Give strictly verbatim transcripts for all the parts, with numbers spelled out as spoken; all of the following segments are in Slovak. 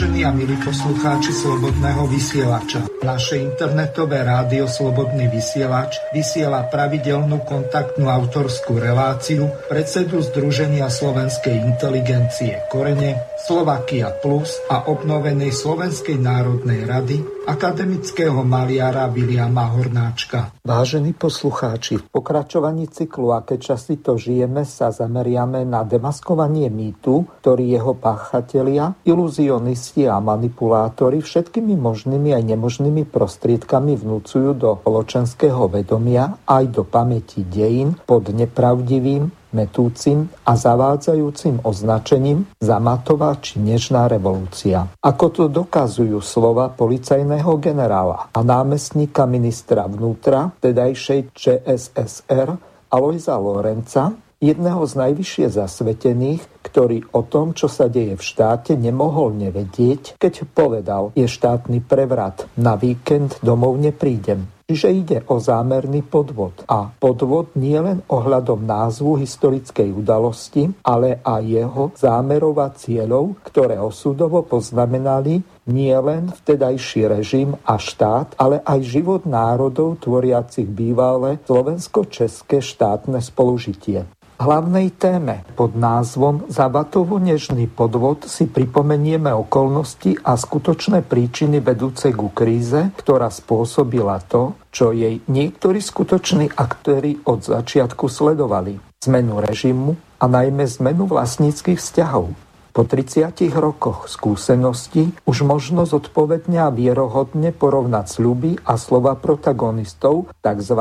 Vážení a milí poslucháči Slobodného vysielača, naše internetové rádio Slobodný vysielač vysiela pravidelnú kontaktnú autorskú reláciu predsedu Združenia slovenskej inteligencie Korene, Slovakia Plus a obnovenej Slovenskej národnej rady akademického maliara Viliama Hornáčka. Vážení poslucháči, v pokračovaní cyklu Aké časy to žijeme sa zameriame na demaskovanie mýtu, ktorý jeho páchatelia, iluzionisti a manipulátori všetkými možnými aj nemožnými prostriedkami vnúcujú do spoločenského vedomia aj do pamäti dejín pod nepravdivým, metúcim a zavádzajúcim označením Zamatová či Nežná revolúcia. Ako to dokazujú slova policajného generála a námestníka ministra vnútra, tedajšej ČSSR Alojza Lorenca, jedného z najvyššie zasvetených, ktorý o tom, čo sa deje v štáte, nemohol nevedieť, keď povedal, je štátny prevrat, na víkend domov neprídem. Čiže ide o zámerný podvod. A podvod nie len ohľadom názvu historickej udalosti, ale aj jeho zámerov a cieľov, ktoré osudovo poznamenali nie len vtedajší režim a štát, ale aj život národov tvoriacich bývalé slovensko-české štátne spolužitie. Hlavnej téme pod názvom Zamatovo-Nežný podvod si pripomenieme okolnosti a skutočné príčiny vedúcej ku kríze, ktorá spôsobila to, čo jej niektorí skutoční aktéri od začiatku sledovali. Zmenu režimu a najmä zmenu vlastníckych vzťahov. Po tridsiatich rokoch skúseností už možno zodpovedne a vierohodne porovnať sľuby a slova protagonistov tzv.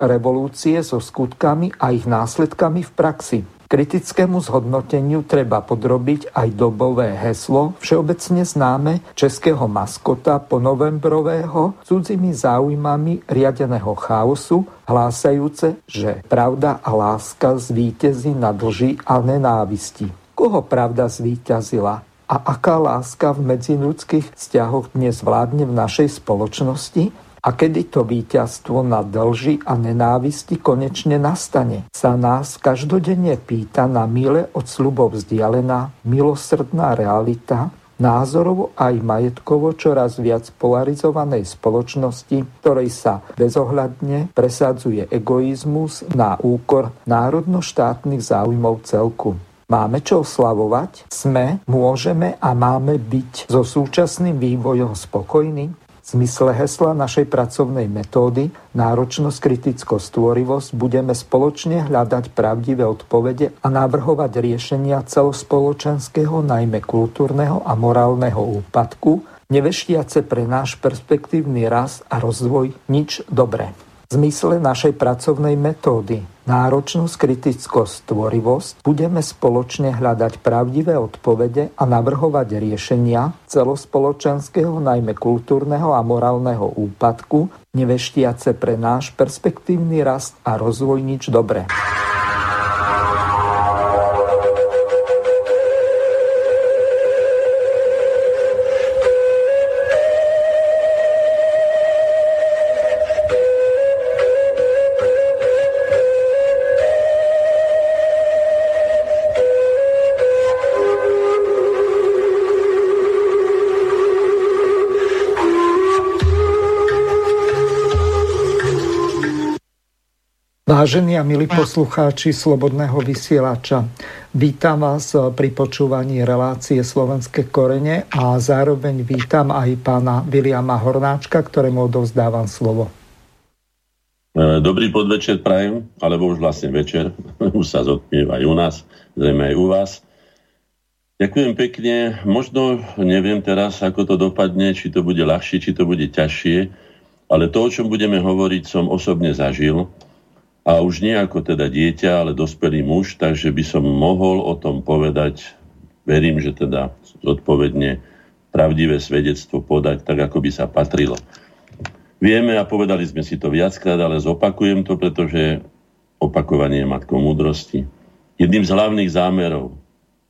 Revolúcie so skutkami a ich následkami v praxi. Kritickému zhodnoteniu treba podrobiť aj dobové heslo všeobecne známe českého maskota ponovembrového cudzými záujmami riadeného chaosu, hlásajúce, že pravda a láska zvíťazí nad lži a nenávisti. Koho pravda zvíťazila a aká láska v medziľudských vzťahoch dnes vládne v našej spoločnosti a kedy to víťazstvo nad lži a nenávisti konečne nastane, sa nás každodenne pýta na míle od sľubov vzdialená milosrdná realita názorovo aj majetkovo čoraz viac polarizovanej spoločnosti, ktorej sa bezohľadne presadzuje egoizmus na úkor národno-štátnych záujmov celku. Máme čo oslavovať? Sme, môžeme a máme byť so súčasným vývojom spokojní? V zmysle hesla našej pracovnej metódy náročnosť, kritickosť, tvorivosť budeme spoločne hľadať pravdivé odpovede a navrhovať riešenia celospoločenského, najmä kultúrneho a morálneho úpadku, neveštiace pre náš perspektívny rast a rozvoj nič dobré. V zmysle našej pracovnej metódy náročnosť, kritickosť, tvorivosť budeme spoločne hľadať pravdivé odpovede a navrhovať riešenia celospoločenského, najmä kultúrneho a morálneho úpadku, neveštiace pre náš perspektívny rast a rozvoj nič dobré. Vážení a milí poslucháči Slobodného vysielača, vítam vás pri počúvaní relácie Slovenské korene a zároveň vítam aj pána Viliama Hornáčka, ktorému odovzdávam slovo. Dobrý podvečer prajem, alebo už vlastne večer, už sa zotmieva aj u nás, zrejme aj u vás. Ďakujem pekne, možno neviem teraz, ako to dopadne, či to bude ľahšie, či to bude ťažšie, ale to, o čom budeme hovoriť, som osobne zažil. A už nie ako teda dieťa, ale dospelý muž, takže by som mohol o tom povedať, verím, že teda zodpovedne pravdivé svedectvo podať, tak ako by sa patrilo. Vieme a povedali sme si to viackrát, ale zopakujem to, pretože opakovanie je matkou múdrosti. Jedným z hlavných zámerov,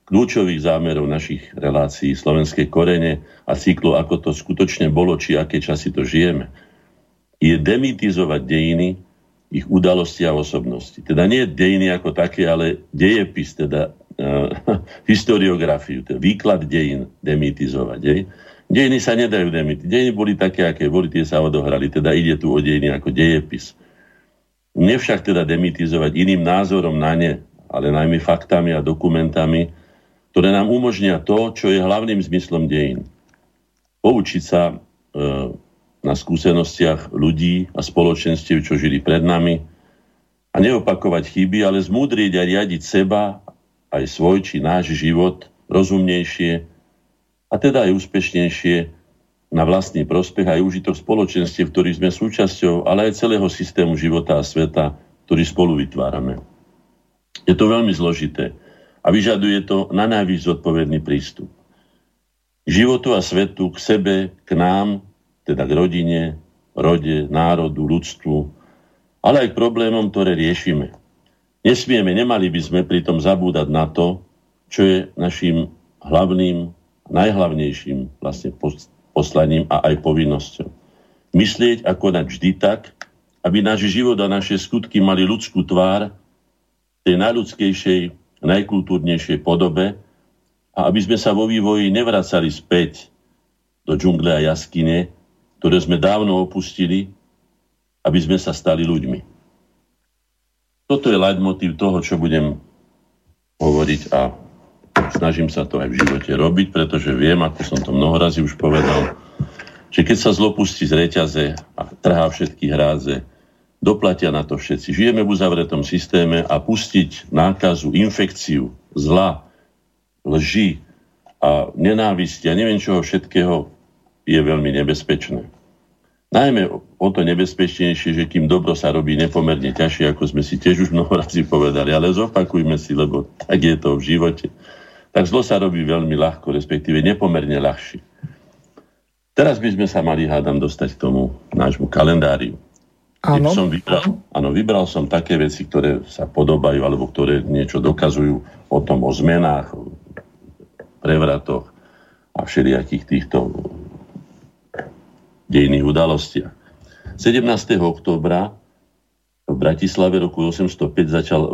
kľúčových zámerov našich relácií Slovenskej korene a cyklu, ako to skutočne bolo, či aké časy to žijeme, je demitizovať dejiny, ich udalosti a osobnosti. Teda nie dejiny ako také, ale dejepis, teda historiografiu, výklad dejín demitizovať. Hej. Dejiny sa nedajú demitiť. Dejiny boli také, aké boli, tie sa odohrali. Teda ide tu o dejiny ako dejepis. Nevšak teda demitizovať iným názorom na ne, ale najmä faktami a dokumentami, ktoré nám umožnia to, čo je hlavným zmyslom dejín. Poučiť sa e, na skúsenostiach ľudí a spoločenstiev, čo žili pred nami, a neopakovať chyby, ale zmúdrieť a riadiť seba, aj svoj či náš život rozumnejšie, a teda aj úspešnejšie na vlastný prospech aj užitok spoločenstiev, ktorých sme súčasťou, ale aj celého systému života a sveta, ktorý spolu vytvárame. Je to veľmi zložité a vyžaduje to na najvyš zodpovedný prístup. Životu a svetu, k sebe, k nám, teda k rodine, rode, národu, ľudstvu, ale aj k problémom, ktoré riešime. Nesmieme, nemali by sme pritom zabúdať na to, čo je našim hlavným, najhlavnejším vlastne poslaním a aj povinnosťou. Myslieť a konať vždy tak, aby náš život a naše skutky mali ľudskú tvár v tej najľudskejšej, najkultúrnejšej podobe a aby sme sa vo vývoji nevracali späť do džungle a jaskyne, ktoré sme dávno opustili, aby sme sa stali ľuďmi. Toto je leitmotív toho, čo budem hovoriť a snažím sa to aj v živote robiť, pretože viem, ako som to mnohorazí už povedal, že keď sa zlo pustí z reťaze a trhá všetky hráze, doplatia na to všetci. Žijeme v uzavretom systéme a pustiť nákazu, infekciu, zla, lži a nenávisti a neviem čoho všetkého je veľmi nebezpečné. Najmä o to nebezpečnejšie, že kým dobro sa robí nepomerne ťažšie, ako sme si tiež už mnohorazí povedali, ale zopakujme si, lebo tak je to v živote. Tak zlo sa robí veľmi ľahko, respektíve nepomerne ľahšie. Teraz by sme sa mali, hádam, dostať k tomu nášmu kalendáriu. Áno. Som vybral, áno, vybral som také veci, ktoré sa podobajú, alebo ktoré niečo dokazujú o tom, o zmenách, o prevratoch a všelijakých týchto dejinných udalostiach. sedemnásteho októbra v Bratislave roku osemstopäť začal uh,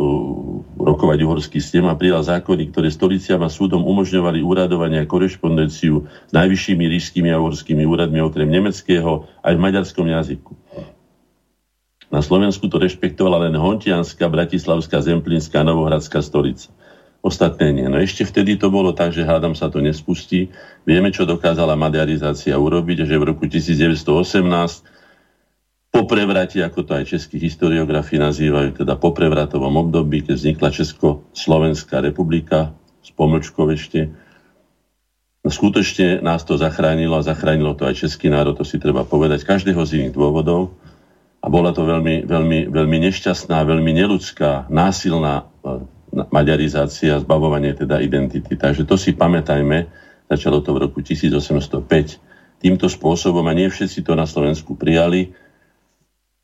rokovať uhorský snem a prijal zákony, ktoré stoliciam a súdom umožňovali uradovanie a korešpondenciu s najvyššími ríšskými a uhorskými úradmi okrem nemeckého aj v maďarskom jazyku. Na Slovensku to rešpektovala len hontianská, bratislavská, zemplínska a novohradská stolica. Ostatné nie. No ešte vtedy to bolo tak, že hádam sa to nespustí. Vieme, čo dokázala maďarizácia urobiť, že v roku devätnásť osemnásť po prevrate, ako to aj českí historiografi nazývajú, teda po prevratovom období, keď vznikla Československá republika, s pomlčkou ešte, skutočne nás to zachránilo a zachránilo to aj český národ, to si treba povedať, každého z iných dôvodov. A bola to veľmi, veľmi, veľmi nešťastná, veľmi neľudská, násilná maďarizácia, zbavovanie teda identity. Takže to si pamätajme, začalo to v roku osemnásť päť. Týmto spôsobom, a nie všetci to na Slovensku prijali,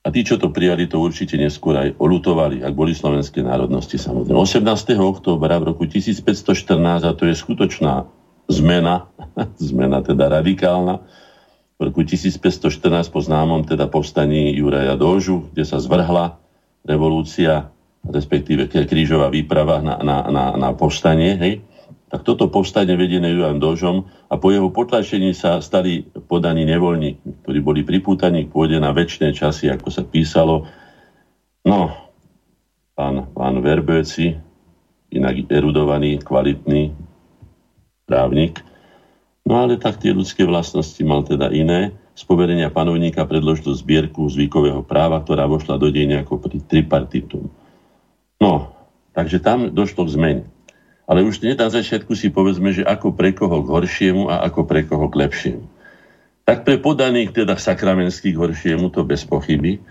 a tí, čo to prijali, to určite neskôr aj oľutovali, ak boli slovenské národnosti samozrejme. osemnásteho októbra v roku tisícpäťstoštrnásť, a to je skutočná zmena, zmena teda radikálna, v roku tisícpäťstoštrnásť po známom teda povstaní Juraja Dóžu, kde sa zvrhla revolúcia, respektíve krížová výprava na, na, na, na povstanie, hej? Tak toto povstanie vedené Jurajom Dóžom a po jeho potlačení sa stali podaní nevoľníkmi, ktorí boli pripútaní k pôde na večné časy, ako sa písalo. No, pán, pán Verböci, inak erudovaný, kvalitný právnik, no ale tak tie ľudské vlastnosti mal teda iné. Z poverenia panovníka predložil zbierku zvykového práva, ktorá vošla do deň ako tripartitum. No, takže tam došlo k zmene. Ale už hneď na začiatku si povedzme, že ako pre koho k horšiemu a ako pre koho k lepšiemu. Tak pre podaných, teda sakramenských, horšiemu, to bez pochyby,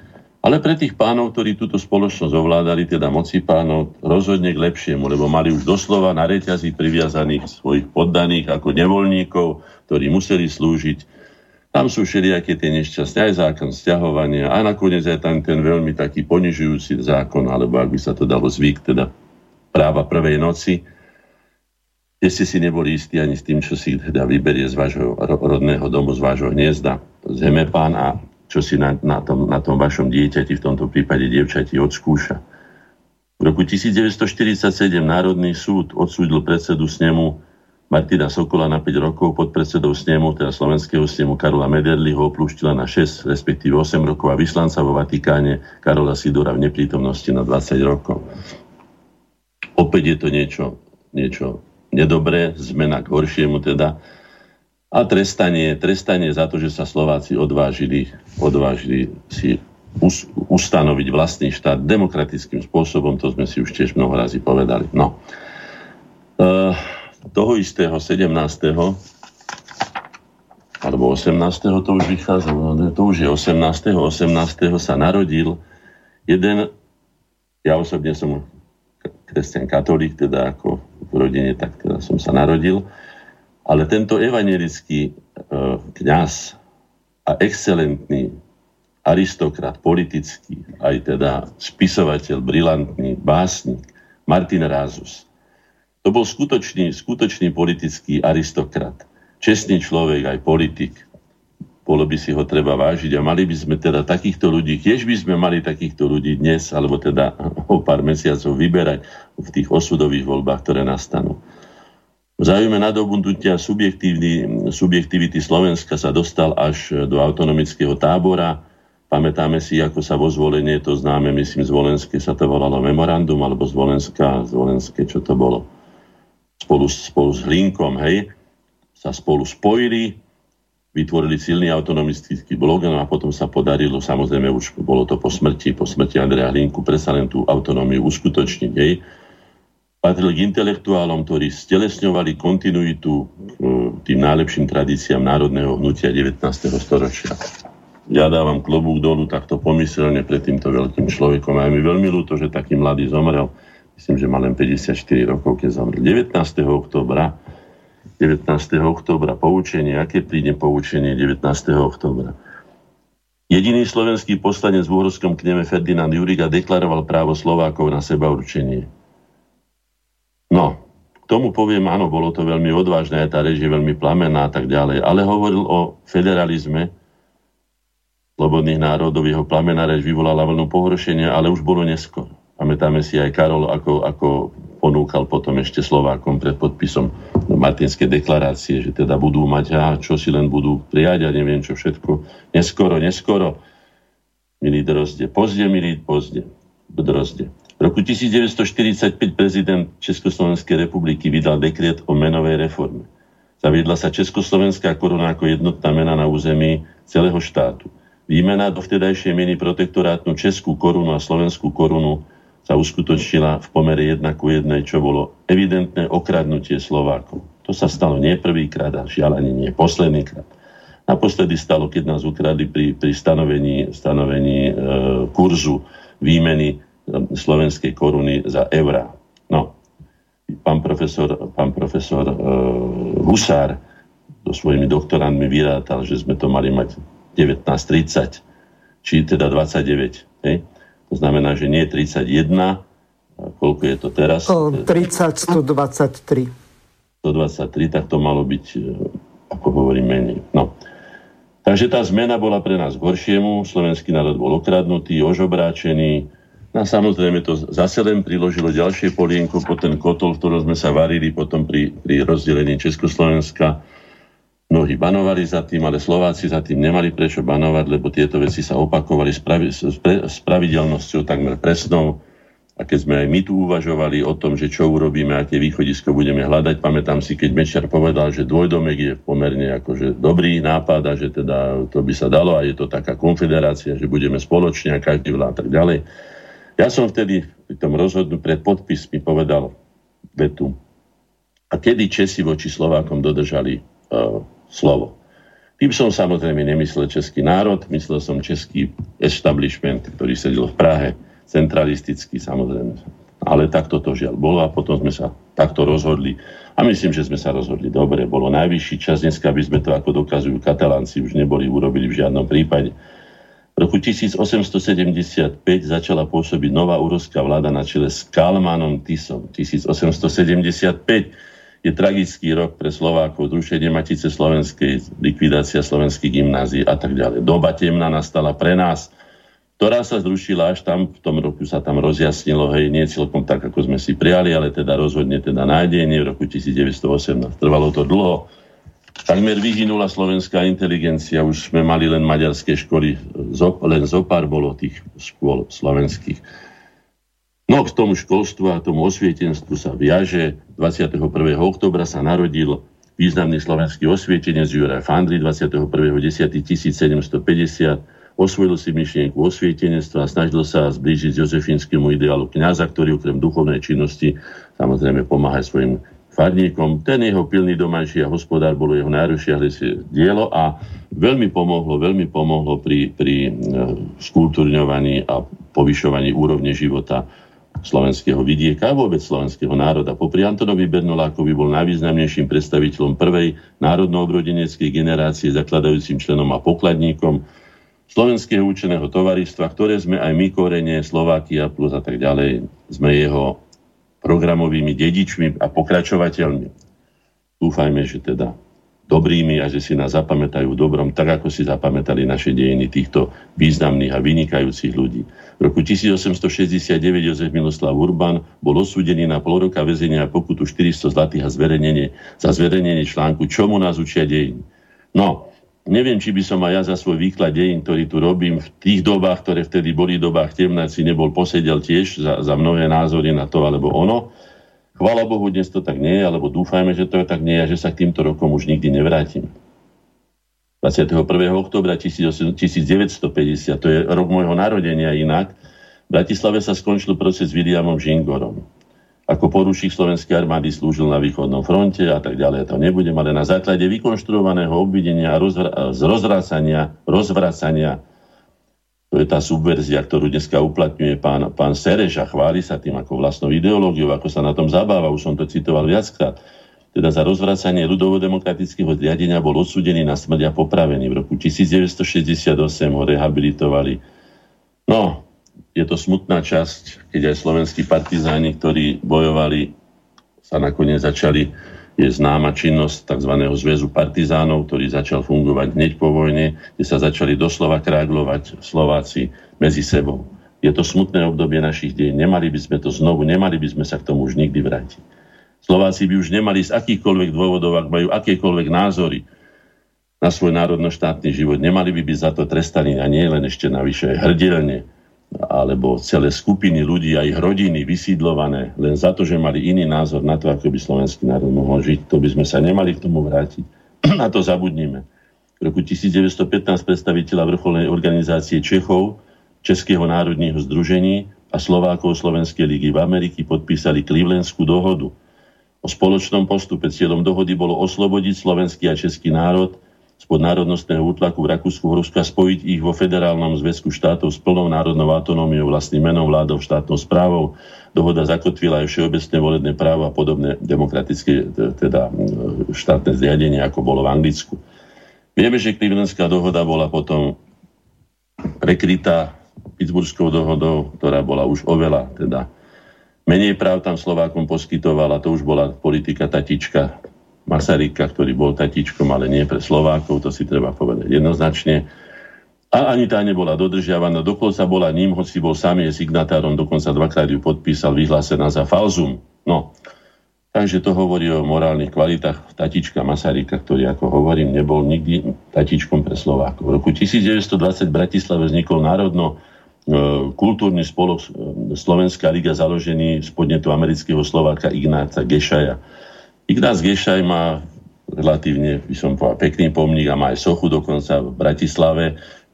ale pre tých pánov, ktorí túto spoločnosť ovládali, teda moci pánov, rozhodne k lepšiemu, lebo mali už doslova na reťazi priviazaných svojich poddaných ako nevoľníkov, ktorí museli slúžiť. Tam sú všelijaké tie nešťastie, aj zákon sťahovania a nakoniec aj tam ten veľmi taký ponižujúci zákon, alebo ak by sa to dalo zvyk, teda práva prvej noci, kde ste si neboli istí ani s tým, čo si teda vyberie z vášho rodného domu, z vášho hniezda, zeme pán, a čo si na, na, tom, na tom vašom dieťati, v tomto prípade dievčati, odskúša. V roku devätnásťstoštyridsaťsedem Národný súd odsúdil predsedu snemu Martina Sokola na päť rokov, podpredsedov snemu, teda slovenského snemu Karola Mederliho oplúštila na šesť, respektíve osem rokov a vyslanca vo Vatikáne Karola Sidora v neprítomnosti na dvadsať rokov. Opäť je to niečo, niečo nedobré, zmena k horšiemu teda. A trestanie, trestanie za to, že sa Slováci odvážili, odvážili si ustanoviť vlastný štát demokratickým spôsobom, to sme si už tiež mnoho razy povedali. No. E, toho istého sedemnásteho alebo osemnásteho to už vychádza, to už je osemnásteho osemnásteho sa narodil jeden, ja osobne som kresťan katolík, teda ako v rodine, tak teda som sa narodil, ale tento evanjelický e, kňaz a excelentný aristokrat, politický, aj teda spisovateľ, brilantný, básnik, Martin Rázus. To bol skutočný, skutočný politický aristokrat. Čestný človek, aj politik. Bolo by si ho treba vážiť a mali by sme teda takýchto ľudí, tiež by sme mali takýchto ľudí dnes, alebo teda o pár mesiacov vyberať v tých osudových voľbách, ktoré nastanú. V záujme nadobudnutia subjektivity Slovenska sa dostal až do autonomického tábora. Pamätáme si, ako sa vo Zvolenie, to známe, myslím, Zvolenské sa to volalo memorandum, alebo Zvolenská, Zvolenské, čo to bolo? Spolu, spolu s Hlinkom, hej, sa spolu spojili, vytvorili silný autonomistický blok, no a potom sa podarilo, samozrejme, už bolo to po smrti, po smrti Andreja Hlinku, predsa len tú autonómiu uskutočniť, hej. Patril k intelektuálom, ktorí stelesňovali kontinuitu tým najlepším tradíciám národného hnutia devätnásteho storočia. Ja dávam klobúk dolu takto pomyselne pred týmto veľkým človekom. A je mi veľmi ľúto, že taký mladý zomrel. Myslím, že mal len päťdesiatštyri rokov, keď zomrel. devätnásteho októbra poučenie. Aké príde poučenie devätnásteho októbra? Jediný slovenský poslanec v uhorskom kneme Ferdinand Juriga deklaroval právo Slovákov na sebaurčenie. No, k tomu poviem, áno, bolo to veľmi odvážne, aj tá reč je veľmi plamená a tak ďalej. Ale hovoril o federalizme slobodných národov, jeho plamená reč vyvolala vlnu pohoršenia, ale už bolo neskoro. Pamätáme si aj Karol, ako, ako ponúkal potom ešte Slovákom pred podpisom Martinskej deklarácie, že teda budú mať, a čo si len budú prijať, a neviem čo všetko. Neskoro, neskoro. Milí drozde, pozde, milí pozde, drozde. V roku devätnásťstoštyridsaťpäť prezident Československej republiky vydal dekret o menovej reforme. Zaviedla sa československá koruna ako jednotná mena na území celého štátu. Výmena do vtedajšej meny protektorátnu českú korunu a slovenskú korunu sa uskutočnila v pomere jedna ku jednej, čo bolo evidentné okradnutie Slovákov. To sa stalo nie prvýkrát a žiaľ ani nie poslednýkrát. Naposledy stalo, keď nás ukradli pri, pri stanovení, stanovení e, kurzu výmeny e, slovenskej koruny za eurá. No, pán profesor, pán profesor e, Husár so svojimi doktorandmi vyrátal, že sme to mali mať devätnásť tridsať, či teda dvadsaťdeväť. Hej? To znamená, že nie tridsaťjeden, koľko je to teraz? tridsať, stodvadsaťtri. stodvadsaťtri, tak to malo byť, ako hovorím, menej. No. Takže tá zmena bola pre nás k horšiemu, slovenský národ bol okradnutý, ožobráčený. A samozrejme to zase len priložilo ďalšie polienko po ten kotol, v ktorom sme sa varili potom pri, pri rozdelení Československa. Mnohí banovali za tým, ale Slováci za tým nemali prečo banovať, lebo tieto veci sa opakovali s, pravi, s, pre, s pravidelnosťou takmer presnou. A keď sme aj my tu uvažovali o tom, že čo urobíme, aké východisko budeme hľadať, pamätám si, keď Mečiar povedal, že dvojdomek je pomerne akože dobrý nápad a že teda to by sa dalo a je to taká konfederácia, že budeme spoločne a každý vlád tak ďalej. Ja som vtedy pri tom rozhodnutí pred podpis mi povedal vetu. A kedy Česi voči Slovákom dodržali uh, slovo. Tým som samozrejme nemyslel český národ, myslel som český establishment, ktorý sedel v Prahe, centralistický samozrejme. Ale takto to žiaľ bolo a potom sme sa takto rozhodli. A myslím, že sme sa rozhodli dobre. Bolo najvyšší čas, dneska by sme to, ako dokazujú Katalánci, už neboli urobili v žiadnom prípade. V roku tisícosemstosedemdesiatpäť začala pôsobiť nová úrovská vláda na čele s Kalmanom Tisom. tisícosemstosedemdesiatpäť je tragický rok pre Slovákov, zrušenie Matice slovenskej, likvidácia slovenských gymnázií a tak ďalej. Doba temná nastala pre nás. ktorá sa zrušila až tam, v tom roku sa tam rozjasnilo, hej, nie celkom tak, ako sme si prijali, ale teda rozhodne teda nádejne v roku devätnásť osemnásť. Trvalo to dlho. Takmer vyhynula slovenská inteligencia, už sme mali len maďarské školy, len zopár bolo tých škôl slovenských. No k tomu školstvu a tomu osvietenstvu sa viaže. dvadsiateho prvého októbra sa narodil významný slovenský osvietenec Juraj Fandri, dvadsiateho prvého októbra sedemstopäťdesiat. Osvojil si myšlienku osvietenectva a snažil sa zblížiť s jozefínskému ideálu kňaza, ktorý okrem duchovnej činnosti samozrejme pomáha svojim farníkom. Ten jeho pilný domáči a hospodár bolo jeho najrozsiahlejšie dielo a veľmi pomohlo, veľmi pomohlo pri, pri skultúrňovaní a povyšovaní úrovne života slovenského vidieka a vôbec slovenského národa. Popri Antonovi Bernolákovi bol najvýznamnejším predstaviteľom prvej národno-obrodeneckej generácie, zakladajúcim členom a pokladníkom Slovenského učeného tovaristva, ktoré sme aj my, Korene, Slovakia plus a tak ďalej, sme jeho programovými dedičmi a pokračovateľmi. Dúfajme, že teda dobrými a že si nás zapamätajú dobrom, tak ako si zapamätali naše dejiny týchto významných a vynikajúcich ľudí. V roku tisícosemstošesťdesiatdeväť Jozef Miloslav Urban bol osúdený na pol roka väzenia a pokutu štyristo zlatých a zverejnenie, za zverejnenie článku Čomu nás učia dejiny. No, neviem, či by som aj ja za svoj výklad dejín, ktorý tu robím, v tých dobách, ktoré vtedy boli dobách temnáci, nebol posedel tiež za, za mnohé názory na to alebo ono. Chvála Bohu, dnes to tak nie je, alebo dúfajme, že to tak nie je a že sa k týmto rokom už nikdy nevrátim. dvadsiateho prvého októbra devätnásť päťdesiat, to je rok môjho narodenia inak, v Bratislave sa skončil proces s Viliamom Žingorom. Ako poručík slovenskej armády slúžil na východnom fronte a tak ďalej, to nebudem, ale na základe vykonštruovaného obvinenia a rozvr- z rozvracania, rozvracania, to je tá subverzia, ktorú dneska uplatňuje pán, pán Sereš a chváli sa tým ako vlastnou ideológiou, ako sa na tom zabáva, už som to citoval viackrát. Teda za rozvracanie ľudovodemokratického zriadenia bol odsúdený na smrť a popravený. V roku devätnásť šesťdesiatosem ho rehabilitovali. No, je to smutná časť, keď aj slovenskí partizáni, ktorí bojovali, sa nakoniec začali, je známa činnosť tzv. Zväzu partizánov, ktorý začal fungovať hneď po vojne, kde sa začali doslova kráglovať Slováci medzi sebou. Je to smutné obdobie našich dejín. Nemali by sme to znovu, nemali by sme sa k tomu už nikdy vrátiť. Slováci by už nemali z akýchkoľvek dôvodov, ak majú akékoľvek názory na svoj národno-štátny život, nemali by byť za to trestaní a nie len ešte navyše aj hrdielne, alebo celé skupiny ľudí a ich rodiny vysídlované len za to, že mali iný názor na to, ako by slovenský národ mohol žiť. To by sme sa nemali k tomu vrátiť. Na to zabudnime. V roku devätnásť pätnásť predstaviteľa vrcholnej organizácie Čechov, Českého národného združení a Slovákov Slovenskej ligy v Ameriky podpísali Clevelandskú dohodu. O spoločnom postupe cieľom dohody bolo oslobodiť slovenský a český národ spod národnostného útlaku v Rakúsku-Horsku a spojiť ich vo federálnom zväzku štátov s plnou národnou autonómiou, vlastným menom, vládou, štátnou správou. Dohoda zakotvila aj všeobecné volebné právo a podobné demokratické teda štátne zriadenie, ako bolo v Anglicku. Vieme, že Clevelandská dohoda bola potom prekrytá Pittsburghskou dohodou, ktorá bola už oveľa teda menej práv tam Slovákom poskytovala, to už bola politika tatička Masaryka, ktorý bol tatičkom, ale nie pre Slovákov, to si treba povedať jednoznačne. A ani tá nebola dodržiavaná, dokonca bola ním, hoci bol sám jej signatárom, dokonca dvakrát ju podpísal, vyhlásená za falzum. No, takže to hovorí o morálnych kvalitách tatička Masaryka, ktorý, ako hovorím, nebol nikdy tatičkom pre Slovákov. V roku devätnásť dvadsať v Bratislave vznikol národno kultúrny spolok Slovenská liga založený z podnetu amerického Slováka Ignáca Gešaja. Ignác Gešaj má relatívne, by som povedal, pekný pomník a má aj sochu dokonca v Bratislave,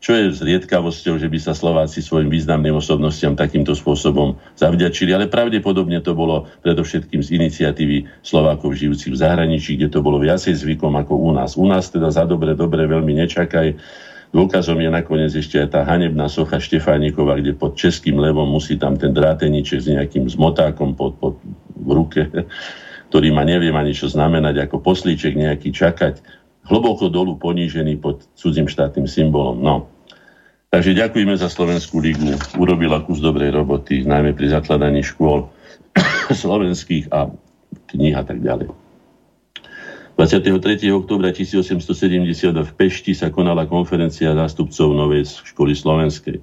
čo je zriedkavosťou, že by sa Slováci svojim významným osobnostiam takýmto spôsobom zavďačili, ale pravdepodobne to bolo predovšetkým z iniciatívy Slovákov žijúcich v zahraničí, kde to bolo viacej zvykom ako u nás. U nás teda za dobre, dobre veľmi nečakaj. Dôkazom je nakoniec ešte aj tá hanebná socha Štefánikova, kde pod českým levom musí tam ten dráteniček s nejakým zmotákom pod, pod v ruke, ktorý ma neviem ani čo znamenať, ako poslíček nejaký čakať, hlboko dolu ponížený pod cudzím štátnym symbolom. No. Takže ďakujeme za Slovenskú ligu, urobila kus dobrej roboty, najmä pri zakladaní škôl slovenských a kníh a tak ďalej. dvadsiateho tretieho októbra osemnásť sedemdesiat v Pešti sa konala konferencia zástupcov Novej školy slovenskej.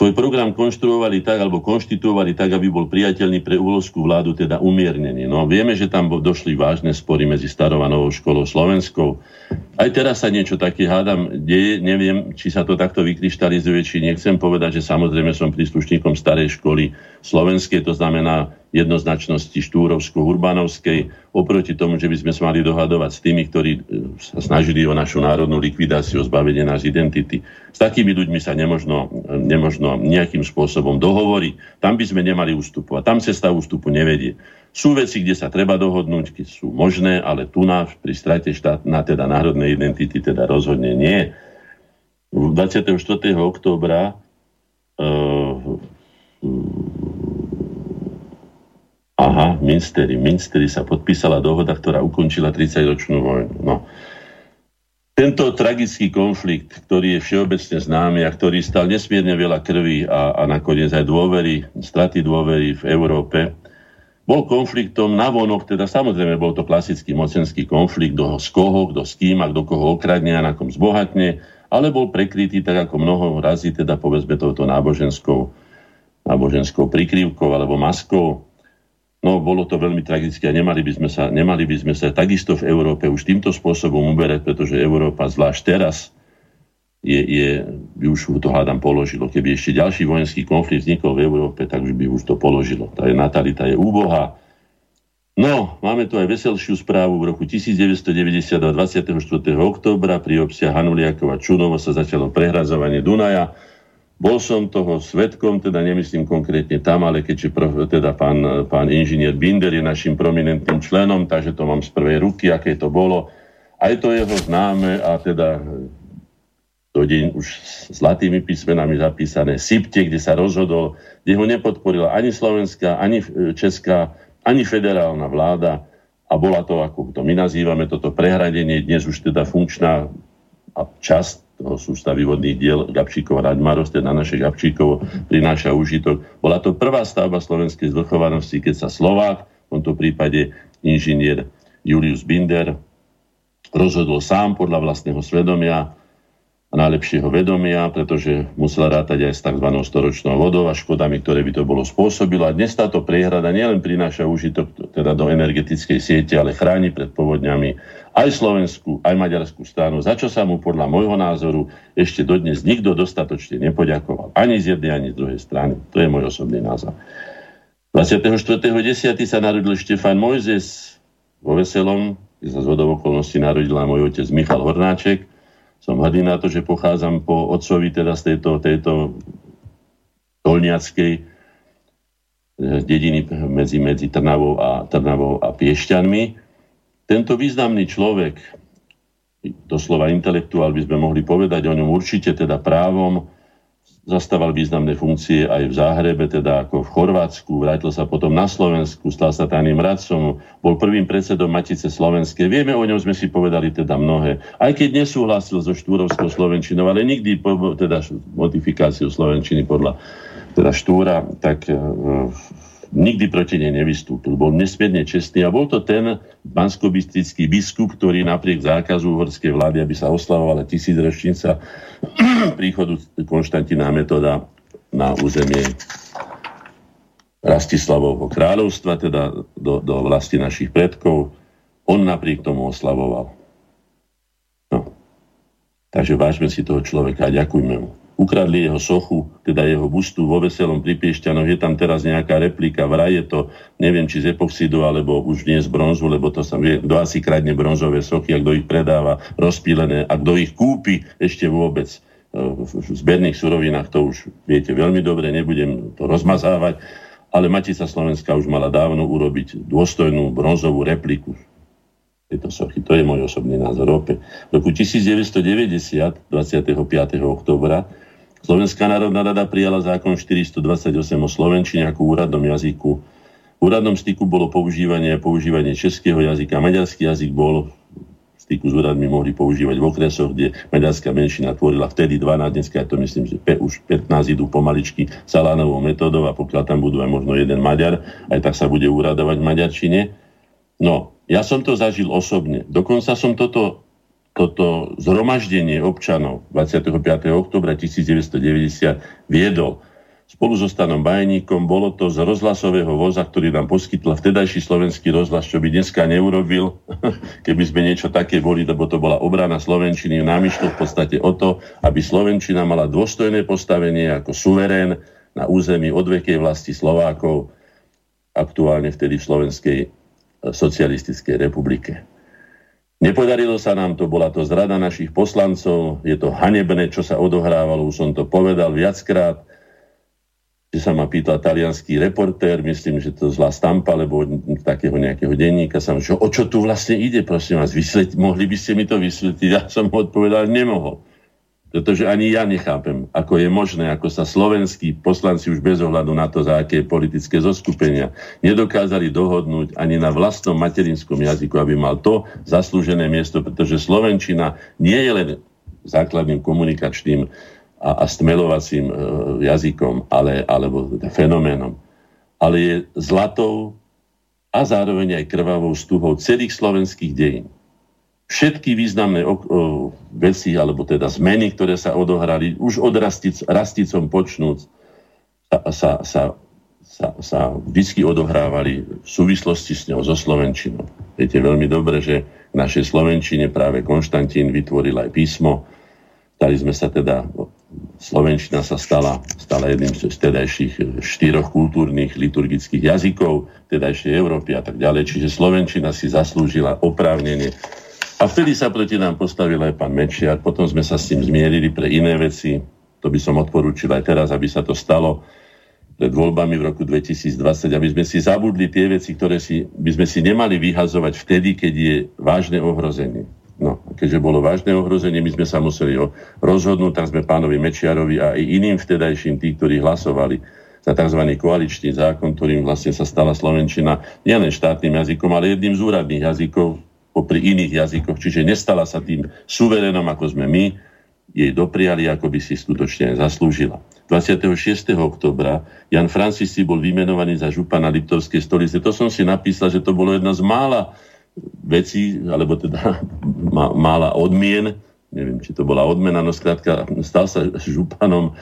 Svoj program konštruovali tak, alebo konštituovali tak, aby bol priateľný pre uhlovskú vládu, teda umiernený. No vieme, že tam došli vážne spory medzi starou a novou školou slovenskou. Aj teraz sa niečo také, hádam, deje. Neviem, či sa to takto vykryštalizuje, či nechcem povedať, že samozrejme som príslušníkom starej školy slovenskej, to znamená jednoznačnosti štúrovsko-urbanovskej, oproti tomu, že by sme sa mali dohadovať s tými, ktorí sa snažili o našu národnú likvidáciu, o zbavenie nášej identity. S takými ľuďmi sa nemožno, nemožno nejakým spôsobom dohovoriť. Tam by sme nemali ústupovať. Tam cesta ústupu nevedie. Sú veci, kde sa treba dohodnúť, keď sú možné, ale tu na, pri strate štátna, teda národnej identity, teda rozhodne nie. dvadsiateho štvrtého októbra e- Aha, v Münsteri. V Münsteri sa podpísala dohoda, ktorá ukončila tridsaťročnú vojnu. No. Tento tragický konflikt, ktorý je všeobecne známy a ktorý stal nesmierne veľa krvi a, a nakoniec aj dôvery, straty dôvery v Európe, bol konfliktom navonok, teda samozrejme bol to klasický mocenský konflikt, kto z koho, kto s kým a kto koho okradne a na kom zbohatne, ale bol prekrytý tak ako mnoho razy, teda povedzme touto náboženskou, náboženskou prikryvkou alebo maskou. No, bolo to veľmi tragické a nemali by sme sa, nemali by sme sa takisto v Európe už týmto spôsobom uberať, pretože Európa zvlášť teraz je, je už to hádam položilo. Keby ešte ďalší vojenský konflikt vznikol v Európe, tak už by už to položilo. Tá je natalita je úbohá. No, máme tu aj veselšiu správu. V roku devätnásťstodeväťdesiatdva dvadsiateho štvrtého októbra pri obciach Hanuliakov a Čunovo sa začalo prehrazovanie Dunaja. Bol som toho svedkom, teda nemyslím konkrétne tam, ale keďže prof, teda pán, pán inžinier Binder je našim prominentným členom, takže to mám z prvej ruky, aké to bolo. Aj to jeho známe a teda do deň už zlatými písmenami zapísané Sipte, kde sa rozhodol, kde ho nepodporila ani slovenská, ani česká, ani federálna vláda a bola to, ako to my nazývame, toto prehradenie, dnes už teda funkčná a časť sústavy vodných diel Gabčíkov a Raďmaros, teda naše Gabčíkovo prináša užitok. Bola to prvá stavba slovenskej zvrchovanosti, keď sa Slovák, v tomto prípade inžinier Julius Binder, rozhodol sám podľa vlastného svedomia a najlepšieho vedomia, pretože musel rátať aj s tzv. Storočnou vodou a škodami, ktoré by to bolo spôsobilo. A dnes táto priehrada nielen prináša užitok teda do energetickej siete, ale chráni pred povodňami aj slovenskú, aj maďarskú stranu, za čo sa mu podľa môjho názoru ešte dodnes nikto dostatočne nepoďakoval. Ani z jednej, ani z druhej strany. To je môj osobný názor. dvadsiateho štvrtého októbra sa narodil Štefan Mojzes vo Veselom, kde sa zhodou okolností narodil aj môj otec Michal Hornáček. Som hrdý na to, že pochádzam po otcovi teda z tejto, tejto dolniackej dediny medzi, medzi Trnavou a, Trnavou a Piešťanmi. Tento významný človek, doslova intelektuál by sme mohli povedať o ňom určite teda právom, zastával významné funkcie aj v Záhrebe, teda ako v Chorvátsku, vrátil sa potom na Slovensku, stal sa tajným radcom, bol prvým predsedom Matice slovenskej. Vieme, o ňom sme si povedali teda mnohé. Aj keď nesúhlasil so štúrovskou slovenčinou, ale nikdy po, teda modifikáciu slovenčiny podľa teda Štúra, tak e, nikdy proti nej nevystúpil. Bol nesmierne čestný a bol to ten banskobystrický biskup, ktorý napriek zákazu uhorskej vlády, aby sa oslavovala tisícročnica príchodu Konštantína Metoda na územie Rastislavovho kráľovstva, teda do, do vlasti našich predkov, on napriek tomu oslavoval. No. Takže vážme si toho človeka a ďakujme mu. Ukradli jeho sochu, teda jeho bustu vo Veselom pri Piešťanoch. Je tam teraz nejaká replika, vraj je to, neviem, či z epoxidu, alebo už nie z bronzu, lebo to sa vie, kto asi kradne bronzové sochy, a kto ich predáva rozpílené, a kto ich kúpi ešte vôbec v zberných surovinách, to už viete veľmi dobre, nebudem to rozmazávať, ale Matica Slovenska už mala dávno urobiť dôstojnú bronzovú repliku tejto sochy. To je môj osobný názor opäť. V roku devätnásťstodeväťdesiat dvadsiateho piateho októbra Slovenská národná rada prijala zákon štyristodvadsaťosem o slovenčine ako úradnom jazyku. V úradnom styku bolo používanie používanie českého jazyka. Maďarský jazyk bol v styku s úradmi mohli používať v okresoch, kde maďarská menšina tvorila vtedy dvanásť, dneska ja to myslím, že už pätnásť idú pomaličky salánovou metódou a pokiaľ tam budú aj možno jeden Maďar, aj tak sa bude úradovať v maďarčine. No, ja som to zažil osobne. Dokonca som toto toto zhromaždenie občanov dvadsiateho piateho októbra devätnásťstodeväťdesiat viedol. Spolu so Stanom Bajníkom bolo to z rozhlasového voza, ktorý nám poskytla vtedajší slovenský rozhlas, čo by dneska neurobil, keby sme niečo také boli, lebo to bola obrana slovenčiny. Nám išlo v podstate o to, aby slovenčina mala dôstojné postavenie ako suverén na území odvekej vlasti Slovákov, aktuálne vtedy v Slovenskej socialistickej republike. Nepodarilo sa nám to, bola to zrada našich poslancov, je to hanebné, čo sa odohrávalo, už som to povedal viackrát, že sa ma pýtal talianský reportér, myslím, že to zlá Stampa, lebo takého nejakého denníka, som, že o čo tu vlastne ide, prosím vás, vysvetli, mohli by ste mi to vysvetliť? Ja som mu odpovedal, nemohol. Pretože ani ja nechápem, ako je možné, ako sa slovenskí poslanci už bez ohľadu na to, za aké politické zoskupenia, nedokázali dohodnúť ani na vlastnom materinskom jazyku, aby mal to zaslúžené miesto, pretože slovenčina nie je len základným komunikačným a, a stmelovacím e, jazykom, ale, alebo fenoménom. Ale je zlatou a zároveň aj krvavou stuhou celých slovenských dejín. Všetky významné ok- o, veci, alebo teda zmeny, ktoré sa odohrali, už od rastic, rasticom počnúc, sa, sa, sa, sa, sa vždy odohrávali v súvislosti s ňou, so slovenčinou. Viete veľmi dobre, že v našej slovenčine práve Konštantín vytvoril aj písmo, ktorý sme sa teda... Slovenčina sa stala, stala jedným z tedajších štyroch kultúrnych liturgických jazykov tedajšej Európy a tak ďalej. Čiže slovenčina si zaslúžila oprávnenie. A vtedy sa proti nám postavil aj pán Mečiar. Potom sme sa s tým zmierili pre iné veci. To by som odporúčil aj teraz, aby sa to stalo pred voľbami v roku dvetisícdvadsať, aby sme si zabudli tie veci, ktoré si, by sme si nemali vyhazovať vtedy, keď je vážne ohrozenie. No, keďže bolo vážne ohrozenie, my sme sa museli rozhodnúť, tak sme pánovi Mečiarovi a aj iným vtedajším, tí, ktorí hlasovali za tzv. Koaličný zákon, ktorým vlastne sa stala slovenčina nielen štátnym jazykom, ale jedným z úradných jazykov popri iných jazykoch, čiže nestala sa tým suverénom, ako sme my, jej dopriali, ako by si skutočne zaslúžila. dvadsiateho šiesteho októbra Jan Francisci bol vymenovaný za župana Liptovskej stolice. To som si napísal, že to bolo jedna z mála veci, alebo teda mála odmien, neviem, či to bola odmena, no skrátka stal sa županom,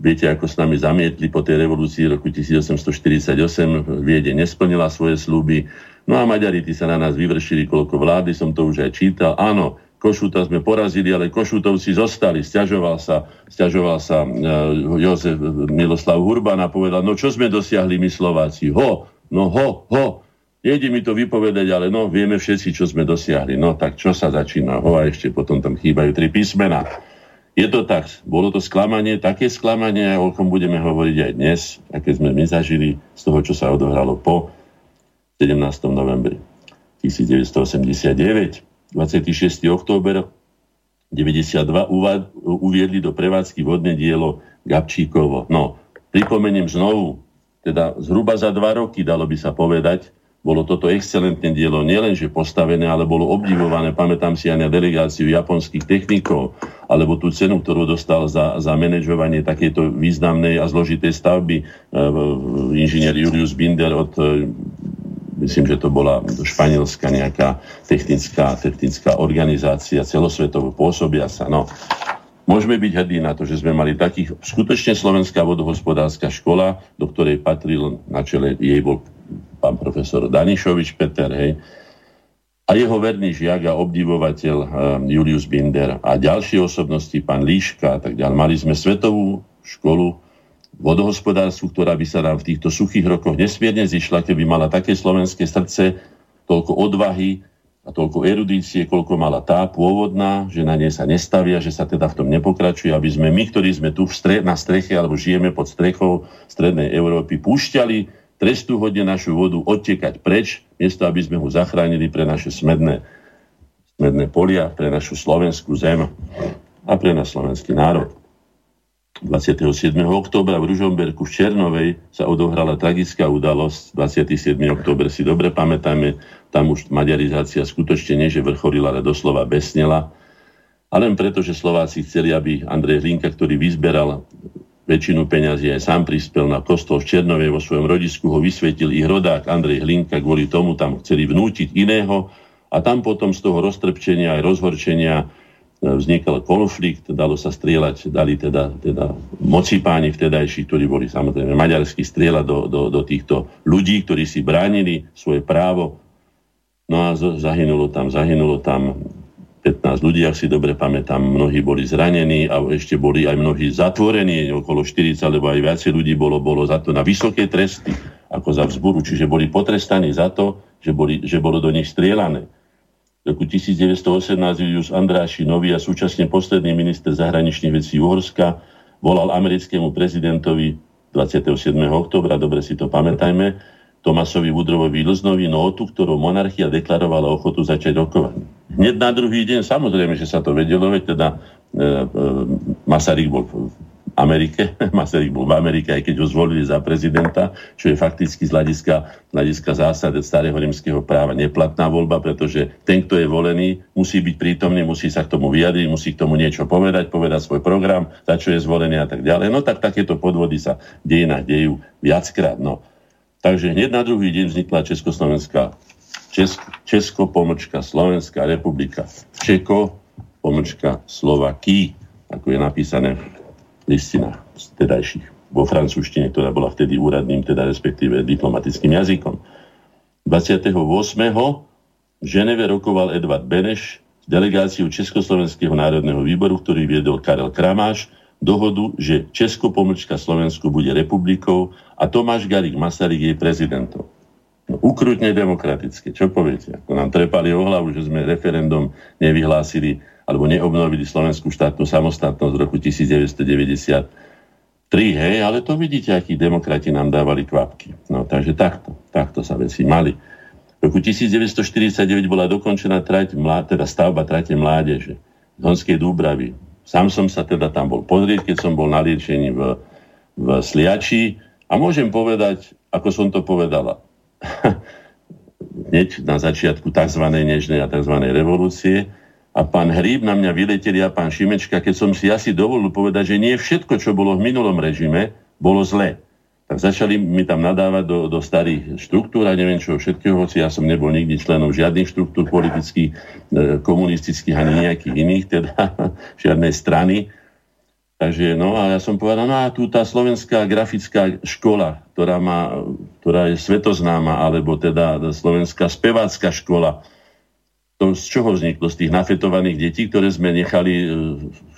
viete, ako s nami zamietli po tej revolúcii roku tisícosemstoštyridsaťosem, Viedeň nesplnila svoje sľuby, no a Maďari, tí sa na nás vyvršili, koľko vlády, som to už aj čítal, áno, Košúta sme porazili, ale Košútovci zostali, sťažoval sa, sťažoval sa Jozef Miloslav Hurban a povedal, no čo sme dosiahli my Slováci, ho, no ho, ho, nejde mi to vypovedať, ale no, vieme všetci, čo sme dosiahli. No tak čo sa začína? Ho, a ešte potom tam chýbajú tri písmená. Je to tak, bolo to sklamanie, také sklamanie, o kom budeme hovoriť aj dnes, aké sme my zažili z toho, čo sa odohralo po sedemnásteho novembri tisícdeväťstoosemdesiatdeväť. dvadsiateho šiesteho október deväťdesiatdva uvad, uviedli do prevádzky vodné dielo Gabčíkovo. No, pripomeniem znovu, teda zhruba za dva roky, dalo by sa povedať, bolo toto excelentné dielo nielenže postavené, ale bolo obdivované. Pamätám si aj na delegáciu japonských technikov, alebo tú cenu, ktorú dostal za, za manažovanie takejto významnej a zložitej stavby e, inžinier Julius Binder od, e, myslím, že to bola španielská nejaká technická, technická organizácia celosvetovo pôsobiaca. No, môžeme byť hrdí na to, že sme mali takých, skutočne slovenská vodohospodárska škola, do ktorej patril na čele, jej bol pán profesor Danišovič Peter, hej, a jeho verný žiak a obdivovateľ um, Julius Binder a ďalšie osobnosti, pán Líška a tak ďalej. Mali sme svetovú školu vodohospodárstvu, ktorá by sa nám v týchto suchých rokoch nesmierne zišla, keby mala také slovenské srdce, toľko odvahy a toľko erudície, koľko mala tá pôvodná, že na nej sa nestavia, že sa teda v tom nepokračuje, aby sme my, ktorí sme tu v stre- na streche alebo žijeme pod strechou strednej Európy, púšťali trestuhodne našu vodu odtekať preč, miesto, aby sme ho zachránili pre naše smedné, smedné polia, pre našu slovenskú zem a pre náš slovenský národ. dvadsiateho siedmeho októbra v Ružomberku v Černovej sa odohrala tragická udalosť. dvadsiateho siedmeho októbra si dobre pamätáme, tam už maďarizácia skutočne nie, že vrcholila, ale doslova besnela. A len preto, že Slováci chceli, aby Andrej Hlinka, ktorý vyzberal väčšinu peňazí aj sám prispel na kostol v Černovej vo svojom rodisku, ho vysvetil ich rodák Andrej Hlinka, kvôli tomu tam chceli vnútiť iného a tam potom z toho roztrpčenia aj rozhorčenia vznikal konflikt, dalo sa strieľať, dali teda, teda moci páni vtedajší, ktorí boli samozrejme maďarskí, strieľať do, do, do týchto ľudí, ktorí si bránili svoje právo. No a zahynulo tam, zahynulo tam pätnásť ľudí, ak si dobre pamätám, mnohí boli zranení a ešte boli aj mnohí zatvorení, okolo štyridsať, lebo aj viacej ľudí bolo, bolo za to na vysoké tresty, ako za vzburu, čiže boli potrestaní za to, že, boli, že bolo do nich strieľané. V roku devätnásť osemnásť Julius Andrášinovi a súčasne posledný minister zahraničných vecí Uhorska volal americkému prezidentovi dvadsiateho siedmeho októbra, dobre si to pamätajme, Tomasovi Woodrowovi Wilsonovi nótu, ktorou monarchia deklarovala ochotu začať rokovanie. Hneď na druhý deň, samozrejme, že sa to vedelo, veď teda e, e, Masaryk bol v Amerike, Masaryk bol v Amerike, aj keď ho zvolili za prezidenta, čo je fakticky z hľadiska, hľadiska zásad starého rímskeho práva neplatná voľba, pretože ten, kto je volený, musí byť prítomný, musí sa k tomu vyjadriť, musí k tomu niečo povedať, povedať svoj program, za čo je zvolený a tak ďalej. No tak takéto podvody sa deje na dejú viackrát. No. Takže hneď na druhý deň vznikla Československá, Česk, Česko pomlčka Slovenská republika, Čeko pomlčka Slovakí, ako je napísané listina z tedajších vo francúzštine, ktorá bola vtedy úradným, teda respektíve diplomatickým jazykom. dvadsiateho ôsmeho v Ženeve rokoval Edvard Beneš s delegáciou Československého národného výboru, ktorý viedol Karel Kramáš, dohodu, že Česko pomlčka Slovensko bude republikou a Tomáš Garrigue Masaryk jej prezidentom. No, ukrutne demokratické, čo poviete? Ako nám trepali o hlavu, že sme referendum nevyhlásili alebo neobnovili slovenskú štátnu samostatnosť v roku devätnásť deväťdesiattri, hej, ale to vidíte, akí demokrati nám dávali kvapky. No, takže takto, takto sa veci mali. V roku devätnásť štyridsaťdeväť bola dokončená trať, teda stavba trate mládeže z Honskej Dúbravy. Sám som sa teda tam bol pozrieť, keď som bol na liečení v, v Sliači a môžem povedať, ako som to povedala, hneď na začiatku tzv. Nežnej a tzv. Revolúcie. A pán Hríb na mňa vyleteli a pán Šimečka, keď som si asi dovolil povedať, že nie všetko, čo bolo v minulom režime, bolo zlé. Tak začali mi tam nadávať do, do starých štruktúr a neviem čo všetkého, hoci ja som nebol nikdy členom žiadnych štruktúr politických, komunistických ani nejakých iných, teda žiadnej strany. Takže no a ja som povedal, no a tu tá slovenská grafická škola, ktorá, má, ktorá je svetoznáma, alebo teda slovenská spevácka škola, to z čoho vzniklo? Z tých nafetovaných detí, ktoré sme nechali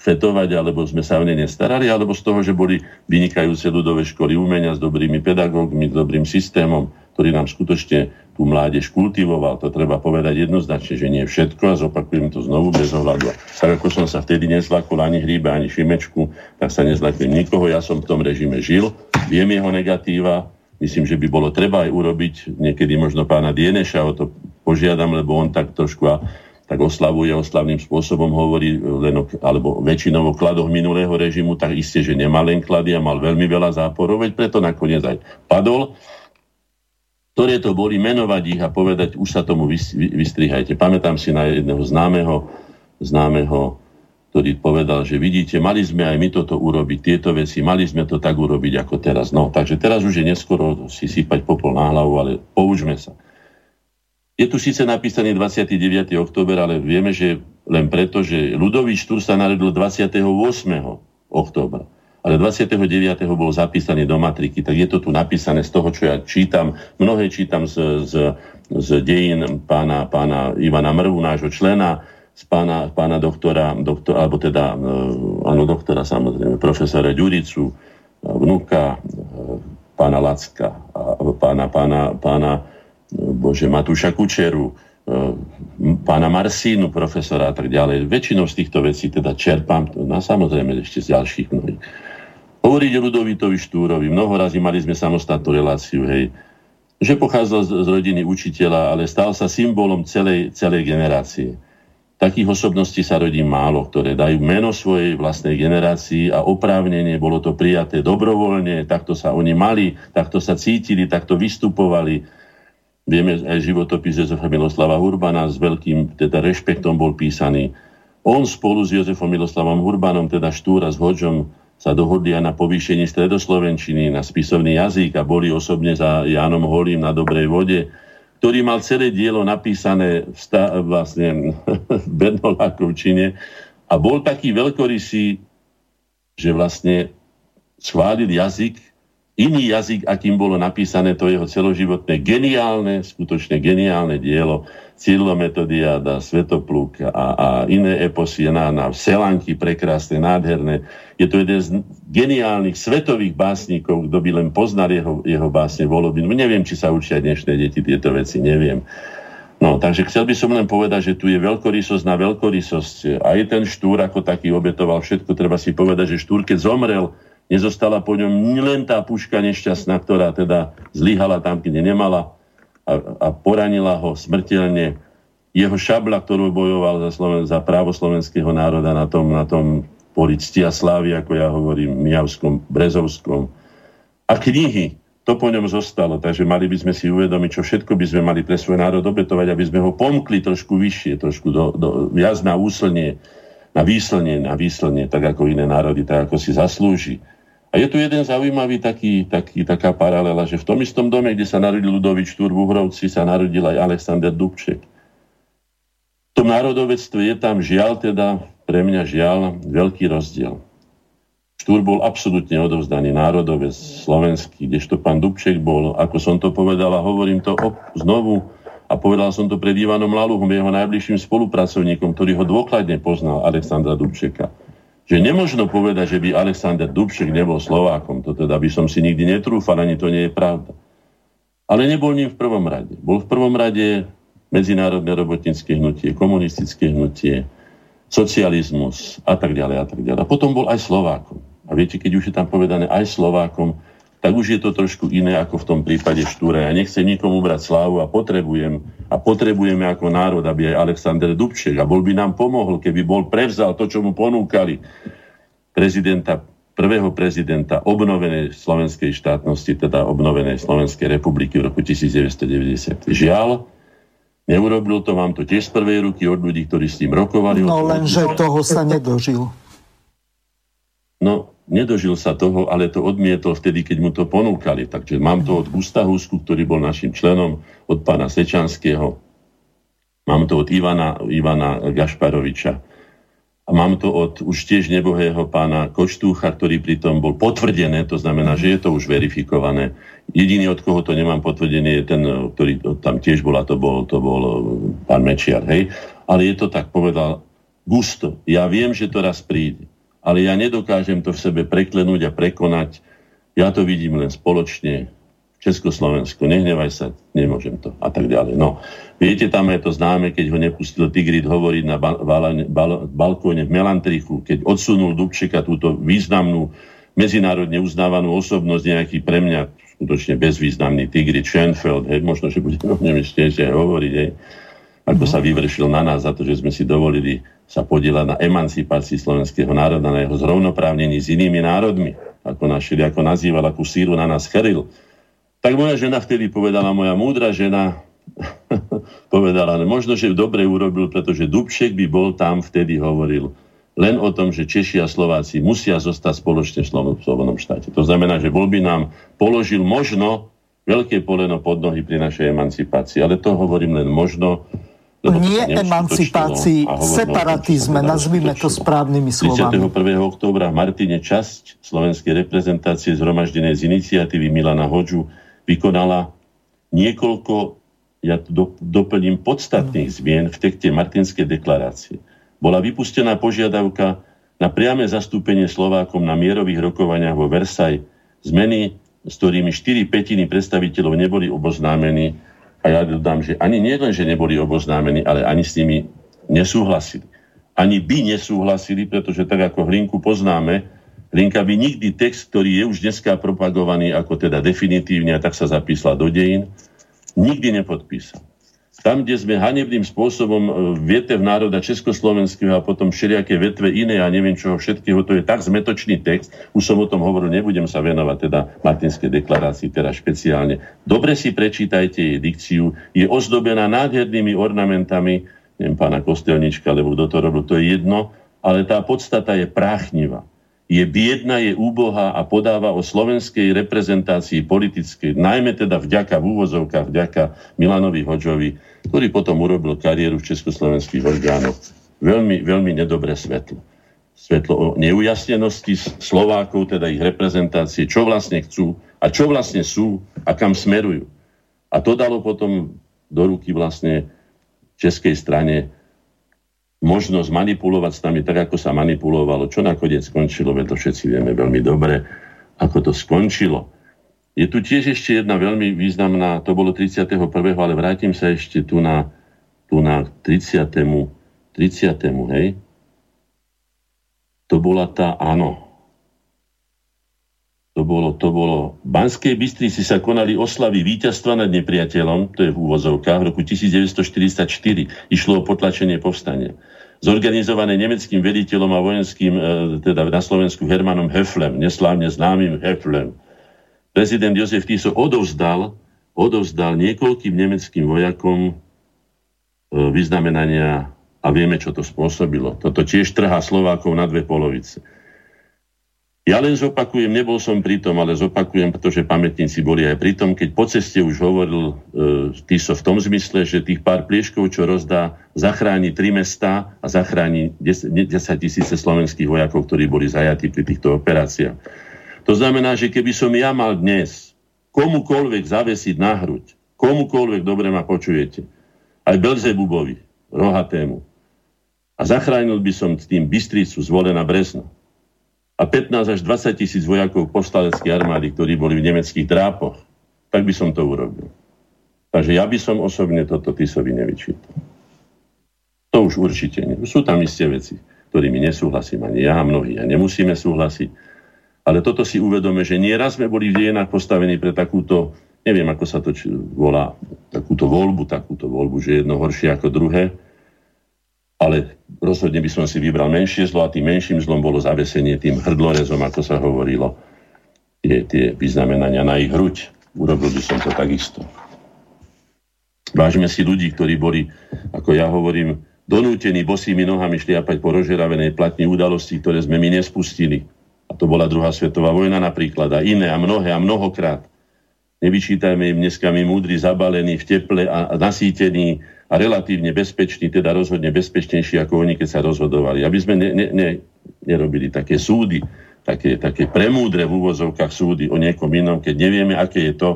fetovať, alebo sme sa o ne nestarali, alebo z toho, že boli vynikajúce ľudové školy umenia s dobrými pedagógmi, s dobrým systémom, ktorý nám skutočne tú mládež kultivoval. To treba povedať jednoznačne, že nie všetko, a zopakujem to znovu bez ohľadu. Tak ako som sa vtedy nezlakol ani Hríba, ani Šimečku, tak sa nezlaknem nikoho. Ja som v tom režime žil, viem jeho negatíva, myslím, že by bolo treba aj urobiť, niekedy možno pána Dieneša o to požiadam, lebo on tak trošku a tak oslavuje, oslavným spôsobom hovorí len o, alebo väčšinou o kladoch minulého režimu, tak isté, že nemal len klady a mal veľmi veľa záporov, veď preto nakoniec aj padol. Ktoré to boli, menovať ich a povedať, už sa tomu vystrihajte. Pamätám si na jedného známeho, známeho, ktorý povedal, že vidíte, mali sme aj my toto urobiť, tieto veci, mali sme to tak urobiť ako teraz. No, takže teraz už je neskoro si sypať popol na hlavu, ale poučme sa. Je tu síce napísaný dvadsiateho deviateho október, ale vieme, že len preto, že ľudový štúr sa narodil dvadsiateho ôsmeho októbra, ale dvadsiateho deviateho bol zapísaný do matriky, tak je to tu napísané z toho, čo ja čítam. Mnohé čítam z, z, z dejín pána, pána Ivana Mrvu, nášho člena, z pána, pána doktora, doktor, alebo teda, áno, doktora samozrejme, profesora Ďuricu, vnuka pána Lacka, pána, pána, pána Bože, Matúša Kučeru, pána Marsínu, profesora a tak ďalej. Väčšinou z týchto vecí teda čerpám, no a samozrejme ešte z ďalších mnohých. Hovoriť Ľudovitovi Štúrovi, mnoho razy mali sme samostatnú reláciu, hej, že pochádzal z, z rodiny učiteľa, ale stal sa symbolom celej, celej generácie. Takých osobností sa rodí málo, ktoré dajú meno svojej vlastnej generácii a oprávnenie, bolo to prijaté dobrovoľne, takto sa oni mali, takto sa cítili, takto vystupovali. Vieme, aj životopis Jozefa Miloslava Hurbana s veľkým teda rešpektom bol písaný. On spolu s Jozefom Miloslavom Hurbanom, teda Štúra s Hodžom, sa dohodli aj na povýšení stredoslovenčiny, na spisovný jazyk a boli osobne za Jánom Holím na Dobrej vode, ktorý mal celé dielo napísané v sta- vlastne v Bernolákovčine a A bol taký veľkorysý, že vlastne schválil jazyk, iný jazyk, akým bolo napísané to jeho celoživotné geniálne, skutočne geniálne dielo Cyrilo-Metodiáda, Svetopluk a, a iné eposy na, na Selanky, prekrásne, nádherné. Je to jeden z geniálnych svetových básnikov, kto by len poznal jeho, jeho básne Volobinu. Neviem, či sa učia dnešné deti tieto veci, neviem. No, takže chcel by som len povedať, že tu je veľkorysosť na veľkorysosť. Aj ten Štúr ako taký obetoval všetko. Treba si povedať, že Štúr, keď zomrel, nezostala po ňom len tá puška nešťastná, ktorá teda zlyhala tam, kde nemala a, a poranila ho smrteľne. Jeho šabla, ktorú bojoval za, Sloven- za právo slovenského národa na tom, na tom poli cti a slávy, ako ja hovorím, Mijavskom, Brezovskom. A knihy, to po ňom zostalo, takže mali by sme si uvedomiť, čo všetko by sme mali pre svoj národ obetovať, aby sme ho pomkli trošku vyššie, trošku do, do, viac na úslnie, na výslnie, na výslnie, tak ako iné národy, tak ako si zaslúži. A je tu jeden zaujímavý taký, taký, taká paralela, že v tom istom dome, kde sa narodil Ľudovít Štúr v Uhrovci, sa narodil aj Alexander Dubček. V tom národovectve je tam žiaľ teda, pre mňa žiaľ, veľký rozdiel. Štúr bol absolútne odovzdaný národovec slovenský, kdežto pán Dubček bol, ako som to povedal a hovorím to op- znovu, a povedal som to pred Ivanom Laluhom, jeho najbližším spolupracovníkom, ktorý ho dôkladne poznal, Alexandra Dubčeka. Že nemožno povedať, že by Alexander Dubček nebol Slovákom, to teda by som si nikdy netrúfal, ani to nie je pravda. Ale nebol ním v prvom rade. Bol v prvom rade medzinárodné robotnícke hnutie, komunistické hnutie, socializmus a tak ďalej a tak ďalej. A potom bol aj Slovákom. A viete, keď už je tam povedané aj Slovákom, tak už je to trošku iné ako v tom prípade Štúra. Ja nechcem nikomu brať slávu a potrebujem a potrebujeme ako národ, aby aj Alexander Dubček a bol by nám pomohol, keby bol prevzal to, čo mu ponúkali prezidenta, prvého prezidenta obnovenej slovenskej štátnosti, teda obnovenej Slovenskej republiky v roku devätnásťstodeväťdesiat. Žiaľ, neurobil to, mám to tiež z prvej ruky od ľudí, ktorí s ním rokovali. No lenže toho sa nedožil. No, nedožil sa toho, ale to odmietol vtedy, keď mu to ponúkali. Takže mám to od Gusta Husku, ktorý bol našim členom, od pána Sečanského, mám to od Ivana, Ivana Gašparoviča a mám to od už tiež nebohého pána Koštúcha, ktorý pritom bol potvrdené, to znamená, že je to už verifikované. Jediný, od koho to nemám potvrdené, je ten, ktorý tam tiež bola, to bol, to bol pán Mečiar, hej. Ale je to tak, povedal Gusto, ja viem, že to raz príde. Ale ja nedokážem to v sebe preklenúť a prekonať. Ja to vidím len spoločne. Československo, nehnevaj sa, nemôžem to. A tak ďalej. No, viete, tam je to známe, keď ho nepustil Tigrid hovoriť na bal- bal- bal- balkóne v Melantrichu, keď odsunul Dubčeka, túto významnú, medzinárodne uznávanú osobnosť, nejaký pre mňa skutočne bezvýznamný Tigrid Schoenfeld, hej, možno, že budeme o ňom ešte aj hovoriť, hej, ako sa vyvršil na nás za to, že sme si dovolili sa podielať na emancipácii slovenského národa, na jeho zrovnoprávnení s inými národmi, ako nás všelijako nazýval, akú síru na nás chrlil. Tak moja žena vtedy povedala, moja múdra žena povedala, no možno, že dobre urobil, pretože Dubček by bol tam vtedy hovoril len o tom, že Češi a Slováci musia zostať spoločne v slobodnom štáte. To znamená, že bol by nám položil možno veľké poleno pod nohy pri našej emancipácii, ale to hovorím len možno. Lebo nie emancipácii, separatizme, nazvime to správnymi slovami. tridsiateho prvého októbra v Martine časť slovenskej reprezentácie zhromaždenej z iniciatívy Milana Hodžu vykonala niekoľko, ja do, doplním, podstatných zmien v tekste Martinskej deklarácie. Bola vypustená požiadavka na priame zastúpenie Slovákom na mierových rokovaniach vo Versailles, zmeny, s ktorými štyri pätiny predstaviteľov neboli oboznámení. A ja dodám, že ani nie len, že neboli oboznámení, ale ani s nimi nesúhlasili. Ani by nesúhlasili, pretože tak ako Hlinku poznáme, Hlinka by nikdy text, ktorý je už dneska propagovaný ako teda definitívne a tak sa zapísala do dejín, nikdy nepodpísal. Tam, kde sme hanebným spôsobom vietev národa československého a potom všelijaké vetve iné a neviem čoho všetkého, to je tak zmetočný text, už som o tom hovoril, nebudem sa venovať teda Martinskej deklarácii, teda špeciálne. Dobre si prečítajte jej dikciu, je ozdobená nádhernými ornamentami, neviem pána Kostelnička, lebo kto to robil, to je jedno, ale tá podstata je práchnivá. Je biedna, je úbohá a podáva o slovenskej reprezentácii politickej, najmä teda vďaka v úvozovkách, vďaka Milanovi Hodžovi, ktorý potom urobil kariéru v československých orgánoch, veľmi, veľmi nedobré svetlo. Svetlo o neujasnenosti Slovákov, teda ich reprezentácie, čo vlastne chcú a čo vlastne sú a kam smerujú. A to dalo potom do ruky vlastne českej strane možnosť manipulovať s nami tak, ako sa manipulovalo. Čo nakoniec skončilo, veď to všetci vieme veľmi dobre, ako to skončilo. Je tu tiež ešte jedna veľmi významná, to bolo tridsiateho prvého ale vrátim sa ešte tu na, tu na tridsiateho tridsiateho hej. To bola tá, áno. To bolo, to bolo. V Banskej Bystrici sa konali oslavy víťazstva nad nepriateľom, to je v úvozovkách, v roku devätnásťštyridsaťštyri. Išlo o potlačenie povstania. Zorganizované nemeckým veliteľom a vojenským, teda na Slovensku Hermanom Höflem, neslávne známym Höflem. Prezident Jozef Tiso odovzdal, odovzdal niekoľkým nemeckým vojakom vyznamenania a vieme, čo to spôsobilo. Toto tiež trhá Slovákov na dve polovice. Ja len zopakujem, nebol som pri tom, ale zopakujem, pretože pamätníci boli aj pri tom, keď po ceste už hovoril e, Tiso v tom zmysle, že tých pár plieškov, čo rozdá, zachráni tri mestá a zachráni desaťtisíce slovenských vojakov, ktorí boli zajatí pri týchto operáciách. To znamená, že keby som ja mal dnes komukoľvek zavesiť na hruď, komukoľvek, dobre ma počujete, aj Belzebubovi, rohatému, a zachránil by som tým Bystricu, Zvolen a Brezno a pätnásť až dvadsať tisíc vojakov povstaleckej armády, ktorí boli v nemeckých drápoch, tak by som to urobil. Takže ja by som osobne toto Tisovi nevyčítal. To už určite nie. Sú tam isté veci, ktorými nesúhlasím ani ja a mnohí. A nemusíme súhlasiť. Ale toto si uvedome, že nieraz sme boli v dejinách postavení pre takúto, neviem, ako sa to volá, takúto voľbu, takúto voľbu, že jedno horšie ako druhé. Ale rozhodne by som si vybral menšie zlo a tým menším zlom bolo zavesenie tým hrdlorezom, ako sa hovorilo, tie, tie vyznamenania na ich hruď. Urobil by som to takisto. Vážme si ľudí, ktorí boli, ako ja hovorím, donútení bosými nohami šliapať po rozžeravenej platni udalosti, ktoré sme my nespustili. A to bola druhá svetová vojna napríklad a iné a mnohé a mnohokrát. Nevyčítajme im dneska my múdri, zabalení, v teple a nasýtení a relatívne bezpečný, teda rozhodne bezpečnejší ako oni, keď sa rozhodovali. Aby sme ne, ne, ne, nerobili také súdy, také, také premúdre v úvozovkách súdy o niekom inom, keď nevieme, aké je to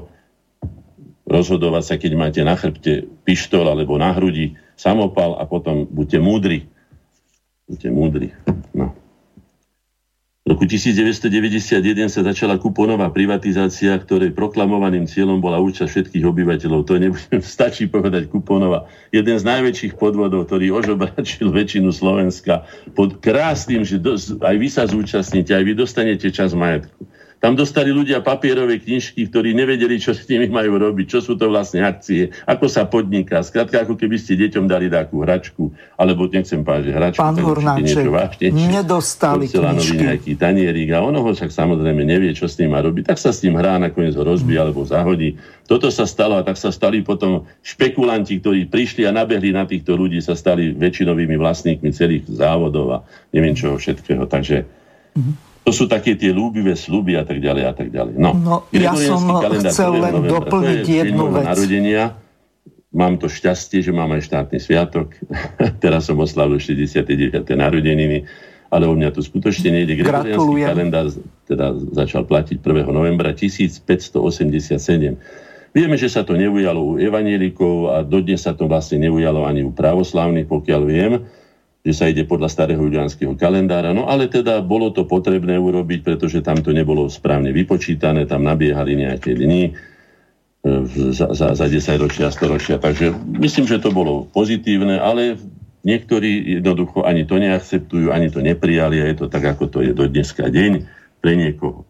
rozhodovať sa, keď máte na chrbte pištol alebo na hrudi samopal a potom buďte múdri. Buďte múdri, no. V roku devätnásťdeväťdesiatjeden sa začala kuponová privatizácia, ktorej proklamovaným cieľom bola účasť všetkých obyvateľov. To nebudem, stačí povedať kuponová. Jeden z najväčších podvodov, ktorý ožobračil väčšinu Slovenska pod krásnym, že do, aj vy sa zúčastníte, aj vy dostanete časť majetku. Tam dostali ľudia papierové knižky, ktorí nevedeli, čo s nimi majú robiť, čo sú to vlastne akcie, ako sa podniká. Skrátka, ako keby ste deťom dali takú hračku, alebo nechcem páčiť hračku. Pán Hornáček, nedostali knižky. Tanierík, a ono ho však samozrejme nevie, čo s ním má robiť. Tak sa s ním hrá, nakoniec ho rozbí alebo zahodí. Toto sa stalo a tak sa stali potom špekulanti, ktorí prišli a nabehli na týchto ľudí, sa stali väčšinovými vlastníkmi celých závodov a neviem čoho všetkého. Takže... Mm-hmm. To sú také tie ľúbivé sľuby a tak ďalej a tak ďalej. No, no ja som chcel len doplniť jednu vec. Narodenia. Mám to šťastie, že mám aj štátny sviatok. Teraz som oslavil štyridsiate deviate narodeniny, ale o mňa to skutočne nejde. Gregoriánsky kalendár teda začal platiť prvého novembra tisícpäťstoosemdesiatsedem. Vieme, že sa to neujalo u evanjelikov a dodnes sa to vlastne neujalo ani u pravoslávnych, pokiaľ viem, že sa ide podľa starého juliánskeho kalendára. No ale teda bolo to potrebné urobiť, pretože tam to nebolo správne vypočítané, tam nabiehali nejaké dni za, za, za desaťročia, storočia. Takže myslím, že to bolo pozitívne, ale niektorí jednoducho ani to neakceptujú, ani to neprijali a je to tak, ako to je do dneska deň pre niekoho.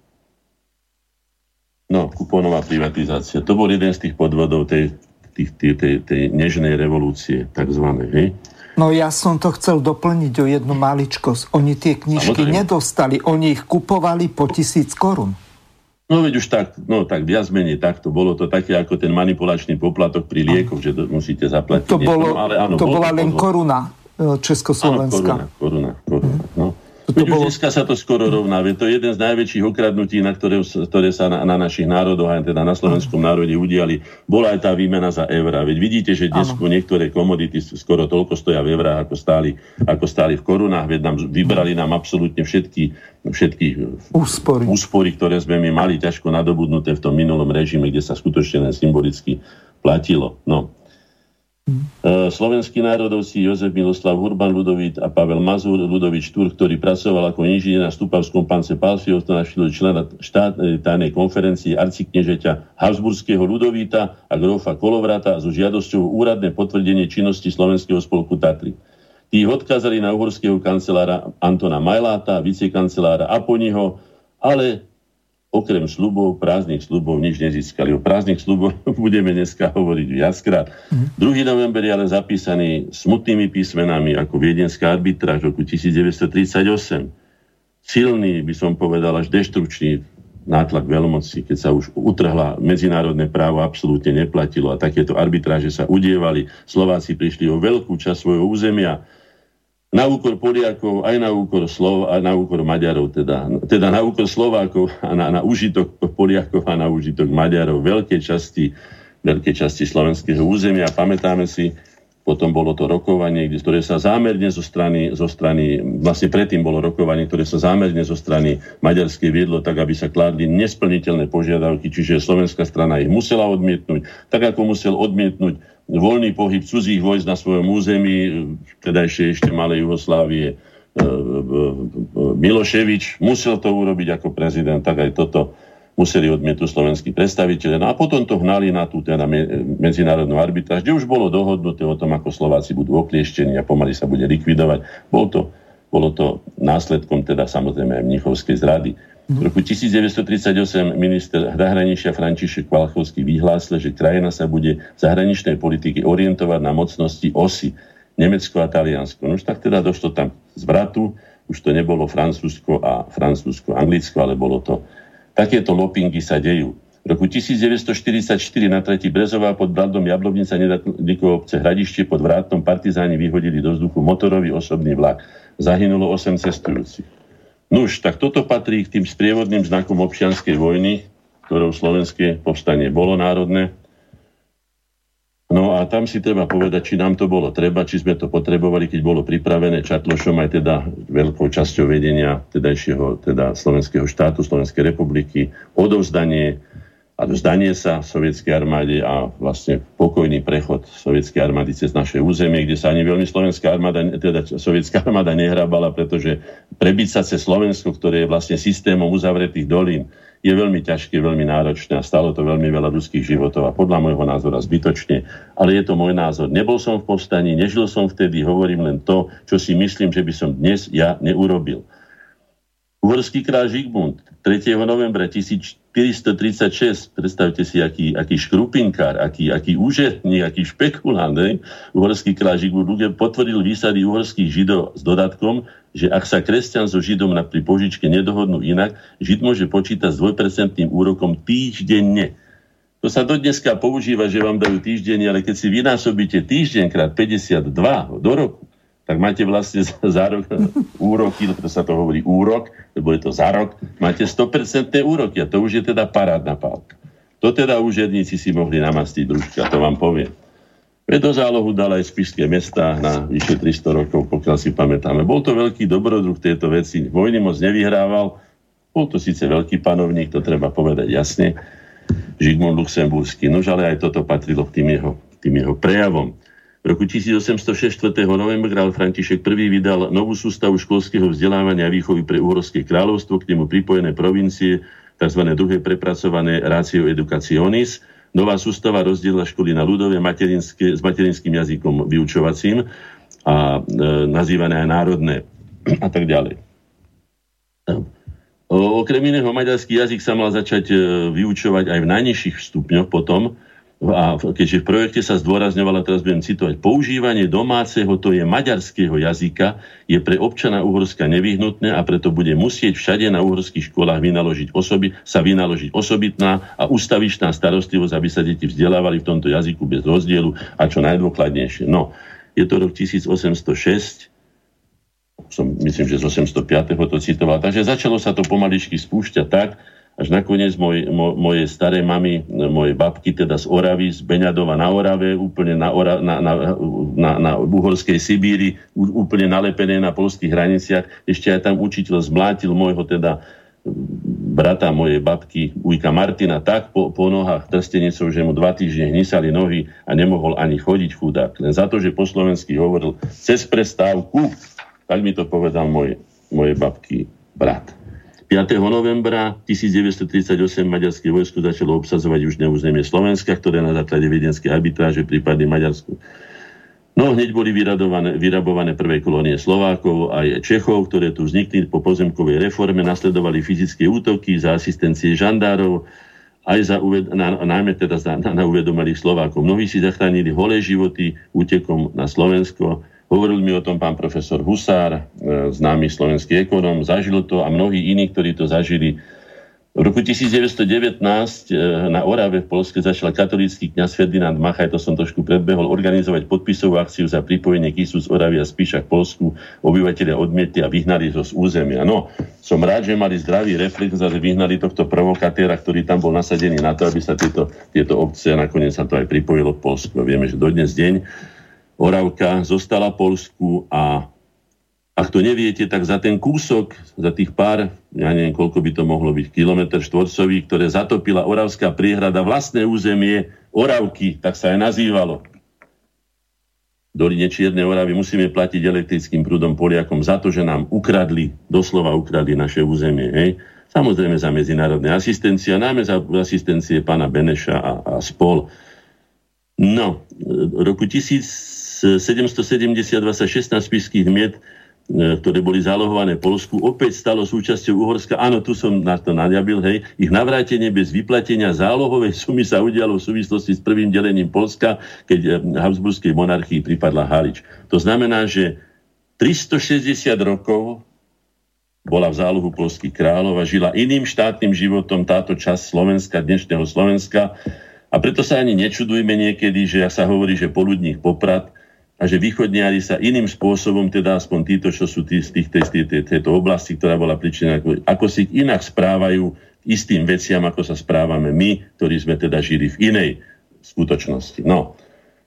No, kuponová privatizácia. To bol jeden z tých podvodov tej, tých, tej, tej, tej nežnej revolúcie, takzvanej, hej? No ja som to chcel doplniť o jednu maličkosť. Oni tie knižky no, nedostali, oni ich kupovali po tisíc korún. No veď už tak, no tak viac menej takto. Bolo to také ako ten manipulačný poplatok pri liekoch, že to musíte zaplatiť. To, bolo, no, ale áno, to bolo bola to len koruna Československa. Áno, koruna, koruna, koruna, no. to bolo... Dneska sa to skoro rovná. Je to jeden z najväčších okradnutí, na ktoré, ktoré sa na, na našich národoch, aj teda na slovenskom národe udiali. Bola aj tá výmena za eurá. Veď vidíte, že dnes niektoré komodity skoro toľko stoja v eurách, ako stáli, ako stáli v korunách. Veď nám, vybrali nám absolútne všetky, všetky úspory. úspory, ktoré sme my mali ťažko nadobudnuté v tom minulom režime, kde sa skutočne symbolicky platilo. No. Slovenskí národovci Jozef Miloslav Hurban Ludovít a Pavel Mazur Ludovič Štúr, ktorý pracoval ako inžinier na Stupavskom pánce Palfiov, to našli člena štátnej konferencie arcikniežeťa Habsburského Ludovíta a grofa Kolovrata so žiadosťou úradné potvrdenie činnosti Slovenského spolku Tatry. Tí odkázali na uhorského kancelára Antona Majláta, vicekancelára Aponiho, ale okrem slubov, prázdnych slubov nič nezískali. O prázdnych sluboch budeme dneska hovoriť viackrát. Mm. druhého novembra je ale zapísaný smutnými písmenami ako viedenská arbitráž roku devätnásť tridsaťosem. Silný, by som povedal, až deštrukčný nátlak veľmocí, keď sa už utrhla medzinárodné právo, absolútne neplatilo a takéto arbitráže sa udievali. Slováci prišli o veľkú časť svojho územia, na úkor Poliakov, aj na úkor Slov, aj na úkor Maďarov, teda, teda na úkor Slovákov a na, na užitok Poliakov a na užitok Maďarov, veľké časti, veľké časti slovenského územia. Pamätáme si, potom bolo to rokovanie, ktoré sa zámerne zo strany, zo strany, vlastne predtým bolo rokovanie, ktoré sa zámerne zo strany maďarskej viedlo, tak aby sa kládli nesplniteľné požiadavky, čiže slovenská strana ich musela odmietnúť, tak ako musel odmietnúť voľný pohyb cudzích vojsk na svojom území, teda ešte ešte malej Jugoslávie, Miloševič musel to urobiť ako prezident, tak aj toto museli odmietnúť slovenskí predstavitelia. No a potom to hnali na tú teda medzinárodnú arbitráž, kde už bolo dohodnuté o tom, ako Slováci budú oklieštení a pomaly sa bude likvidovať. Bolo to, bolo to následkom teda samozrejme aj mnichovskej zrady. V roku devätnásť tridsaťosem minister zahraničia František Valchovský vyhlásil, že krajina sa bude v zahraničnej politiky orientovať na mocnosti osy Nemecko a Taliansko. No už tak teda došlo tam k zvratu, už to nebolo Francúzsko a Francúzsko-Anglicko, ale bolo to. Takéto lopingy sa dejú. V roku devätnásť štyridsaťštyri na Tretí Brezová pod Bradom Jablovnica nedaleko obce Hradište pod Vrátom partizáni vyhodili do vzduchu motorový osobný vlak. Zahynulo osem cestujúcich. Nuž, tak toto patrí k tým sprievodným znakom občianskej vojny, ktorou slovenské povstanie bolo národné. No a tam si treba povedať, či nám to bolo treba, či sme to potrebovali, keď bolo pripravené Čatlošom aj teda veľkou časťou vedenia tedajšieho, teda slovenského štátu, Slovenskej republiky, odovzdanie a vzdanie sa sovietskej armáde a vlastne pokojný prechod sovietskej armády cez naše územie, kde sa ani veľmi slovenská armáda, teda sovietská armáda nehrábala, pretože prebiť sa cez Slovensko, ktoré je vlastne systémom uzavretých dolín, je veľmi ťažké, veľmi náročné a stalo to veľmi veľa ľudských životov a podľa môjho názora zbytočne. Ale je to môj názor. Nebol som v povstaní, nežil som vtedy, hovorím len to, čo si myslím, že by som dnes ja neurobil. Uhorský kráľ Žigmund tretieho novembra tisíc štyristo tridsaťšesť, predstavte si, aký, aký škrupinkár, aký, aký úžerník, aký špekulant, ne? Uhorský kráľ Žigmund potvrdil výsady uhorských Židov s dodatkom, že ak sa kresťan so Židom na pri požičke nedohodnú inak, Žid môže počítať s dvojpercentným úrokom týždenne. To sa do dneska používa, že vám dajú týždenne, ale keď si vynásobíte týždeň krát päťdesiatdva do roku, tak máte vlastne za rok úroky, to sa to hovorí úrok, lebo je to za rok, máte sto percent úroky a to už je teda parádna pálka. To teda úžerníci si mohli namastiť družka, to vám poviem. Do zálohu dal aj spišské mestá na vyše tristo rokov, pokiaľ si pamätáme. Bol to veľký dobrodruh tejto veci, vojny moc nevyhrával, bol to síce veľký panovník, to treba povedať jasne, Žigmund Luxemburský, nož ale aj toto patrilo k tým jeho, tým jeho prejavom. V roku tisíc osemsto šesť štvrtého novembra král František I vydal novú sústavu školského vzdelávania a výchovy pre Uhorské kráľovstvo, k nemu pripojené provincie, tzv. Druhé prepracované ratio educationis. Nová sústava rozdiela školy na ľudové materinské, s materinským jazykom vyučovacím a e, nazývané aj národné a tak ďalej. O, okrem iného maďarský jazyk sa mal začať e, vyučovať aj v najnižších stupňoch potom, a keďže v projekte sa zdôrazňovala, teraz budem citovať, používanie domáceho, to je maďarského jazyka, je pre občana Uhorska nevyhnutné a preto bude musieť všade na uhorských školách vynaložiť osoby, sa vynaložiť osobitná a ustavičná starostlivosť, aby sa deti vzdelávali v tomto jazyku bez rozdielu a čo najdôkladnejšie. No, je to rok tisíc osemsto šesť, som, myslím, že z osemstopäť to citoval. Takže začalo sa to pomaličky spúšťať tak, až nakoniec moj, mo, moje staré mamy, moje babky, teda z Oravy, z Beňadova na Orave, úplne na, Ora, na, na, na, na uhorskej Sibíri, úplne nalepené na polských hraniciach. Ešte aj tam učiteľ zmlátil môjho teda brata mojej babky, ujka Martina, tak po, po nohách trstenicou, že mu dva týždne hnisali nohy a nemohol ani chodiť chudák. Len za to, že po slovensky hovoril cez prestávku, tak mi to povedal moje, moje babky brat. piateho novembra devätnásťtridsaťosem maďarské vojsko začalo obsazovať južné územie Slovenska, ktoré na základe viedenskej arbitráže prípadne Maďarsku. No, hneď boli vyrabované prvé kolónie Slovákov a Čechov, ktoré tu vznikli po pozemkovej reforme, nasledovali fyzické útoky za asistencie žandárov, aj za, na, najmä teda za, na, na uvedomelých Slovákov. Mnohí si zachránili holé životy útekom na Slovensko. Hovoril mi o tom pán profesor Husár, známy slovenský ekonóm, zažil to a mnohí iní, ktorí to zažili. V roku devätnásťstodevätnásť na Orave v Poľsku začal katolícky kňaz Ferdinand Machaj, to som trošku predbehol, organizovať podpisovú akciu za pripojenie Kisu z Oravy a Spiša k Poľsku. Obyvateľia odmietli a vyhnali to z územia. No, som rád, že mali zdravý reflex, ale vyhnali tohto provokatéra, ktorý tam bol nasadený na to, aby sa tieto, tieto obce, a nakoniec sa to aj pripojilo k Poľsku. Vieme, že dodnes deň Oravka zostala Poľsku a ak to neviete, tak za ten kúsok, za tých pár, ja neviem, koľko by to mohlo byť, kilometr štvorcový, ktoré zatopila Oravská priehrada, vlastné územie Oravky, tak sa aj nazývalo. V doline Čiernej Oravy musíme platiť elektrickým prúdom Poliakom za to, že nám ukradli, doslova ukradli naše územie. Hej? Samozrejme za medzinárodné asistencie, najmä za asistencie pána Beneša a, a spol. No, roku tisícsedemstosedemdesiatdva sa šestnásť spišských miet, ktoré boli zálohované Poľsku, opäť stalo súčasťou Uhorska. Áno, tu som na to naďabil, hej. Ich navrátenie bez vyplatenia zálohovej sumy sa udialo v súvislosti s prvým delením Poľska, keď Habsburskej monarchii pripadla Halič. To znamená, že tristošesťdesiat rokov bola v zálohu poľských kráľov a žila iným štátnym životom táto časť Slovenska, dnešného Slovenska. A preto sa ani nečudujme niekedy, že sa hovorí, že Poludník Poprad, a že východniari sa iným spôsobom, teda aspoň títo, čo sú tí, z tých, tý, tý, tejto oblasti, ktorá bola príčina, ako, ako si inak správajú istým veciam, ako sa správame my, ktorí sme teda žili v inej skutočnosti. No,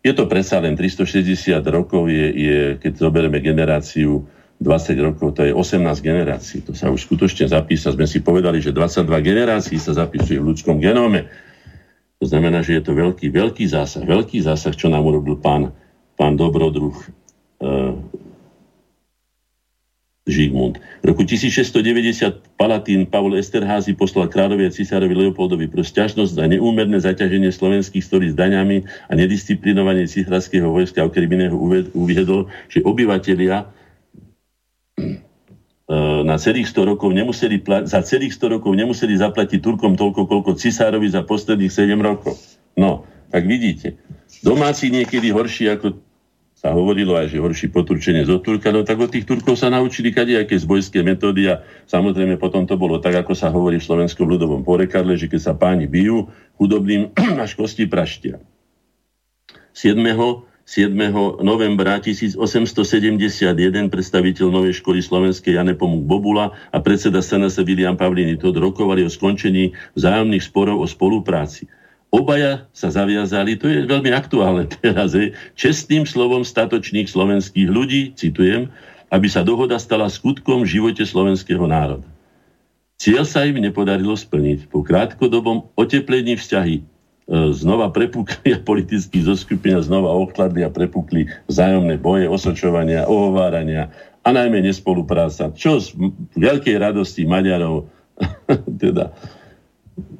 je to predsa len tristošesťdesiat rokov, je, je, keď zoberieme generáciu dvadsať rokov, to je osemnásť generácií. To sa už skutočne zapísa. Sme si povedali, že dvadsaťdva generácií sa zapisuje v ľudskom genóme. To znamená, že je to veľký, veľký zásah, veľký zásah, čo nám urobil pán pán dobrodruh eh, Žigmund. V roku tisícšesťstodeväťdesiat palatín Pavol Esterházy poslal kráľovi a cisárovi Leopoldovi pro sťažnosť za neúmerné zaťaženie slovenských storí s daňami a nedisciplinovanie císarského vojska, okrem iného uviedol, že obyvatelia eh, na celých sto rokov nemuseli pla- za celých sto rokov nemuseli zaplatiť Turkom toľko, koľko cisárovi za posledných sedem rokov. No, tak vidíte, domáci niekedy horší, ako sa hovorilo aj, že horší poturčenie z Turka, no tak od tých Turkov sa naučili kadejaké zbojské metódy a samozrejme potom to bolo tak, ako sa hovorí v slovenskom ľudovom porekadle, že keď sa páni bijú, chudobným až kosti praštia. siedmeho novembra osemnásťstosedemdesiatjeden predstaviteľ Novej školy slovenskej Jan Nepomuk Bobula a predseda es en es Viliam Pavlíny Tóth rokovali o skončení vzájomných sporov o spolupráci. Obaja sa zaviazali, to je veľmi aktuálne teraz, je, čestným slovom statočných slovenských ľudí, citujem, aby sa dohoda stala skutkom v živote slovenského národa. Cieľ sa im nepodarilo splniť. Po krátkodobom oteplení vzťahy e, znova prepukli a politickí zoskupenia znova ochladli a prepukli vzájomné boje, osočovania, ohovárania a najmä nespolupráca. Čo z veľkej radosti Maďarov teda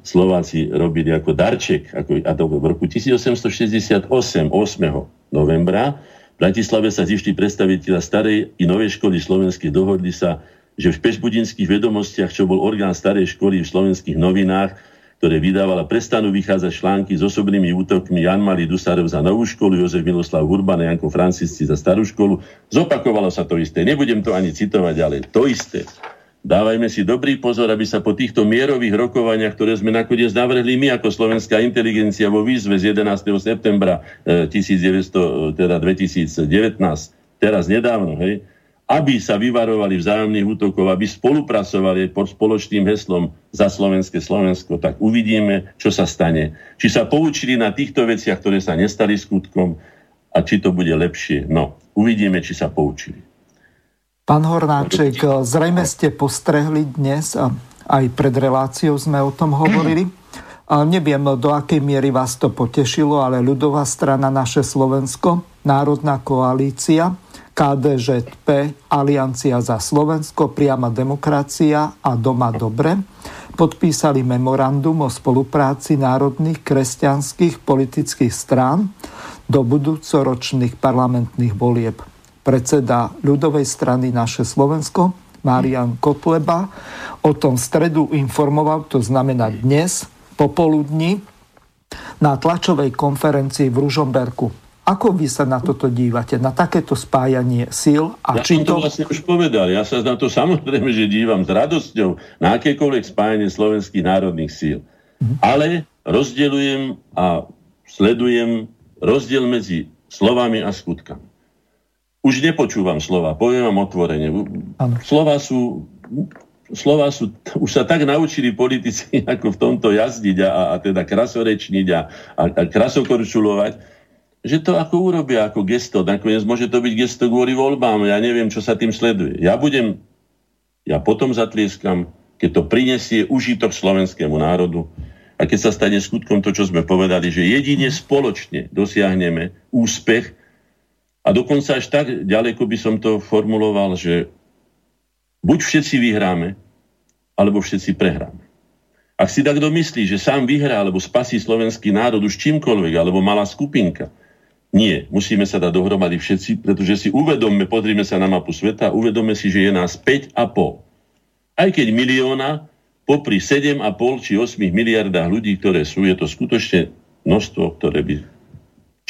Slováci robili ako darček, ako, a to v roku osemnásťstošesťdesiatosem, ôsmeho novembra, v Bratislave sa zišli predstavitelia starej i novej školy slovenskej, dohodli sa, že v Pešbudinských vedomostiach, čo bol orgán starej školy v slovenských novinách, ktoré vydávala, prestanú vychádzať články s osobnými útokmi Jan Malý Dusárov za novú školu, Jozef Miloslav Urban a Janko Francisci za starú školu. Zopakovalo sa to isté, nebudem to ani citovať, ale to isté. Dávajme si dobrý pozor, aby sa po týchto mierových rokovaniach, ktoré sme nakoniec navrhli my ako slovenská inteligencia vo výzve z jedenásteho septembra devätnásťstodevätnásť, teraz nedávno, hej, aby sa vyvarovali vzájomných útokov, aby spolupracovali pod spoločným heslom za slovenské Slovensko, tak uvidíme, čo sa stane. Či sa poučili na týchto veciach, ktoré sa nestali skutkom, a či to bude lepšie. No, uvidíme, či sa poučili. Pán Hornáček, zrejme ste postrehli dnes, aj pred reláciou sme o tom hovorili. A neviem, do akej miery vás to potešilo, ale ľudová strana Naše Slovensko, Národná koalícia, ká dé žé pé, Aliancia za Slovensko, Priama demokracia a Doma dobre podpísali memorandum o spolupráci národných kresťanských politických strán do budúcoročných parlamentných volieb. Predseda ľudovej strany Naše Slovensko, Marián Kotleba, o tom v stredu informoval, to znamená dnes, popoludní, na tlačovej konferencii v Ružomberku. Ako vy sa na toto dívate? Na takéto spájanie síl? A ja či to... som to vlastne už povedal. Ja sa na to samozrejme, že dívam s radosťou na akékoľvek spájanie slovenských národných síl. Mm. Ale rozdeľujem a sledujem rozdiel medzi slovami a skutkami. Už nepočúvam slova. Poviem vám otvorene. Slova sú, slova sú... Už sa tak naučili politici ako v tomto jazdiť a, a teda krasorečniť a, a, a krasokorčulovať, že to ako urobia, ako gesto, nakoniec môže to byť gesto kvôli voľbám, ja neviem, čo sa tým sleduje. Ja budem, ja potom zatlieskam, keď to prinesie užitok slovenskému národu a keď sa stane skutkom to, čo sme povedali, že jedine spoločne dosiahneme úspech a dokonca až tak ďaleko by som to formuloval, že buď všetci vyhráme, alebo všetci prehráme. Ak si takto myslí, že sám vyhrá, alebo spasí slovenský národ už čímkoľvek, alebo malá skupinka, nie, musíme sa dať dohromady všetci, pretože si uvedomme, pozrime sa na mapu sveta, uvedomme si, že je nás päť a pol. Aj keď milióna, popri sedem a pol či osem miliardách ľudí, ktoré sú, je to skutočne množstvo, ktoré by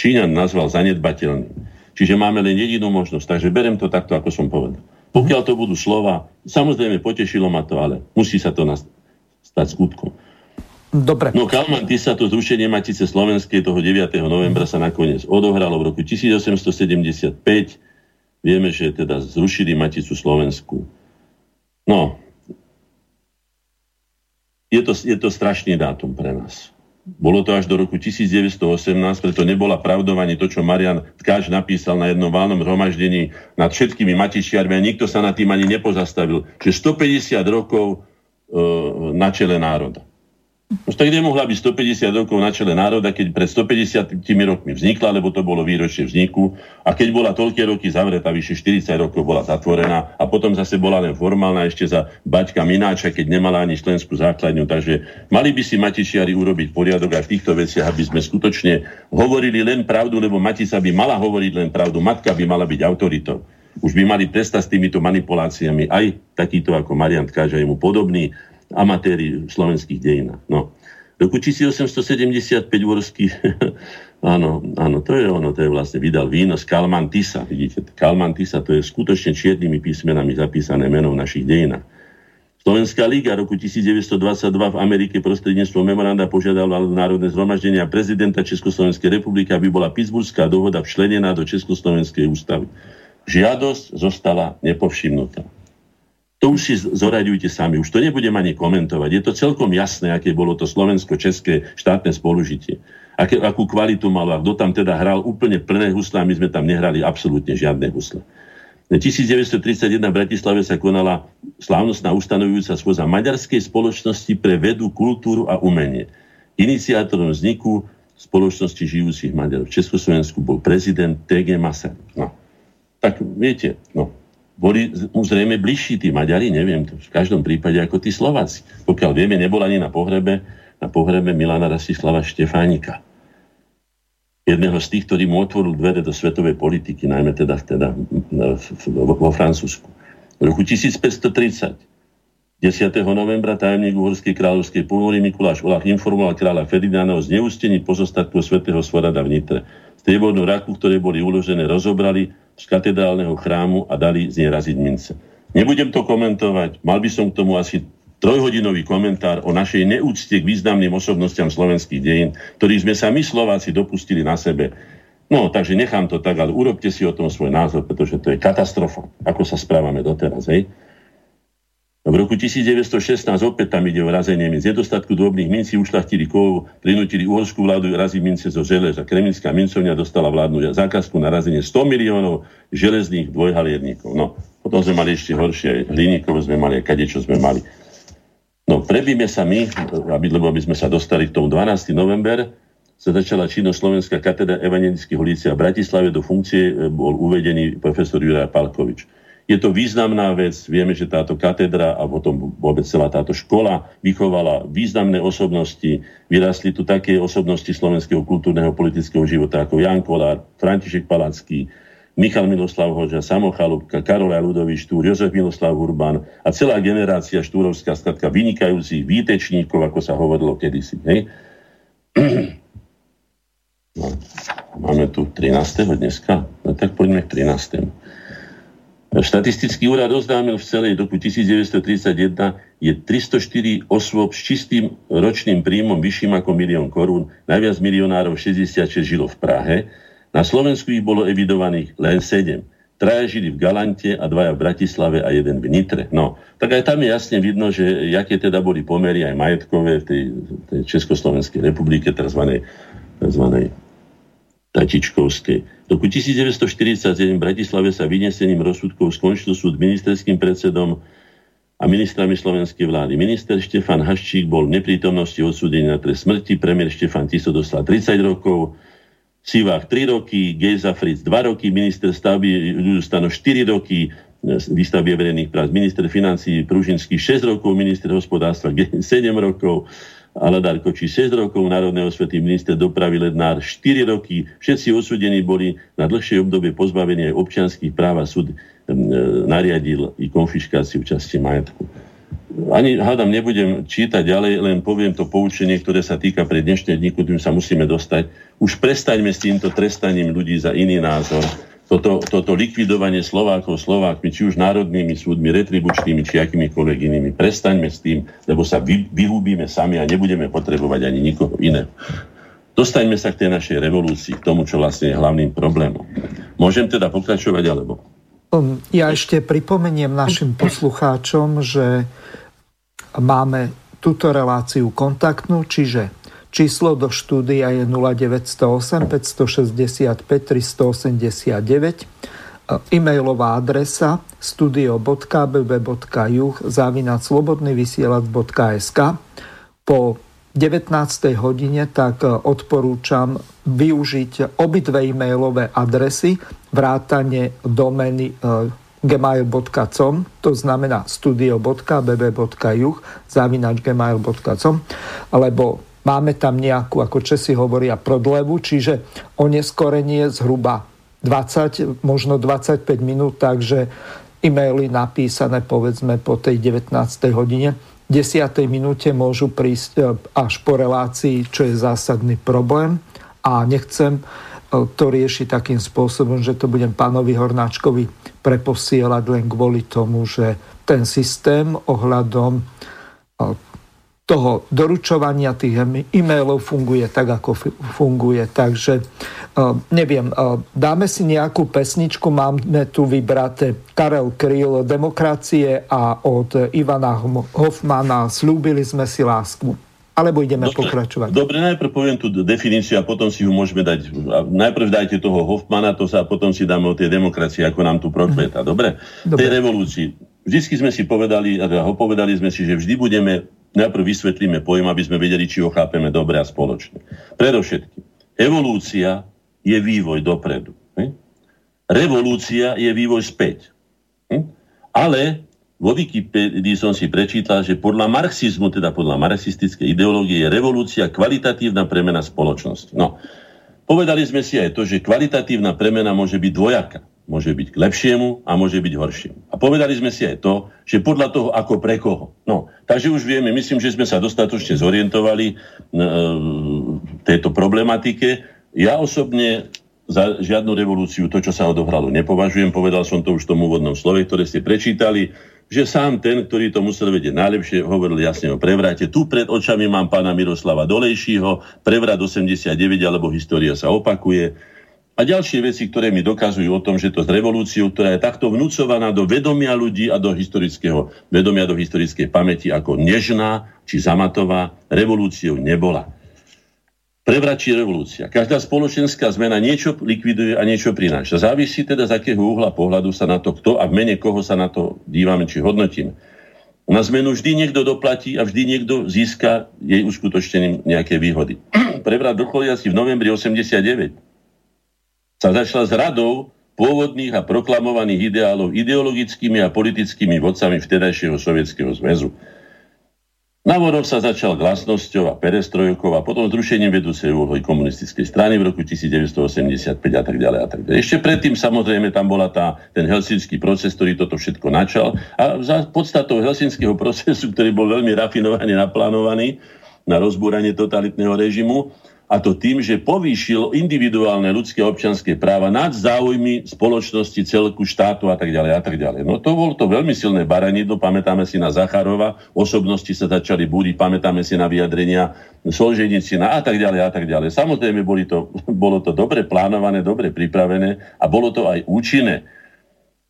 Číňan nazval zanedbateľným. Čiže máme len jedinú možnosť, takže berem to takto, ako som povedal. Pokiaľ to budú slova, samozrejme potešilo ma to, ale musí sa to nast- stať skutkom. Dobre. No Kalman, ty sa to zrušenie Matice slovenskej toho deviateho novembra sa nakoniec odohralo v roku tisícosemstosedemdesiatpäť. Vieme, že teda zrušili Maticu slovenskú. No, je to, je to strašný dátum pre nás. Bolo to až do roku devätnásť osemnásť, preto nebola pravdou ani to, čo Marian Tkáč napísal na jednom valnom zhromaždení nad všetkými matičiarmi a nikto sa nad tým ani nepozastavil, že stopäťdesiat rokov e, na čele národa. Už tak nemohla byť stopäťdesiat rokov na čele národa, keď pred stopäťdesiatimi rokmi vznikla, lebo to bolo výročie vzniku. A keď bola toľké roky zavretá, vyše štyridsať rokov bola zatvorená a potom zase bola len formálna ešte za Baťka Mináča, keď nemala ani členskú základňu. Takže mali by si matičiari urobiť poriadok aj v týchto veciach, aby sme skutočne hovorili len pravdu, lebo matica by mala hovoriť len pravdu, matka by mala byť autoritou. Už by mali prestať s týmito manipuláciami aj takýto ako Marián Tkáč a jemu podobný, amatéri v slovenských dejinách. No. V roku tisícosemstosedemdesiatpäť Vorský, áno, áno, to je ono, to je vlastne, vydal výnos Kalman Tisa, vidíte, Kalman Tisa, to je skutočne čiernymi písmenami zapísané meno v našich dejinách. Slovenská liga roku devätnásť dvadsaťdva v Amerike prostredníctvom memoranda požiadala národné zhromaždenie a prezidenta Československej republiky, aby bola Pittsburghská dohoda včlenená do Československej ústavy. Žiadosť zostala nepovšimnutá. To už si zoraďujte sami, už to nebudem ani komentovať. Je to celkom jasné, aké bolo to slovensko-české štátne spolužitie. Aké, akú kvalitu malo, a kto tam teda hral úplne plné husle, my sme tam nehrali absolútne žiadne husle. devätnásť tridsaťjeden v Bratislave sa konala slávnostná ustanovujúca schôdza Maďarskej spoločnosti pre vedu, kultúru a umenie. Iniciátorom vzniku spoločnosti žijúcich Maďarov v Československu bol prezident té gé Masaryk. No, tak viete, no. Boli mu zrejme bližší tí Maďari, neviem, to v každom prípade ako tí Slováci. Pokiaľ vieme, nebol ani na pohrebe, na pohrebe Milana Rastislava Štefánika. Jedného z tých, ktorý mu otvoril dvere do svetovej politiky, najmä teda, teda vo Francúzsku. V roku tisícpäťstotridsať, desiateho novembra, tajomník Uhorskej kráľovskej pohory Mikuláš Olach informoval kráľa Ferdinanda o zneústení pozostatku svätého Svorada v Nitre. Striebornú raku, ktoré boli uložené, rozobrali z katedrálneho chrámu a dali znieraziť mince. Nebudem to komentovať, mal by som k tomu asi trojhodinový komentár o našej neúcte k významným osobnostiam slovenských dejín, ktorých sme sa my Slováci dopustili na sebe. No, takže nechám to tak, ale urobte si o tom svoj názor, pretože to je katastrofa, ako sa správame doteraz, hej. V roku devätnásťstošestnásť opäť tam ide o razenie minc. Z nedostatku drobných mincí ušľachtili kovov, prinútili uhorskú vládu raziť mince zo železa. Kremnická mincovňa dostala vládnu zákazku na razenie sto miliónov železných dvojhalierníkov. No, potom sme mali ešte horšie, hliníkov sme mali, kadečo sme mali. No, prebíme sa my, aby, lebo aby sme sa dostali k tomu dvanásteho november, sa začala činnosť Slovenská katedra evangelických hulícia v Bratislave. Do funkcie bol uvedený profesor Juraj Palkovič. Je to významná vec, vieme, že táto katedra a potom vôbec celá táto škola vychovala významné osobnosti, vyrastli tu také osobnosti slovenského kultúrneho politického života ako Ján Kollár, František Palacký, Michal Miloslav Hoža, Samo Chalúbka, Karol Ľudový Štúr, Jozef Miloslav Urban a celá generácia štúrovská, skladka vynikajúcich výtečníkov, ako sa hovorilo kedysi. Hej? No, máme tu trinásteho dneska, no tak poďme k trinástemu. Štatistický úrad oznámil v celej roku devätnásťstotridsaťjeden je tristoštyri osôb s čistým ročným príjmom vyšším ako milión korún. Najviac milionárov šesťdesiatšesť žilo v Prahe. Na Slovensku ich bolo evidovaných len sedem. Traja žili v Galante a dvaja v Bratislave a jeden v Nitre. No, tak aj tam je jasne vidno, že jaké teda boli pomery aj majetkové v tej, tej Československej republike, tzv. Tatičkovskej. V roku devätnásťstoštyridsaťsedem v Bratislave sa vynesením rozsudkov skončil súd ministerským predsedom a ministrami slovenskej vlády. Minister Štefan Haščík bol v neprítomnosti odsúdený na trest smrti, premiér Štefan Tiso dostal tridsať rokov, Sivák tri roky, Gejza Fritz dva roky, minister stavby Stano štyri roky, výstavby verejných prác, minister financií Pružinský šesť rokov, minister hospodárstva sedem rokov, Aladár Kočí šesť rokov, národnej osvety minister dopravy Lednár štyri roky. Všetci odsúdení boli na dlhšie obdobie pozbavenia aj občianskych práv a súd e, nariadil i konfiškáciu časti majetku. Ani, hádam, nebudem čítať ďalej, len poviem to poučenie, ktoré sa týka pre dnešné dní, ktorým sa musíme dostať. Už prestaňme s týmto trestaním ľudí za iný názor. Toto, toto likvidovanie Slovákov, Slovákmi, či už národnými súdmi, retribučnými, či akýmikoľvek inými. Prestaňme s tým, lebo sa vy, vyhubíme sami a nebudeme potrebovať ani nikoho iného. Dostaňme sa k tej našej revolúcii, k tomu, čo vlastne je hlavným problémom. Môžem teda pokračovať, alebo? Ja ešte pripomeniem našim poslucháčom, že máme túto reláciu kontaktnú, čiže číslo do štúdia je nula deväť nula osem päť šesť päť tri osem deväť, e-mailová adresa studio bodka bé bé bodka juh zavinač slobodnyvysielac.sk. Po devätnástej hodine tak odporúčam využiť obidve e-mailové adresy, vrátane domény gmail bodka com, to znamená studio bodka bé bé bodka juh zavinač gmail bodka com, alebo máme tam nejakú, ako Česi hovoria, prodlevu, čiže oneskorenie zhruba dvadsať, možno dvadsaťpäť minút, takže e-maily napísané, povedzme, po tej devätnástej hodine. V desiatej minúte môžu prísť až po relácii, čo je zásadný problém a nechcem to riešiť takým spôsobom, že to budem pánovi Hornáčkovi preposielať len kvôli tomu, že ten systém ohľadom toho doručovania tých e-mailov funguje tak, ako funguje. Takže neviem, dáme si nejakú pesničku, máme tu vybraté Karel Kryl, Demokracie, a od Ivana Hofmana Sľúbili sme si lásku. Alebo ideme dobre, pokračovať. Dobre, najprv poviem tú definíciu a potom si ju môžeme dať. Najprv dajte toho Hofmana, to sa potom si dáme o tej demokracii, ako nám tu prokveta. Dobre? Dobre. Tej revolúcii. Vždycky sme si povedali, ho povedali sme si, že vždy budeme najprv vysvetlíme pojem, aby sme vedeli, či ho chápeme dobre a spoločne. Predovšetkým, evolúcia je vývoj dopredu. Hm? Revolúcia je vývoj späť. Hm? Ale vo Wikipedii som si prečítal, že podľa marxizmu, teda podľa marxistickej ideológie, je revolúcia kvalitatívna premena spoločnosti. No, povedali sme si aj to, že kvalitatívna premena môže byť dvojaká. Môže byť k lepšiemu a môže byť horšiemu. A povedali sme si aj to, že podľa toho, ako pre koho. No, takže už vieme, myslím, že sme sa dostatočne zorientovali v tejto problematike. Ja osobne za žiadnu revolúciu to, čo sa odohralo, nepovažujem. Povedal som to už v tom úvodnom slove, ktoré ste prečítali, že sám ten, ktorý to musel vedieť najlepšie, hovoril jasne o prevrate. Tu pred očami mám pána Miroslava Dolejšího, prevrat osemdesiatdeväť, alebo história sa opakuje. a ďalšie veci, ktoré mi dokazujú o tom, že to s revolúciou, ktorá je takto vnúcovaná do vedomia ľudí a do historického vedomia, do historickej pamäti ako nežná či zamatová, revolúciou nebola. Prevračí revolúcia. Každá spoločenská zmena niečo likviduje a niečo prináša. Závisí teda z akého uhla pohľadu sa na to kto a v mene koho sa na to dívame či hodnotíme. Na zmenu vždy niekto doplatí a vždy niekto získa jej uskutočnením nejaké výhody. Prevrat dochodia si v novembri osemdesiatdeväť sa začala s radou pôvodných a proklamovaných ideálov ideologickými a politickými vodcami vtedajšieho Sovietskeho zväzu. Navorov sa začal glasnosťou a perestrojkou a potom zrušením vedúcej úlohy komunistickej strany v roku devätnásť osemdesiatpäť a tak ďalej a tak ďalej. Ešte predtým samozrejme tam bola tá, ten helsinský proces, ktorý toto všetko načal a za podstatou helsinského procesu, ktorý bol veľmi rafinovaný, naplánovaný na rozbúranie totalitného režimu a to tým, že povýšil individuálne ľudské občianske práva nad záujmy spoločnosti, celku, štátu a tak ďalej a tak ďalej. No to bolo to veľmi silné baranidlo, pamätáme si na Zacharova, osobnosti sa začali búriť, pamätáme si na vyjadrenia Solženicina a tak ďalej a tak ďalej. Samozrejme boli to, bolo to dobre plánované, dobre pripravené a bolo to aj účinné.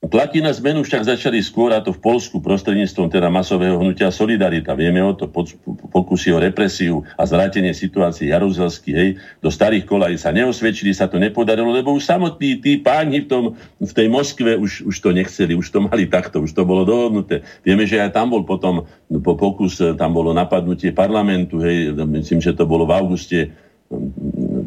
Tlaky na zmenu však začali skôr, a to v Poľsku prostredníctvom teda masového hnutia Solidarita. Vieme o to, pokusy o represiu a zvrátenie situácie Jaruzelský, hej, do starých kolají sa neosvedčili, sa to nepodarilo, lebo už samotní tí páni v, tom, v tej Moskve už, už to nechceli, už to mali takto, už to bolo dohodnuté. Vieme, že aj tam bol potom po pokus, tam bolo napadnutie parlamentu, hej, myslím, že to bolo v auguste,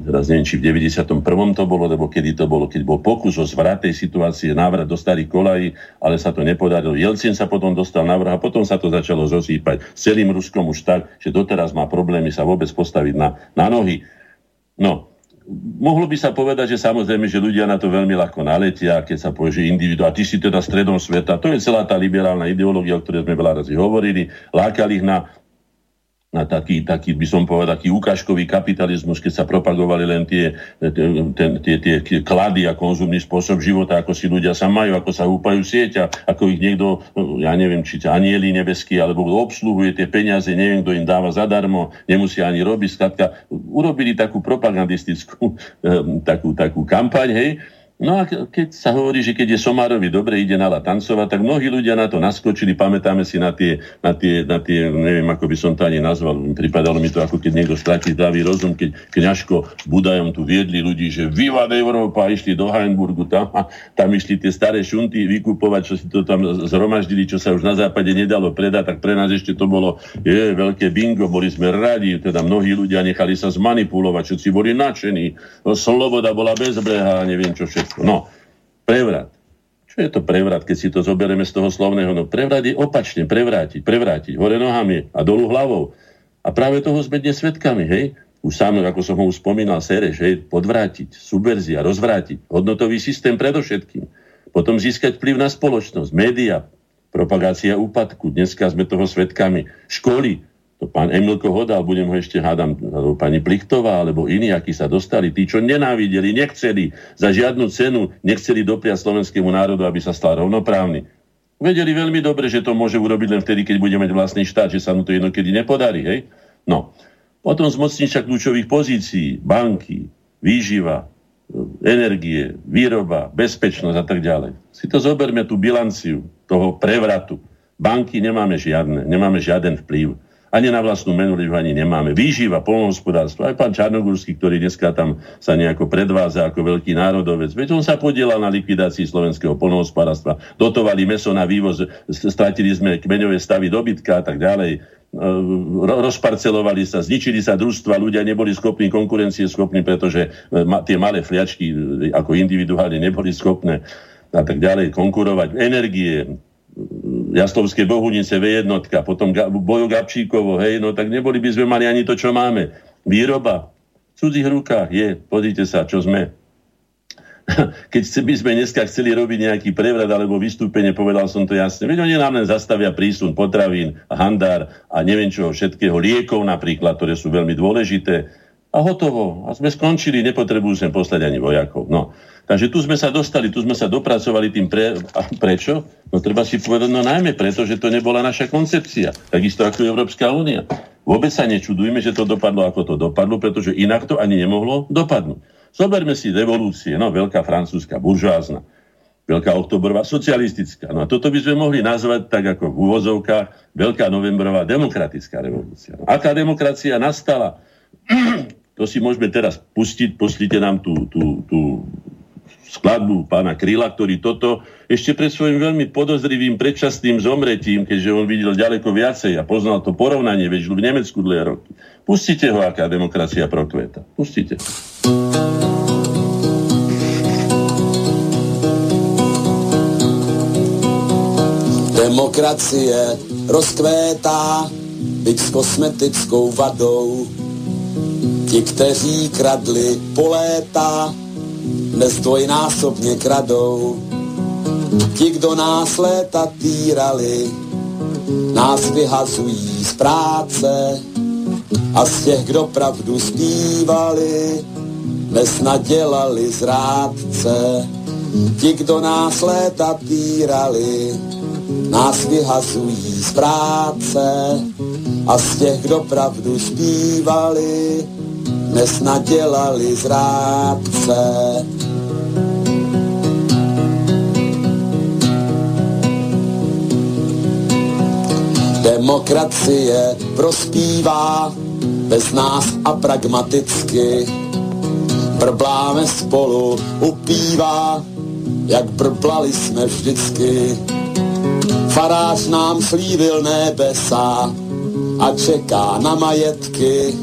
teraz neviem, či v deväťdesiatom prvom to bolo, lebo kedy to bolo, keď bol pokus o zvrat tej situácie, návrat do starých kolají, ale sa to nepodarilo. Jelcin sa potom dostal na vrch a potom sa to začalo zosýpať s celým Ruskom už tak, že doteraz má problémy sa vôbec postaviť na, na nohy. No, mohlo by sa povedať, že samozrejme, že ľudia na to veľmi ľahko naletia, keď sa povie, že individu, a ty si teda stredom sveta, to je celá tá liberálna ideológia, o ktorej sme veľa razy hovorili, lákali ich na... na taký, taký, by som povedal, taký ukážkový kapitalizmus, keď sa propagovali len tie, ten, tie, tie klady a konzumný spôsob života, ako si ľudia sa majú, ako sa húpajú sieť a ako ich niekto, ja neviem, či anieli nebeský, alebo obsluhuje tie peniaze, neviem, kto im dáva zadarmo, nemusia ani robiť, skladka. Urobili takú propagandistickú takú, takú kampaň, hej. No a keď sa hovorí, že keď je Somárovi dobre, ide Nala tancovať, tak mnohí ľudia na to naskočili, pamätáme si na tie, na tie, na tie neviem, ako by som to ani nazval, pripadalo mi to, ako keď niekto stratí zdravý rozum, keď Kňažko Budajom tu viedli ľudí, že vývad Európa, išli do Hajnburgu, tam, tam išli tie staré šunty vykupovať, čo si to tam zhromaždili, čo sa už na západe nedalo predať, tak pre nás ešte to bolo je, veľké bingo, boli sme radi, teda mnohí ľudia nechali sa zmanipulovať, všetci boli nadšení, sloboda bola bezbrehá, neviem čo všetko. No, prevrat. Čo je to prevrat, keď si to zoberieme z toho slovného? No, prevrat je opačne, prevrátiť, prevrátiť. Hore nohami a dolu hlavou. A práve toho sme dnes svedkami, hej? Už sám, ako som ho už spomínal, Sereš, hej? Podvrátiť, subverzia, rozvrátiť. Hodnotový systém predovšetkým. Potom získať vplyv na spoločnosť, média, propagácia úpadku. Dneska sme toho svedkami. Školy, to pán Emilko Hodal, budem ho ešte hádam, pani Plichtová, alebo iní, akí sa dostali, tí, čo nenávideli, nechceli, za žiadnu cenu nechceli dopriať slovenskému národu, aby sa stal rovnoprávny. Vedeli veľmi dobre, že to môže urobiť len vtedy, keď bude mať vlastný štát, že sa mu to jednokedy nepodarí, hej? No. Potom zmocniča kľúčových pozícií, banky, výživa, energie, výroba, bezpečnosť a tak ďalej. Si to zoberme tú bilanciu toho prevratu. Banky nemáme žiadne, nemáme žiaden vplyv. Ani na vlastnú menu ani nemáme. Výživa, poľnohospodárstvo. Aj pán Čarnogórsky, ktorý dneska tam sa nejako predvádza ako veľký národovec. Veď on sa podielal na likvidácii slovenského poľnohospodárstva. Dotovali mäso na vývoz, stratili sme kmeňové stavy dobytka a tak ďalej. Rozparcelovali sa, zničili sa družstva, ľudia neboli schopní, konkurencie schopní, pretože tie malé fliačky ako individuálne neboli schopné a tak ďalej konkurovať. Energie, Jaslovské Bohunice, vé jedna, potom Bojo Gabčíkovo, hej, no tak neboli by sme mali ani to, čo máme. Výroba v cudzích rukách je, pozrite sa, čo sme. Keď by sme dneska chceli robiť nejaký prevrat alebo vystúpenie, povedal som to jasne, veď oni nám len zastavia prísun potravín, handár a neviem čoho všetkého, liekov napríklad, ktoré sú veľmi dôležité a hotovo. A sme skončili, nepotrebujú sem poslať ani vojakov, no. Takže tu sme sa dostali, tu sme sa dopracovali tým pre... A prečo? No treba si povedať, no najmä preto, že to nebola naša koncepcia. Takisto ako Európska únia. Vôbec sa nečudujme, že to dopadlo, ako to dopadlo, pretože inak to ani nemohlo dopadnúť. Zoberme si revolúcie, no veľká francúzska, buržoázna, veľká oktobrová, socialistická. No a toto by sme mohli nazvať tak ako v úvozovkách veľká novembrová demokratická revolúcia. No, aká demokracia nastala? To si môžeme teraz pustiť, poslite nám tú, tú, tú skladbu pána Kryla, ktorý toto ešte pred svojím veľmi podozrivým predčasným zomretím, keďže on videl ďaleko viacej a poznal to porovnanie, veď v Nemecku dlhé roky. Pustite ho, aká demokracia prokveta. Pustite. Demokracie rozkvétá, byť s kosmetickou vadou. Ti, kteří kradli po léta, dnes dvojnásobně kradou. Ti, kdo nás léta týrali, nás vyhazují z práce. A z těch, kdo pravdu zpívali, dnes nadělali zrádce. Ti, kdo nás léta týrali, nás vyhazují z práce. A z těch, kdo pravdu zpívali, dnes nadělali zrádce. Demokracie prospívá bez nás a pragmaticky. Brbláme spolu, upívá, jak brblali jsme vždycky. Farář nám slívil nebesa a čeká na majetky.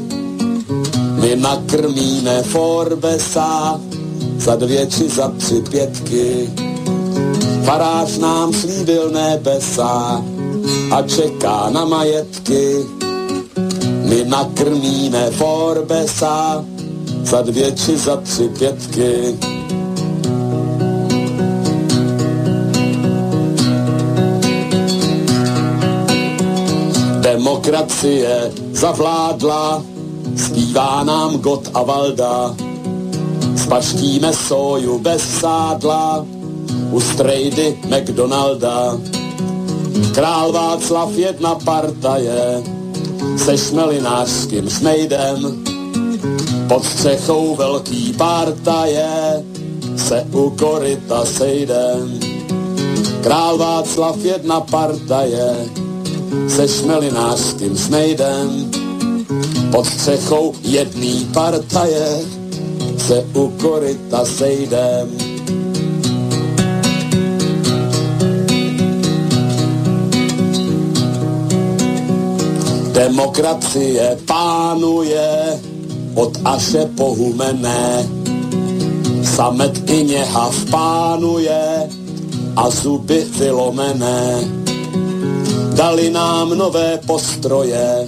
My nakrmíme Forbesa za dvě či za tři pětky. Farář nám slíbil nebesa a čeká na majetky. My nakrmíme Forbesa za dvě či za tři pětky. Demokracie zavládla, zpívá nám Gott a Valda. Spaštíme soju bez sádla u strejdy McDonalda. Král Václav jedna partaje se šmelinářským šmejdem. Pod střechou velký partaje se u koryta sejdem. Král Václav jedna partaje se šmelinářským šmejdem. Pod střechou jedný partaje se u koryta sejdem. Demokracie pánuje od Aše po Humené. Samet i něhav pánuje a zuby vylomené. Dali nám nové postroje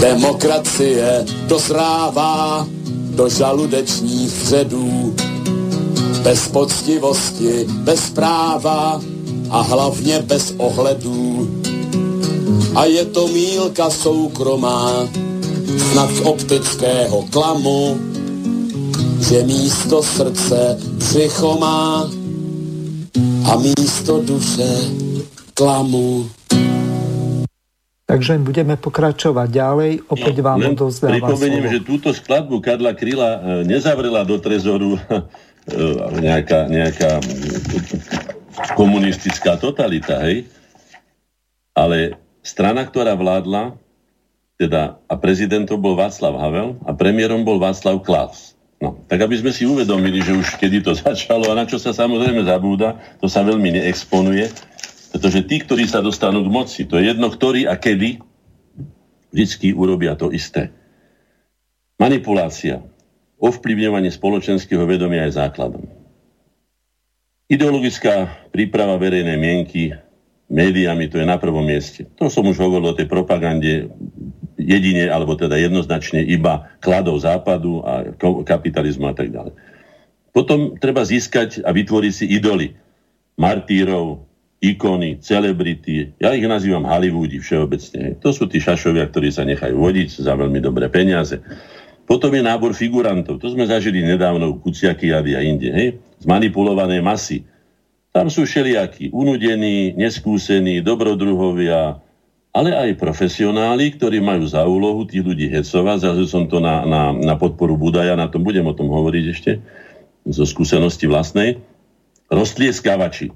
Demokracie dozrává do žaludečních vředů. Bez poctivosti, bez práva a hlavně bez ohledů. A je to mýlka soukromá, snad z optického klamu, že místo srdce břicho má a místo duše klamu. Takže budeme pokračovať ďalej. Opäť vám no, odovzdávam slovo. Pripomeniem, že túto skladbu Karla Kryla nezavrela do trezoru nejaká, nejaká komunistická totalita, hej? Ale strana, ktorá vládla, teda a prezidentom bol Václav Havel a premiérom bol Václav Klaus. No, tak aby sme si uvedomili, že už kedy to začalo a na čo sa samozrejme zabúda, to sa veľmi neexponuje. Pretože tí, ktorí sa dostanú k moci, to je jedno, ktorí a kedy, vždycky urobia to isté. Manipulácia, ovplyvňovanie spoločenského vedomia je základom. Ideologická príprava verejnej mienky médiami, to je na prvom mieste. To som už hovoril o tej propagande jedine, alebo teda jednoznačne iba kladov západu a kapitalizmu a tak ďalej. Potom treba získať a vytvoriť si idoly. Martírov, ikony, celebrity. Ja ich nazývam Hollywoodi všeobecne. To sú tí šašovia, ktorí sa nechajú vodiť za veľmi dobré peniaze. Potom je nábor figurantov. To sme zažili nedávno v Kuciakiade a inde. Hej? Zmanipulované masy. Tam sú všelijakí unudení, neskúsení, dobrodruhovia, ale aj profesionáli, ktorí majú za úlohu tých ľudí hecovať. Zase som to na, na, na podporu Budaja, na tom budem o tom hovoriť ešte, zo skúsenosti vlastnej. Roztlieskavači,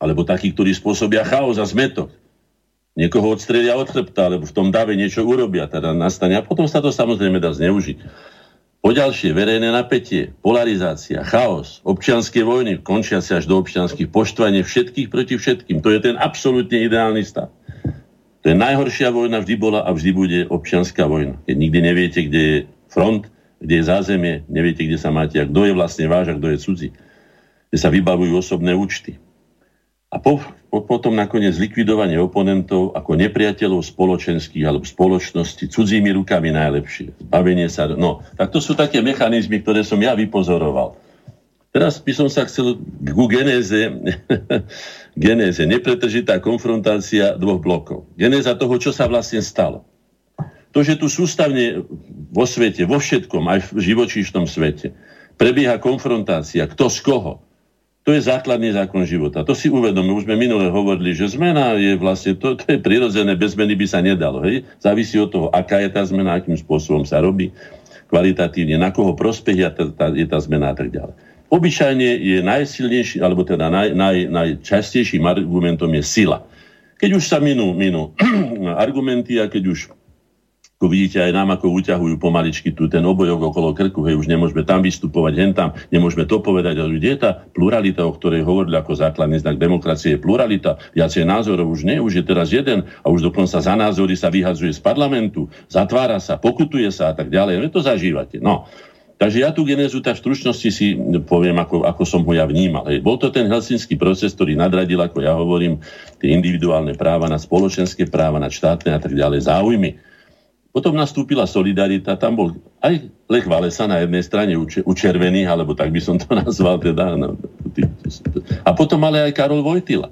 alebo takí, ktorí spôsobia chaos a zmetok. Niekoho odstrelia od chrbta, alebo v tom dave niečo urobia, teda nastane. A potom sa to samozrejme dá zneužiť. Poďalšie, verejné napätie, polarizácia, chaos, občianske vojny, končia sa až do občianských poštvanie všetkých proti všetkým. To je ten absolútne ideálny stav. To je najhoršia vojna, vždy bola a vždy bude občianská vojna. Keď nikdy neviete, kde je front, kde je zázemie, neviete, kde sa máte, a kto je vlastne váš a kto je cudzí. Kde sa vybavujú osobné účty. A po, po, potom nakoniec likvidovanie oponentov ako nepriateľov spoločenských alebo spoločnosti cudzími rukami najlepšie. Zbavenie sa... No, tak to sú také mechanizmy, ktoré som ja vypozoroval. Teraz by som sa chcel ku genéze, genéze nepretržitá konfrontácia dvoch blokov. Genéza toho, čo sa vlastne stalo. To, že tu sústavne vo svete, vo všetkom, aj v živočíšnom svete, prebieha konfrontácia, kto z koho. To je základný zákon života. To si uvedomíme. Už sme minule hovorili, že zmena je vlastne, to, to je prirodzené, bez zmeny by sa nedalo. Hej? Závisí od toho, aká je tá zmena, akým spôsobom sa robí kvalitatívne, na koho prospech je tá, tá, je tá zmena a tak ďalej. Obyčajne je najsilnejší, alebo teda naj, naj, najčastejším argumentom je sila. Keď už sa minú, minú argumenty a keď už, ako vidíte aj nám, ako uťahujú pomaličky tu ten obojok okolo krku, hej, už nemôžeme tam vystupovať, hen tam, nemôžeme to povedať. A ľudia, tá pluralita, o ktorej hovorili ako základný znak demokracie, je pluralita. Viacej názorov už nie, už je teraz jeden a už dokonca za názory sa vyhazuje z parlamentu, zatvára sa, pokutuje sa a tak ďalej. Vy to zažívate. No. Takže ja tú genézu, tá v stručnosti si poviem, ako, ako som ho ja vnímal. Hej. Bol to ten helsinský proces, ktorý nadradil, ako ja hovorím, tie individuálne práva na spoločenské práva, na štátne a tak ďalej záujmy. Potom nastúpila solidarita, tam bol aj Lech Walesa na jednej strane u červených, alebo tak by som to nazval. Teda, no, a potom ale aj Karol Vojtila.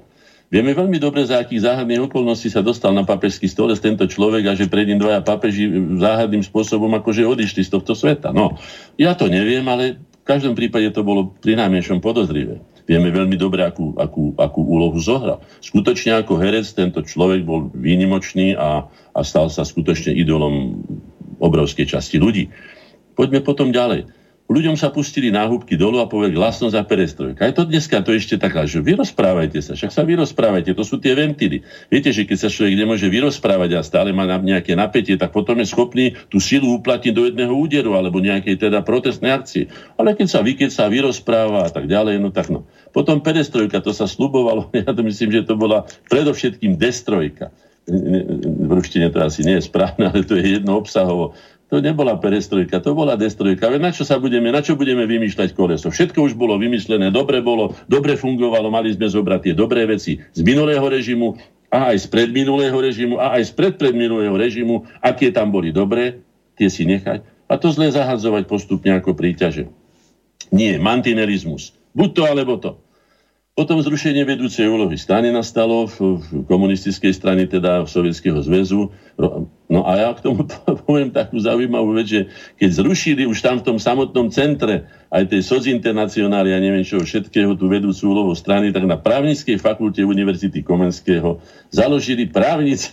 Vieme veľmi dobre, za akých záhadných okolností sa dostal na papežský stolec tento človek a že pred ním dvaja papeži záhadným spôsobom akože odišli z tohto sveta. No, ja to neviem, ale v každom prípade to bolo pri najmenšom podozrivé. Vieme veľmi dobre, akú, akú, akú úlohu zohral. Skutočne ako herec tento človek bol výnimočný a, a stal sa skutočne idolom obrovskej časti ľudí. Poďme potom ďalej. Ľuďom sa pustili náhubky dolu a povedali hlasnosť a perestrojka. Aj to dneska to ešte tak, že vyrozprávajte sa, však sa vyrozprávajte, to sú tie ventily. Viete, že keď sa človek nemôže vyrozprávať a stále má nejaké napätie, tak potom je schopný tú silu uplatniť do jedného úderu alebo nejakej teda protestnej akcie. Ale keď sa vykecá, vyrozpráva a tak ďalej, no tak no. Potom perestrojka, to sa slubovalo, ja to myslím, že to bola predovšetkým destrojka. V ruštine to asi nie je správne, ale to je jedno obsahovo. To nebola perestrojka, to bola destrojka. Veď na čo sa budeme, na čo budeme vymýšľať koleso? Všetko už bolo vymyslené, dobre bolo, dobre fungovalo, mali sme zobrať tie dobré veci z minulého režimu a aj z predminulého režimu a aj z predpredminulého režimu, aké tam boli dobré, tie si nechať. A to zle zahadzovať postupne ako príťaže. Nie, mantinerizmus. Buď to, alebo to. Potom zrušenie vedúcej úlohy strany nastalo v komunistickej strane, teda Sovietskeho zväzu. No a ja k tomu poviem takú zaujímavú vec, že keď zrušili už tam v tom samotnom centre aj tej socinternacionály a neviem čoho všetkého, tú vedúcu úlohu strany, tak na právnickej fakulte Univerzity Komenského založili právnici,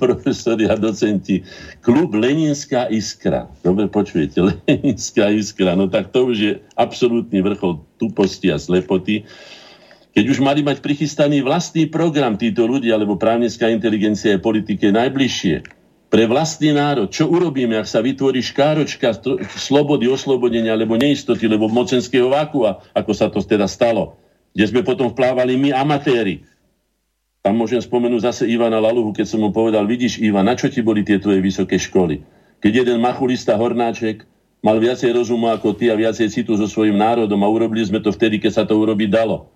profesori a docenti klub Leninská iskra. Dobre počujete, Leninská iskra, no tak to už je absolútny vrchol tuposti a slepoty. Keď už mali mať prichystaný vlastný program títo ľudia, alebo právnická inteligencia je politike najbližšie pre vlastný národ, čo urobíme, ak sa vytvorí škáročka slobody, oslobodenia, alebo neistoty, alebo mocenského vákua, ako sa to teda stalo, kde sme potom vplávali my amatéri. Tam môžem spomenúť zase Ivana Laluhu, keď som mu povedal, vidíš Ivan, na čo ti boli tie tvoje vysoké školy? Keď jeden machulista Hornáček mal viacej rozumu ako ty a viacej citu so svojím národom a urobili sme to vtedy, keď sa to urobiť dalo.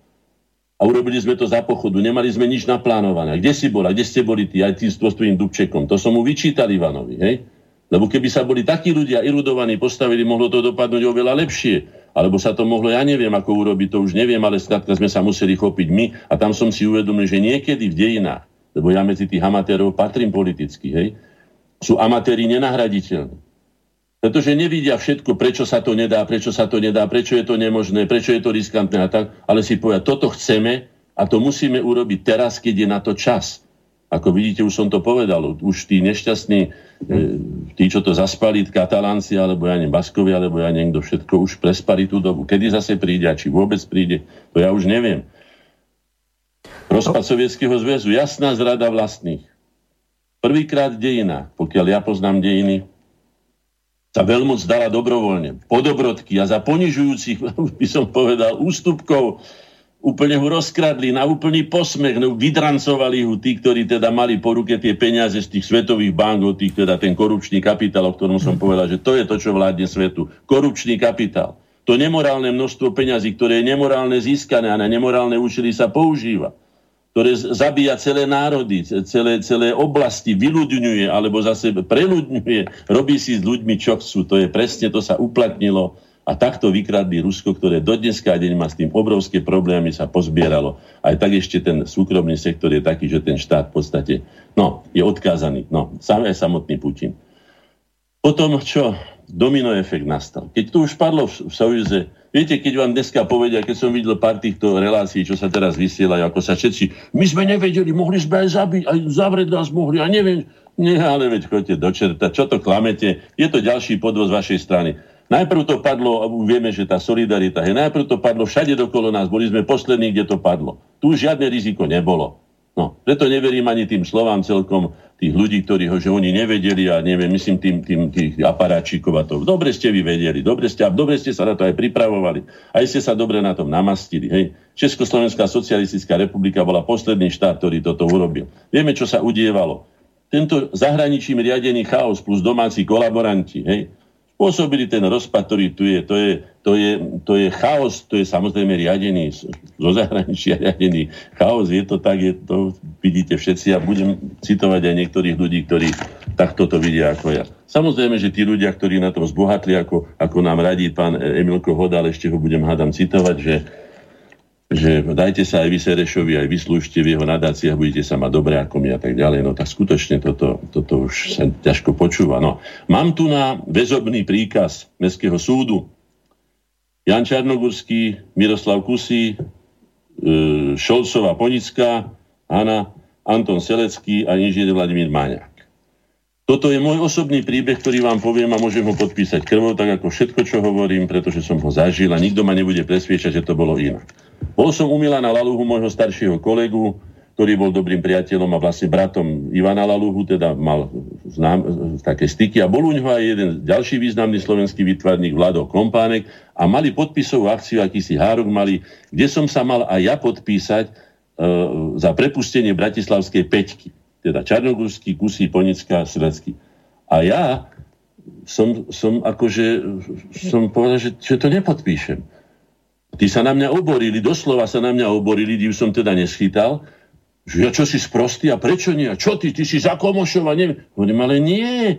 A urobili sme to za pochodu. Nemali sme nič naplánované. Kde si bola? Kde ste boli tí? Aj tí s tvojím Dubčekom. To som mu vyčítal Ivanovi. Hej? Lebo keby sa boli takí ľudia irudovaní postavili, mohlo to dopadnúť oveľa lepšie. alebo sa to mohlo, ja neviem, ako urobiť, to už neviem, ale skrátka sme sa museli chopiť my a tam som si uvedomil, že niekedy v dejinách, lebo ja medzi tých amatérov patrím politicky, hej, sú amatéri nenahraditeľní. Pretože nevidia všetko, prečo sa to nedá, prečo sa to nedá, prečo je to nemožné, prečo je to riskantné a tak, ale si povedia, toto chceme a to musíme urobiť teraz, keď je na to čas. Ako vidíte, už som to povedal, už tí nešťastní, tí, čo to zaspali, Katalánci, alebo ja neviem, Baskovia, alebo ja niekto, všetko už prespali tú dobu. Kedy zase príde a či vôbec príde, to ja už neviem. Rozpad Sovietskeho zväzu, jasná zrada vlastných. Prvýkrát dejina, pokiaľ ja poznám dejiny, sa veľmoc dala dobrovoľne, po dobrodky a za ponižujúcich, by som povedal, ústupkov, úplne ho rozkradli na úplný posmech, no, vydrancovali ho tí, ktorí teda mali po ruke tie peniaze z tých svetových bankov, tých, teda ten korupčný kapitál, o ktorom som povedal, že to je to, čo vládne svetu. Korupčný kapitál. To nemorálne množstvo peňazí, ktoré je nemorálne získané a na nemorálne účely sa používa, ktoré zabíja celé národy, celé, celé oblasti, vyľudňuje alebo zase preľudňuje, robí si s ľuďmi, čo chcú. To je presne, to sa uplatnilo a takto vykradli Rusko, ktoré do dneska deň má s tým obrovské problémy, sa pozbieralo. Aj tak ešte ten súkromný sektor je taký, že ten štát v podstate, no, je odkázaný. No, sám aj samotný Putin. Potom, čo domino efekt nastal. Keď to už padlo v Sojuze, viete, keď vám dneska povedia, keď som videl pár týchto relácií, čo sa teraz vysielajú, ako sa všetci, my sme nevedeli, mohli sme aj zabiť, aj zavrieť nás mohli, a neviem, nie, ale veď choďte do čerta, čo to klamete, je to ďalší podvod z vašej strany. Najprv to padlo, vieme, že tá solidarita, hej, najprv to padlo všade dokolo nás, boli sme poslední, kde to padlo. Tu žiadne riziko nebolo. No, preto neverím ani tým slovám celkom tých ľudí, ktorí ho, že oni nevedeli a neviem, myslím tým, tým tých aparáčikov a to. Dobre ste vy vedeli, dobre ste, a dobre ste sa na to aj pripravovali, aj ste sa dobre na tom namastili. Hej. Československá socialistická republika bola posledný štát, ktorý toto urobil. Vieme, čo sa udievalo. Tento zahraničím riadený chaos plus domáci kolaboranti, hej, spôsobili ten rozpad, ktorý tu je. To je, to je, to je chaos, to je samozrejme riadený, zo zahraničia riadený chaos, je to tak, je to, vidíte všetci, a ja budem citovať aj niektorých ľudí, ktorí takto to vidia ako ja. Samozrejme, že tí ľudia, ktorí na tom zbohatli, ako, ako nám radí pán Emilko Hodal, ešte ho budem hádam citovať, že, že dajte sa aj vy Serešovi, aj vy slúžte v jeho nadáciách, budete sa mať dobre ako my a tak ďalej. No tak skutočne toto, toto už sa ťažko počúva. No, mám tu na väzobný príkaz Mestského súdu. Jan Čarnogurský, Miroslav Kusý, Šolcová Ponická, Hanna, Anton Selecký a inžinier Vladimír Máňák. Toto je môj osobný príbeh, ktorý vám poviem a môžem ho podpísať krvou, tak ako všetko, čo hovorím, pretože som ho zažil a nikto ma nebude presviečať, že to bolo inak. Bol som u Milana Laluhu, môjho staršieho kolegu, ktorý bol dobrým priateľom a vlastne bratom Ivana Laluhu, teda mal znám, také styky. A bol u ňoho aj jeden ďalší významný slovenský výtvarník Vlado Kompánek a mali podpisovú akciu, akýsi hárok mali, kde som sa mal aj ja podpísať e, za prepustenie Bratislavskej Peťky. Teda Čarnogurský, Kusý, Ponická, Selecký. A ja som, som akože som povedal, že, že to nepodpíšem. Tí sa na mňa oborili, doslova sa na mňa oborili, div som teda neschytal, že ja čo si sprostý a prečo nie? A čo ty, ty si za Komošova, neviem. Hovorím, ale nie.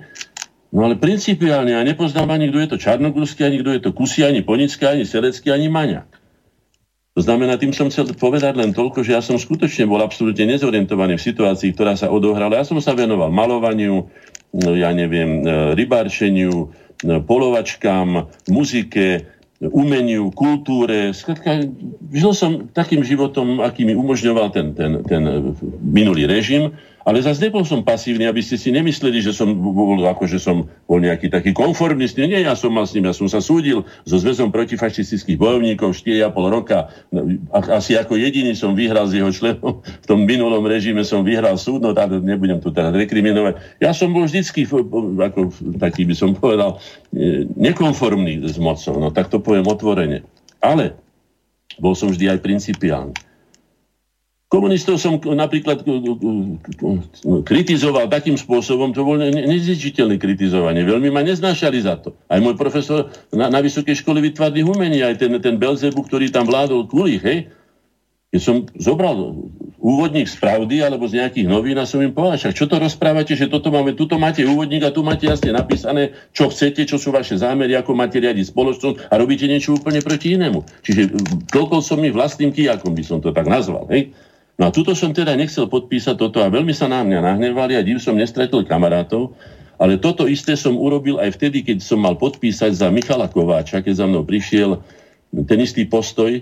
No ale principiálne, ja nepoznám ani, kto je to Čarnogurský, ani kto je to Kusý, ani Ponická, ani Selecký, ani Maňák. To znamená, tým som chcel povedať len toľko, že ja som skutočne bol absolútne nezorientovaný v situácii, ktorá sa odohrala. Ja som sa venoval malovaniu, ja neviem, rybárčeniu, polovačkám, muzike, umeniu, kultúre. Skladka, žil som takým životom, aký mi umožňoval ten, ten, ten minulý režim, ale zase nebol som pasívny, aby ste si nemysleli, že som bol, ako, že som bol nejaký taký konformistný. Nie, ja som mal s ním, ja som sa súdil so Zväzom protifašistických bojovníkov štyri a pol roka. Asi ako jediný som vyhral s jeho členom. V tom minulom režime som vyhral súd, no táto, nebudem tu teda rekriminovať. Ja som bol vždycky, ako taký by som povedal, nekonformný s mocou, no tak to poviem otvorene. Ale bol som vždy aj principiálny. Komunistov som napríklad kritizoval takým spôsobom, to bolo nezničiteľné kritizovanie. Veľmi ma neznášali za to. Aj môj profesor na, na Vysokej škole výtvarných umení, aj ten, ten Belzebu, ktorý tam vládol Kulík, hej, keď som zobral úvodník z Pravdy alebo z nejakých novín a som im povedal, čo to rozprávate, že toto máme, tuto máte úvodník a tu máte jasne napísané, čo chcete, čo sú vaše zámery, ako máte riadiť spoločnosť a robíte niečo úplne proti inému. Čiže toľko som mi vlastným kijakom, by som to tak nazval. Hej? No a tuto som teda nechcel podpísať toto a veľmi sa na mňa nahnevali a div som nestretol kamarátov, ale toto isté som urobil aj vtedy, keď som mal podpísať za Michala Kováča, keď za mnou prišiel ten istý postoj,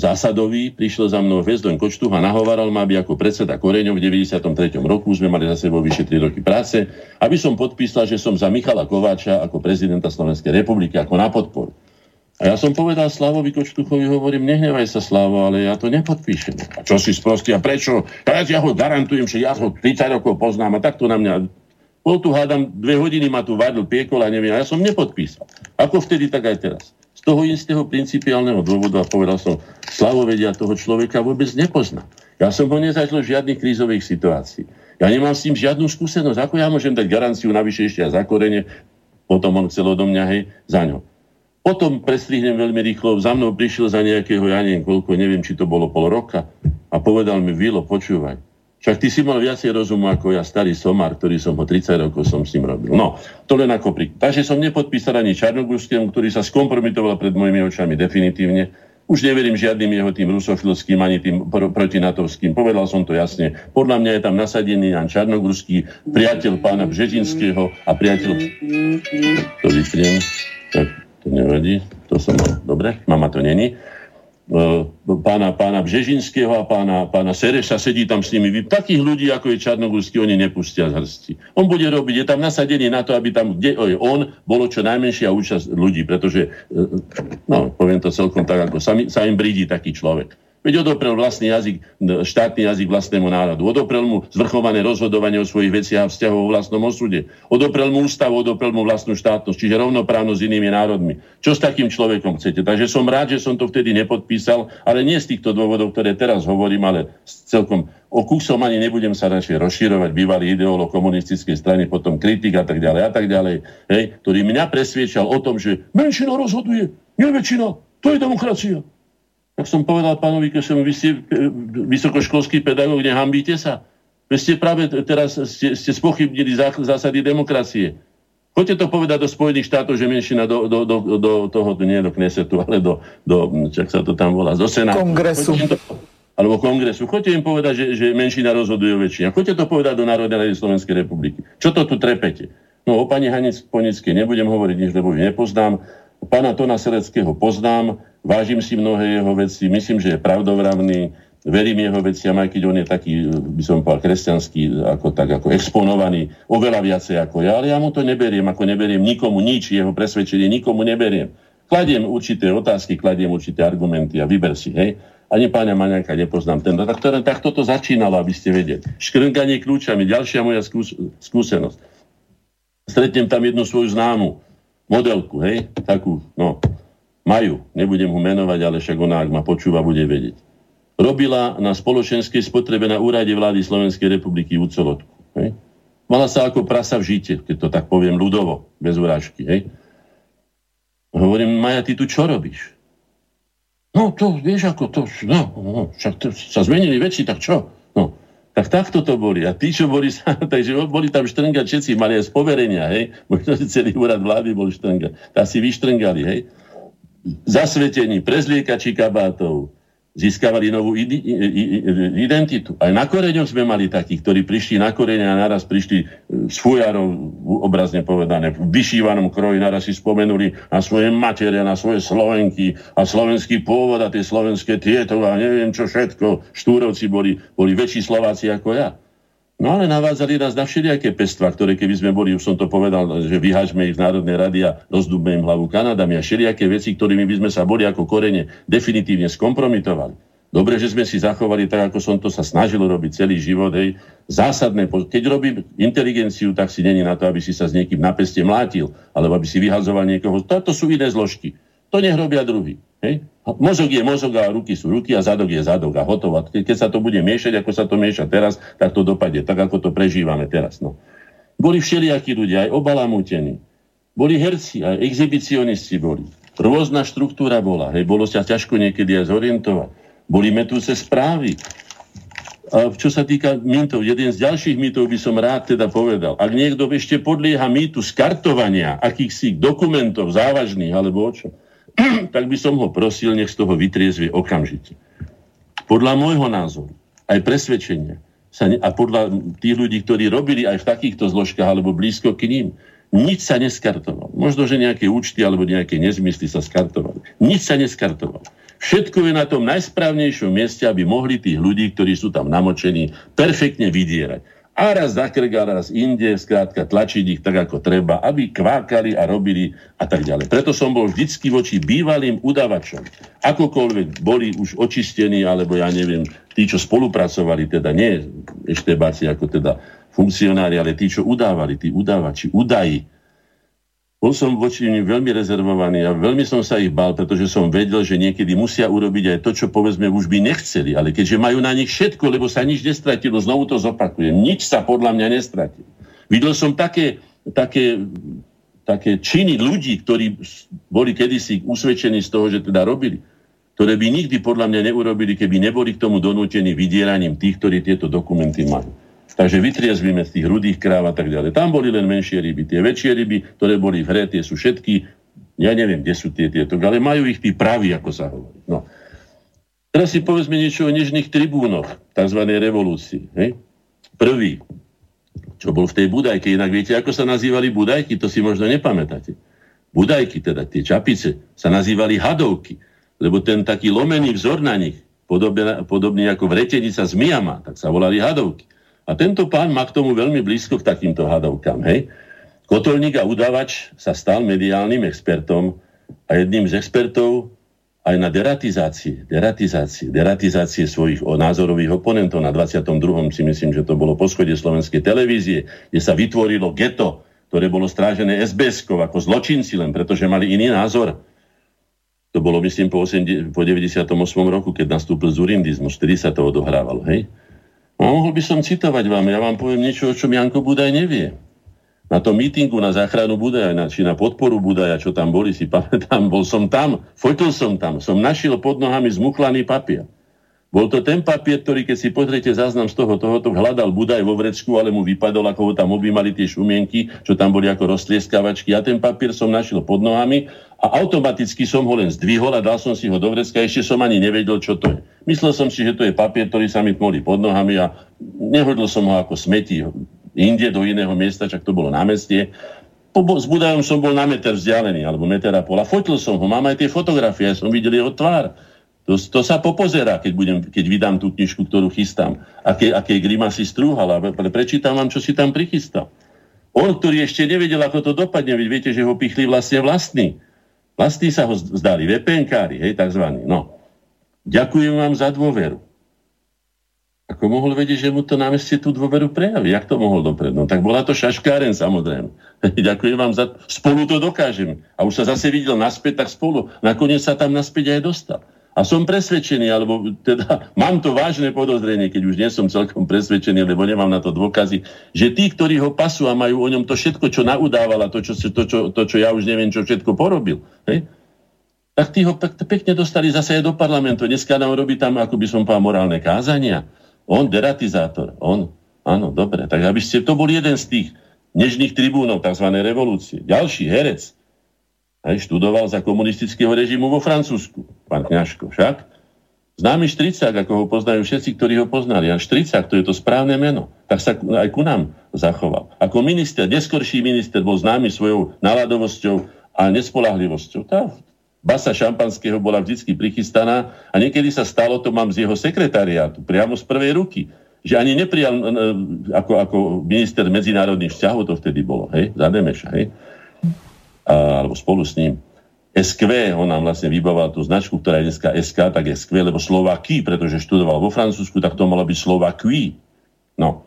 zásadový, prišiel za mnou Hvezdoň Kočtuch a nahovaral ma, aby ako predseda Koreňov v deväťdesiatom treťom roku, sme mali za sebou vyše tri roky práce, aby som podpísal, že som za Michala Kováča ako prezidenta Slovenskej republiky, ako na podporu. A ja som povedal Slavovi Kočtuchovi, hovorím, nehnevaj sa, Slavo, ale ja to nepodpíšem. A čo si sprostý, a prečo? Ja, ja ho garantujem, že ja ho tridsať rokov poznám a takto na mňa... Bol tu, hádam, dve hodiny ma tu vádl, piekol a neviem, a ja som nepodpísal. Ako vtedy, tak aj teraz. Z toho istého principiálneho dôvodu a povedal som, Slavovedia toho človeka vôbec nepozná. Ja som ho nezažil v žiadnych krízových situácií. Ja nemám s tým žiadnu skúsenosť. Ako ja môžem dať garanciu navyše ešte a za Korene, potom on chcel odo mňa, hej, za ňo. Potom prestrihnem veľmi rýchlo, za mnou prišiel za nejakého, ja neviem koľko, neviem, či to bolo pol roka a povedal mi, Vilo, počúvaj. Však ty si mal viacej rozumu ako ja, starý somár, ktorý som ho tridsať rokov som s ním robil. No, to len ako príklad. Takže som nepodpísal ani Čarnogórskému, ktorý sa skompromitoval pred mojimi očami definitívne. Už neverím žiadnym jeho tým rusofilským ani tým pro- protinatovským. Povedal som to jasne. Podľa mňa je tam nasadený Jan Čarnogórský, priateľ pána Břežinského a priateľ... To vypriem. Tak, to nevadí. To som mal. Dobre, mama to není. Pána, pána Břežinského a pána, pána Sereša, sedí tam s nimi. Takých ľudí, ako je Čarnogórsky, oni nepustia z hrsti. On bude robiť, je tam nasadený na to, aby tam, kde je on, bolo čo najmenšia účasť ľudí, pretože, no, poviem to celkom tak, ako sa, sa im brídi taký človek. Veď odoprel vlastný jazyk, štátny jazyk vlastnému národu. Odoprel mu zvrchované rozhodovanie o svojich veciach a vzťahov o vlastnom osude. Odoprel mu ústavu, odoprel mu vlastnú štátnosť, čiže rovnoprávno s inými národmi. Čo s takým človekom chcete? Takže som rád, že som to vtedy nepodpísal, ale nie z týchto dôvodov, ktoré teraz hovorím, ale celkom o kusom ani nebudem sa radšej rozširovať. Bývalý ideológ komunistickej strany, potom kritik a tak ďalej a tak ďalej, hej, ktorý mňa presviečal o tom, že menšina rozhoduje, nie väčšina, to je demokracia. Tak som povedal pánovi, že vy ste vysokoškolský pedagóg, nehambíte sa. Vy ste práve teraz ste, ste spochybnili zásady demokracie. Choďte to povedať do Spojených štátov, že menšina do, do, do, do toho, nie do Knesetu, ale do, do čak sa to tam volá, do Senátu. Kongresu. To, alebo kongresu. Choďte im povedať, že, že menšina rozhoduje väčšina. Choďte to povedať do Národnej rady Slovenskej republiky. Čo to tu trepete? No o pani Hanic Ponickej nebudem hovoriť nič, lebo ju nepoznám. Pána Tona Sereckého poznám, vážim si mnohé jeho veci, myslím, že je pravdovravný, verím jeho veciam, aj keď on je taký, by som povedal, kresťanský, ako, tak, ako exponovaný, oveľa viacej ako ja, ale ja mu to neberiem, ako neberiem nikomu nič, jeho presvedčenie nikomu neberiem. Kladiem určité otázky, kladiem určité argumenty a vyber si, hej. Ani pána Maňanka nepoznám, ten, tak, ktoré, tak toto začínalo, aby ste vedeli. Škrnkanie kľúčami, ďalšia moja skús- skúsenosť. Stretnem tam jednu svoju známu, modelku, hej, takú, no, majú, nebudem ho menovať, ale však ona, ak ma počúva, bude vedieť. Robila na spoločenskej spotrebe na úrade vlády Slovenskej republiky Úcolotku, hej. Mala sa ako prasa v žite, keď to tak poviem ľudovo, bez urážky, hej. Hovorím, Maja, ty tu čo robíš? No, to, vieš, ako to, no, no však to, sa zmenili veci, tak čo? No. Tak takto to boli. A tí, čo boli sa, takže boli tam štrngať všetci, mali aj z poverenia, hej. Možno celý úrad vlády bol štrngať. Tá si vyštrngali, hej. Zasvetení, prezliekači kabátov, získavali novú id- identitu. Aj na Koreňoch sme mali takých, ktorí prišli na Koreň a naraz prišli s fujarov, obrazne povedané, v vyšívanom kroji, naraz si spomenuli na svoje materie, na svoje Slovenky a slovenský pôvod a tie slovenské tieto a neviem čo všetko. Štúrovci boli, boli väčší Slováci ako ja. No ale navádzali nás na všelijaké pestvá, ktoré keby sme boli, už som to povedal, že vyhažme ich z Národnej rady a rozdúbme im hlavu Kanadami a všelijaké veci, ktorými by sme sa boli ako Korene definitívne skompromitovali. Dobre, že sme si zachovali tak, ako som to sa snažil robiť celý život. Hej. Zásadné, keď robím inteligenciu, tak si není na to, aby si sa s niekým na peste mlátil, alebo aby si vyhazoval niekoho. Toto sú iné zložky. To nech robia druhý. Hej. Mozog je mozog a ruky sú ruky a zadok je zadok a hotovo. Keď sa to bude miešať, ako sa to mieša teraz, tak to dopadne, tak ako to prežívame teraz. No. Boli všelijakí ľudia, aj obalamútení. Boli herci, aj exhibicionisti boli. Rôzna štruktúra bola, hej, bolo sa ťažko niekedy aj zorientovať. Boli metúce správy. Čo sa týka mýtov, jeden z ďalších mýtov by som rád teda povedal. Ak niekto ešte podlieha mýtu skartovania akýchsi dokumentov závažných alebo o čom, tak by som ho prosil, nech z toho vytriezvie okamžite. Podľa môjho názoru, aj presvedčenia sa ne, a podľa tých ľudí, ktorí robili aj v takýchto zložkách alebo blízko k ním, nič sa neskartovalo. Možno, že nejaké účty alebo nejaké nezmysly sa skartovali. Nič sa neskartovalo. Všetko je na tom najsprávnejšom mieste, aby mohli tých ľudí, ktorí sú tam namočení, perfektne vydierať. A raz zakrgal, raz inde, skrátka tlačiť ich tak, ako treba, aby kvákali a robili a tak ďalej. Preto som bol vždycky voči bývalým udavačom. Akokoľvek boli už očistení, alebo ja neviem, tí, čo spolupracovali, teda nie eštebáci ako teda funkcionári, ale tí, čo udávali, tí udávači, udají. Bol som voči nim veľmi rezervovaný a veľmi som sa ich bál, pretože som vedel, že niekedy musia urobiť aj to, čo povedzme už by nechceli, ale keďže majú na nich všetko, lebo sa nič nestratilo, znovu to zopakujem, nič sa podľa mňa nestratilo. Videl som také, také, také činy ľudí, ktorí boli kedysi usvedčení z toho, že teda robili, ktoré by nikdy podľa mňa neurobili, keby neboli k tomu donútení vydieraním tých, ktorí tieto dokumenty majú. Takže vytriezvíme z tých rudých kráv a tak ďalej. Tam boli len menšie ryby. Tie väčšie ryby, ktoré boli v hre, tie sú všetky, ja neviem, kde sú tie tieto, ale majú ich tí praví, ako sa hovorí. No. Teraz si povedzme niečo o nežných tribúnoch tzv. Revolúcii. Hej? Prvý, čo bol v tej Budajke, inak viete, ako sa nazývali Budajky, to si možno nepamätáte. Budajky, teda tie čapice, sa nazývali hadovky, lebo ten taký lomený vzor na nich, podobne, podobne ako vretenica s myjama, tak sa volali hadovky. A tento pán má k tomu veľmi blízko k takýmto hadovkám, hej. Kotolník a udavač sa stal mediálnym expertom a jedným z expertov aj na deratizácie, deratizácie, deratizácie svojich názorových oponentov. Na dvadsiatom druhom si myslím, že to bolo po schode Slovenskej televízie, kde sa vytvorilo geto, ktoré bolo strážené es bé eskou ako zločinci len, pretože mali iný názor. To bolo, myslím, po, osem, po deväťdesiatom ôsmom roku, keď nastúpil zurindizmus, vtedy sa to odohrávalo, hej. No, mohol by som citovať vám, ja vám poviem niečo, o čom Janko Budaj nevie. Na tom mítingu na záchranu Budaja, či na podporu Budaja, čo tam boli, si pamätám, bol som tam, fotol som tam, som našiel pod nohami zmuklaný papier. Bol to ten papier, ktorý, keď si pozriete záznam z toho, tohoto hľadal Budaj vo vrecku, ale mu vypadol, ako ho tam objímali tie šumienky, čo tam boli ako roztlieskavačky. Ja ten papier som našiel pod nohami a automaticky som ho len zdvihol a dal som si ho do vrecka, ešte som ani nevedel, čo to je. Myslel som si, že to je papier, ktorý sa mi tmolí pod nohami a nehodil som ho ako smetí inde do iného miesta, čak to bolo na meste. S Budajom som bol na meter vzdialený, alebo meter a pol a fotil som ho, mám aj tie fotografie, som videl jeho tvár. To, to sa popozerá, keď, budem, keď vydám tú knižku, ktorú chystám. Aké, aké grimasy strúhala. Pre, prečítam vám, čo si tam prichystal. On, ktorý ešte nevedel, ako to dopadne, veď viete, že ho pichli vlastne vlastní. Vlastní sa ho zdali, vé pé enkári, hej, takzvaní. No. Ďakujem vám za dôveru. Ako mohol vedieť, že mu to na meste tú dôveru prejaví? Jak to mohol dopredu? No, tak bola to šaškáren, samozrejme. Ďakujem vám za... Spolu to dokážeme. A už sa zase videl naspäť, tak spolu. Nakoniec sa tam naspäť aj dostal. A som presvedčený, alebo teda mám to vážne podozrenie, keď už nie som celkom presvedčený, lebo nemám na to dôkazy, že tí, ktorí ho pasú a majú o ňom to všetko, čo naudával a to, čo, to, čo, to, čo ja už neviem, čo všetko porobil, hej? Tak tí ho pekne dostali zase aj do parlamentu. Dneska nám robí tam, ako by som povedal, morálne kázania. On, deratizátor, on, áno, dobre. Tak aby ste, to bol jeden z tých nežných tribúnov tzv. Revolúcie. Ďalší herec. Aj študoval za komunistického režimu vo Francúzsku, pán Kňažko, však. Známy Štricák, ako ho poznajú všetci, ktorí ho poznali. A Štricák, to je to správne meno, tak sa aj ku nám zachoval. Ako minister, neskorší minister, bol známy svojou naladovosťou a nespolahlivosťou. Tá basa šampanského bola vždycky prichystaná a niekedy sa stalo, to mám z jeho sekretariátu, priamo z prvej ruky, že ani neprijal ako, ako minister medzinárodných vzťahov, to vtedy bolo, hej, za Demeša, hej. A, alebo spolu s ním es kvé, on nám vlastne vybaval tú značku, ktorá je dneska es ká, tak es kvé, lebo Slováky, pretože študoval vo Francúzsku, tak to malo byť Slováky. No.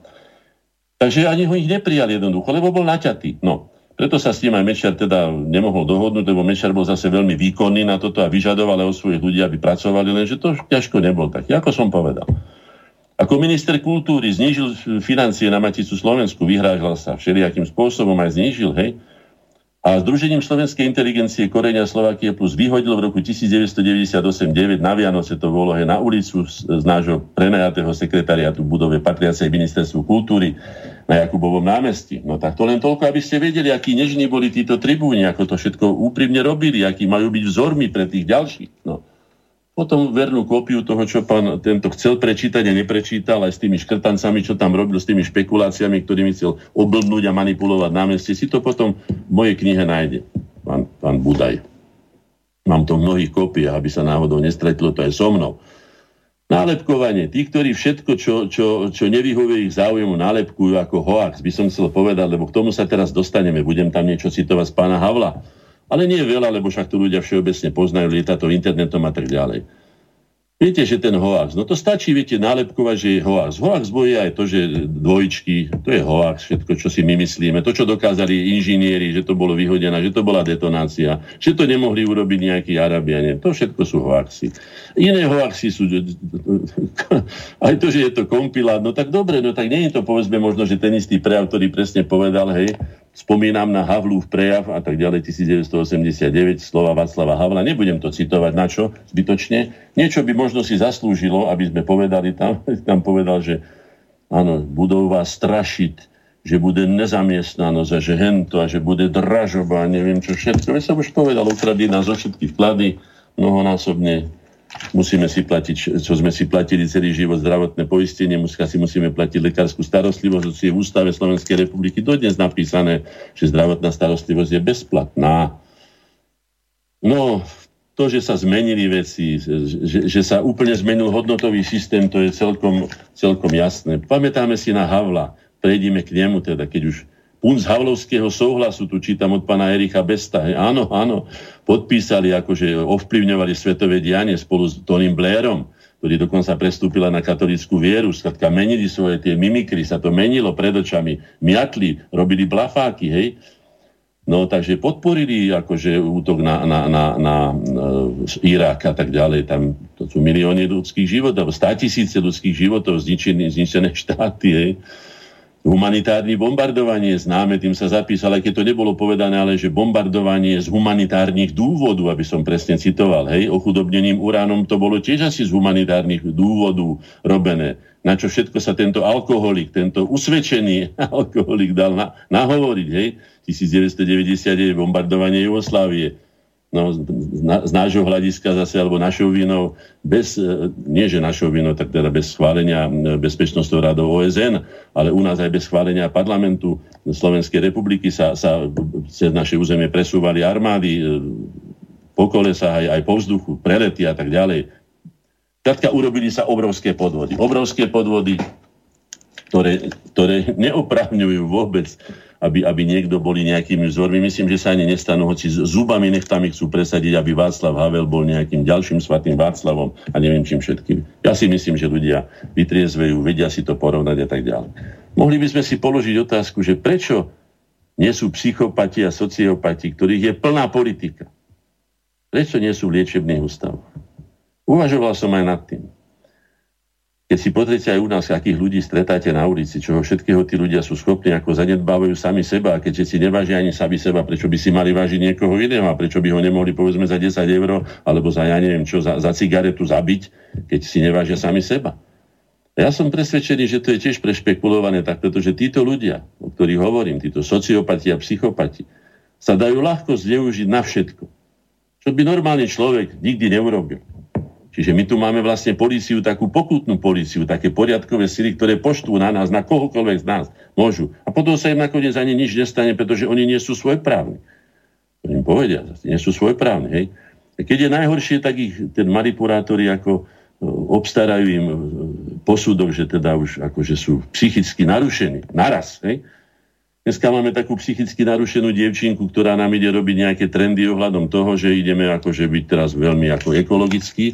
Takže ani ho ich neprijali jednoducho, lebo bol naťatý. No. Preto sa s ním aj Mečiar teda nemohol dohodnúť, lebo Mečiar bol zase veľmi výkonný na toto a vyžadoval od svojich ľudí, aby pracovali, lenže to ťažko nebol taký, ako som povedal. Ako minister kultúry znížil financie na Maticu Slovensku, vyhrážal sa všelijakým spôsobom aj znížil, hej. a Združením slovenskej inteligencie Koreňa Slovakia plus vyhodil v roku devätnásťstodeväťdesiatosem deväť na Vianoce to volohe na ulicu z, z nášho prenajatého sekretariátu v budove patriacej ministerstvu kultúry na Jakubovom námestí. No tak to len toľko, aby ste vedeli, akí nežní boli títo tribúni, ako to všetko úprimne robili, akí majú byť vzormi pre tých ďalších. No. Potom vernú kópiu toho, čo pán tento chcel prečítať a neprečítal, aj s tými škrtancami, čo tam robil, s tými špekuláciami, ktorými chcel oblbnúť a manipulovať námestie, si to potom v mojej knihe nájde pán, pán Budaj. Mám to mnohých kópií, aby sa náhodou nestretlo, to je so mnou. Nálepkovanie. Tí, ktorí všetko, čo, čo, čo nevyhovuje ich záujmu, nálepkujú ako hoax, by som chcel povedať, lebo k tomu sa teraz dostaneme. Budem tam niečo citovať z pána Havla. Ale nie je veľa, lebo však to ľudia všeobecne poznajú, lieta to internetom a tak ďalej. Viete, že ten hoax, no to stačí, viete, nálepkovať, že je hoax. Hoax bojí aj to, že dvojičky, to je hoax, všetko, čo si my myslíme. To, čo dokázali inžinieri, že to bolo vyhodené, že to bola detonácia, že to nemohli urobiť nejakí Arabiania. To všetko sú hoaxy. Iné hoaxy sú, aj to, že je to kompilát, no tak dobre, no tak nie je to, povedzme, možno, že ten istý prejav, ktorý presne povedal, hej, spomínam na Havlův prejav a tak ďalej, devätnásťstoosemdesiatdeväť, slova Václava Havla. Nebudem to citovať, na čo zbytočne. Niečo by možno si zaslúžilo, aby sme povedali tam, tam povedal, že áno, budú vás strašiť, že bude nezamiestnanosť a že hento a že bude dražoba, neviem čo všetko. Ja som už povedal, ukradli nás zo všetky vklady, mnohonásobne musíme si platiť, čo sme si platili celý život, zdravotné poistenie, si musíme platiť lekárskú starostlivosť, čo je v ústave Slovenskej republiky dodnes napísané, že zdravotná starostlivosť je bezplatná. No, to, že sa zmenili veci, že, že sa úplne zmenil hodnotový systém, to je celkom, celkom jasné. Pamätáme si na Havla, prejdime k nemu teda, keď už punc Havlovského souhlasu, tu čítam od pána Ericha Besta, he, áno, áno, podpísali, akože ovplyvňovali svetové dianie spolu s Tonym Blairom, ktorý dokonca prestúpila na katolícku vieru, skladka menili svoje tie mimikry, sa to menilo pred očami, miatli, robili blafáky, hej. No, takže podporili akože útok na, na, na, na Irak a tak ďalej, tam to sú milióny ľudských životov, státisíce ľudských životov, zničené, zničené štáty, hej. Humanitárne bombardovanie známe, tým sa zapísal, aj keď to nebolo povedané, ale že bombardovanie z humanitárnych dôvodov, aby som presne citoval, hej, ochudobnením uránom to bolo tiež asi z humanitárnych dôvodov robené. Na čo všetko sa tento alkoholik, tento usvedčený alkoholik dal na, nahovoriť, hej, devätnásťstodeväťdesiatdeväť bombardovanie Jugoslávie. No, z nášho hľadiska zase, alebo našou vinou, bez, nie že našou vinou, tak teda bez schválenia Bezpečnostnou radou ó es en, ale u nás aj bez schválenia parlamentu Slovenskej republiky sa, sa cez naše územie presúvali armády, po kolesa aj, aj po vzduchu, prelety a tak ďalej. Tatka urobili sa obrovské podvody. Obrovské podvody, ktoré, ktoré neoprávňujú vôbec, Aby, aby niekto boli nejakými vzormi. Myslím, že sa ani nestanú, hoci s zubami nechtami chcú presadiť, aby Václav Havel bol nejakým ďalším svatým Václavom a neviem čím všetkým. Ja si myslím, že ľudia vytriezvejú, vedia si to porovnať a tak ďalej. Mohli by sme si položiť otázku, že prečo nie sú psychopati a sociopati, ktorých je plná politika? Prečo nie sú v liečebných ústavoch? Uvažoval som aj nad tým. Keď si pozrite aj u nás, akých ľudí stretáte na ulici, čoho všetkého tí ľudia sú schopní, ako zanedbávajú sami seba, a keďže si nevážia ani sami seba, prečo by si mali vážiť niekoho iného a prečo by ho nemohli, povedzme, za desať eur alebo za, ja neviem čo, za, za cigaretu zabiť, keď si nevážia sami seba. Ja som presvedčený, že to je tiež prešpekulované, tak pretože títo ľudia, o ktorých hovorím, títo sociopati a psychopati, sa dajú ľahko zneužiť na všetko, čo by normálny človek nikdy neurobil. Čiže my tu máme vlastne políciu, takú pokutnú políciu, také poriadkové sily, ktoré poštú na nás, na kohokoľvek z nás môžu. A potom sa im nakoniec ani nič nestane, pretože oni nie sú svojprávni. To im povedia, nie sú svojprávni, hej. A keď je najhoršie, tak ich ten manipulátori ako obstarajú im posudok, že teda už akože sú psychicky narušení. Naraz, hej. Dneska máme takú psychicky narušenú dievčinku, ktorá nám ide robiť nejaké trendy ohľadom toho, že ideme akože byť teraz veľmi ako ekologický.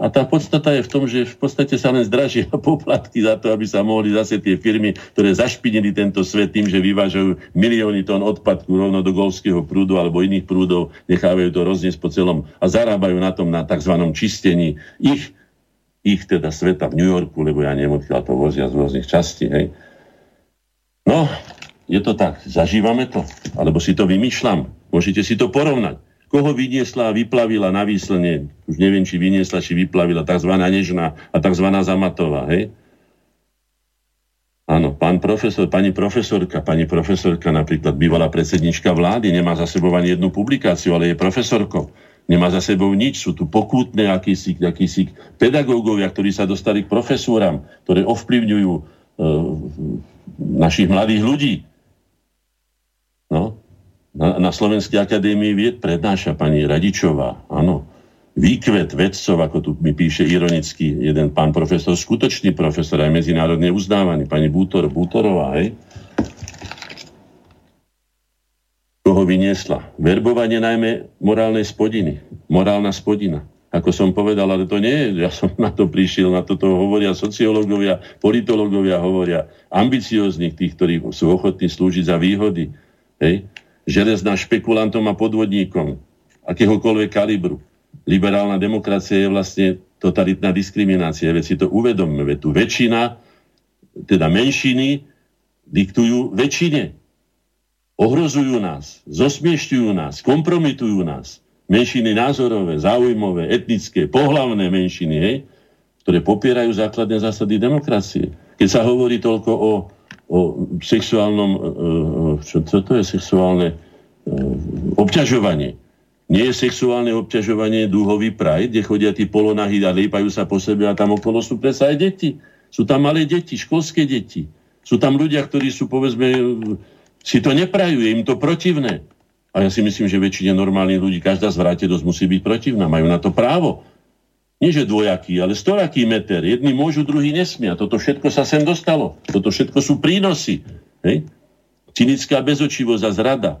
A tá podstata je v tom, že v podstate sa len zdražia poplatky za to, aby sa mohli zase tie firmy, ktoré zašpinili tento svet tým, že vyvážajú milióny tón odpadku rovno do Golfského prúdu alebo iných prúdov, nechávajú to rozniesť po celom a zarábajú na tom na tzv. Čistení ich, ich teda sveta v New Yorku, lebo ja neviem, odkiaľ to vozia z rôznych častí. Hej. No, je to tak. Zažívame to? Alebo si to vymýšľam? Môžete si to porovnať. Koho vyniesla a vyplavila na výslne, už neviem, či vyniesla, či vyplavila, tzv. Nežná a tzv. Zamatová, hej? Áno, pán profesor, pani profesorka, pani profesorka, napríklad bývalá predsednička vlády, nemá za sebou ani jednu publikáciu, ale je profesorkou. Nemá za sebou nič, sú tu pokútne akýsi, akýsi pedagógovia, ktorí sa dostali k profesúram, ktoré ovplyvňujú e, našich mladých ľudí. No, na, na Slovenskej akadémii vied prednáša pani Radičová, áno. Výkvet vedcov, ako tu mi píše ironicky jeden pán profesor, skutočný profesor, aj medzinárodne uznávaný, pani Bútor, Bútorová, hej. Koho vyniesla? Verbovanie najmä morálnej spodiny. Morálna spodina. Ako som povedal, ale to nie je, ja som na to prišiel, na toto hovoria sociológovia, politológovia hovoria, ambicióznych tých, ktorí sú ochotní slúžiť za výhody, hej. Železná špekulantom a podvodníkom, akéhokoľvek kalibru. Liberálna demokracia je vlastne totalitná diskriminácia. Veď si to uvedomme, veď tu väčšina, teda menšiny, diktujú väčšine. Ohrozujú nás, zosmiešťujú nás, kompromitujú nás. Menšiny názorové, záujmové, etnické, pohlavné menšiny, hej, ktoré popierajú základné zásady demokracie. Keď sa hovorí toľko o, o sexuálnom, čo, čo to je sexuálne obťažovanie, nie je sexuálne obťažovanie dúhový pride, kde chodia tí polonahí a lípajú sa po sebe a tam okolo sú presa aj deti. Sú tam malé deti, školské deti. Sú tam ľudia, ktorí sú, povedzme, si to neprajú, je im to protivné. A ja si myslím, že väčšine normálnych ľudí, každá zvrátenosť musí byť protivná. Majú na to právo. Nie že dvojaký, ale storaký meter. Jedni môžu, druhý nesmia. Toto všetko sa sem dostalo. Toto všetko sú prínosy. Hej? Cynická bezočivosť a zrada.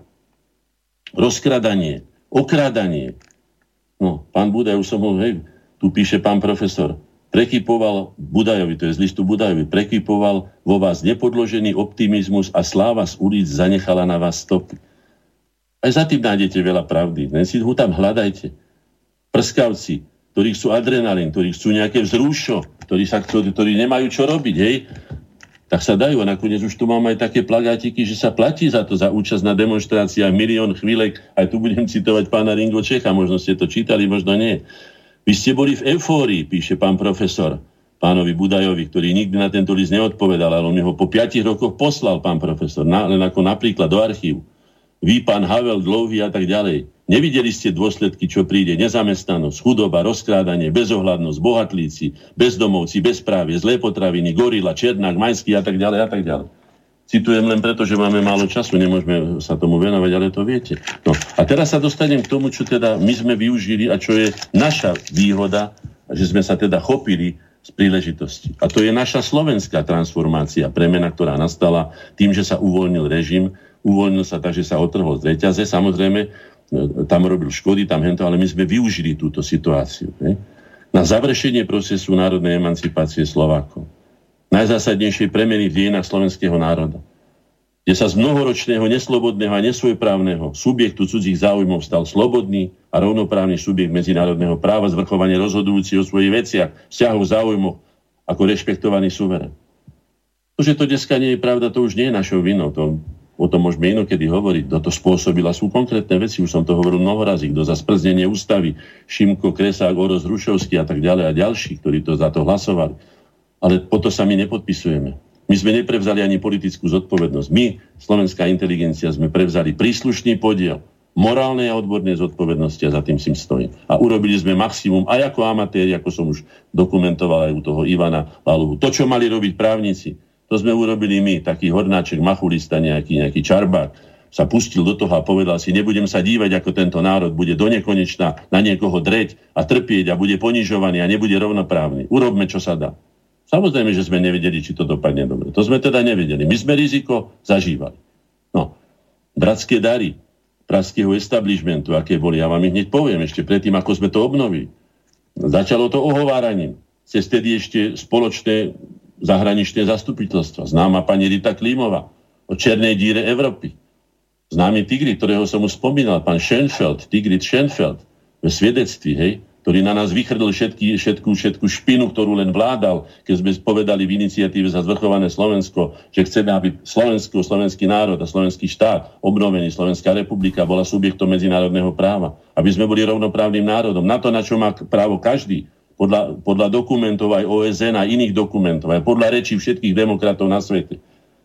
Rozkradanie. Okradanie. No, pán Budaj, už som ho, hej, tu píše pán profesor, prekypoval Budajovi, to je z listu Budajovi, prekypoval vo vás nepodložený optimizmus a sláva z ulic zanechala na vás stopy. Aj za tým nájdete veľa pravdy, len si ho tam hľadajte. Prskavci, ktorí chcú adrenalín, ktorí chcú nejaké vzrušo, ktorí, sa chcú, ktorí nemajú čo robiť, hej, tak sa dajú. A nakoniec už tu mám aj také plagátiky, že sa platí za to, za účasť na demonstráciách, milión chvílek. Aj tu budem citovať pána Ringo Čecha, možno ste to čítali, možno nie. Vy ste boli v eufórii, píše pán profesor pánovi Budajovi, ktorý nikdy na tento list neodpovedal, ale on mi ho po piatich rokoch poslal, pán profesor, na, len ako napríklad do archívu. Vy, pán Havel, Dlouhý a tak ďalej. Nevideli ste dôsledky, čo príde: nezamestnanosť, chudoba, rozkrádanie, bezohľadnosť, bohatlíci, bezdomovci, bezprávie, zlé potraviny, gorila, černák, majský a tak ďalej a tak ďalej. Citujem len preto, že máme málo času, nemôžeme sa tomu venovať, ale to viete. No. A teraz sa dostanem k tomu, čo teda my sme využili a čo je naša výhoda, že sme sa teda chopili z príležitosti. A to je naša slovenská transformácia, premena, ktorá nastala tým, že sa uvoľnil režim, uvoľnil sa tak, že sa otrhol z reťaze, samozrejme, tam robil škody, tam hento, ale my sme využili túto situáciu, ne? Na završenie procesu národnej emancipácie Slovákov. Najzásadnejšej premeny v dejinách slovenského národa, kde sa z mnohoročného, neslobodného a nesvojprávneho subjektu cudzích záujmov stal slobodný a rovnoprávny subjekt medzinárodného práva, zvrchovane rozhodujúci o svojich veciach, vzťahov, záujmov ako rešpektovaný suverén. To, že to dneska nie je pravda, to už nie je našou vinou, to o tom môžeme inokedy hovoriť. Kto to spôsobil, sú konkrétne veci, už som to hovoril mnoho razy, kto za sprznenie ústavy, Šimko, Kresák, Oroz, Hrušovský a tak ďalej a ďalší, ktorí to za to hlasovali. Ale po to sa my nepodpisujeme. My sme neprevzali ani politickú zodpovednosť. My, slovenská inteligencia, sme prevzali príslušný podiel morálnej a odbornej zodpovednosti a za tým si stojím. A urobili sme maximum aj ako amatéri, ako som už dokumentoval aj u toho Ivana Valuhu. To, čo mali robiť právnici, to sme urobili my, taký hornáček, machulista, nejaký, nejaký čarbák, sa pustil do toho a povedal si, nebudem sa dívať, ako tento národ bude donekonečná na niekoho dreť a trpieť a bude ponižovaný a nebude rovnoprávny. Urobme, čo sa dá. Samozrejme, že sme nevedeli, či to dopadne dobre. To sme teda nevedeli. My sme riziko zažívali. No, bratské dary pražského establishmentu, aké boli, ja vám ich hneď poviem ešte predtým, ako sme to obnovili. Začalo to ohováraním. Cez tedy ešte spoločné zahraničné zastupiteľstva. Známa pani Rita Klímová o černej díre Európy. Známy Tigri, ktorého som už spomínal, pán Schoenfeld, Tigrid Schoenfeld, ve svedectví, hej, ktorý na nás vychrdol všetky, všetku, všetku špinu, ktorú len vládal, keď sme povedali v iniciatíve za zvrchované Slovensko, že chceme, aby Slovensko, slovenský národ a slovenský štát, obnovený Slovenská republika, bola subjektom medzinárodného práva. Aby sme boli rovnoprávnym národom. Na to, na čo má právo každý, podľa, podľa dokumentov aj O S N a iných dokumentov, aj podľa rečí všetkých demokratov na svete.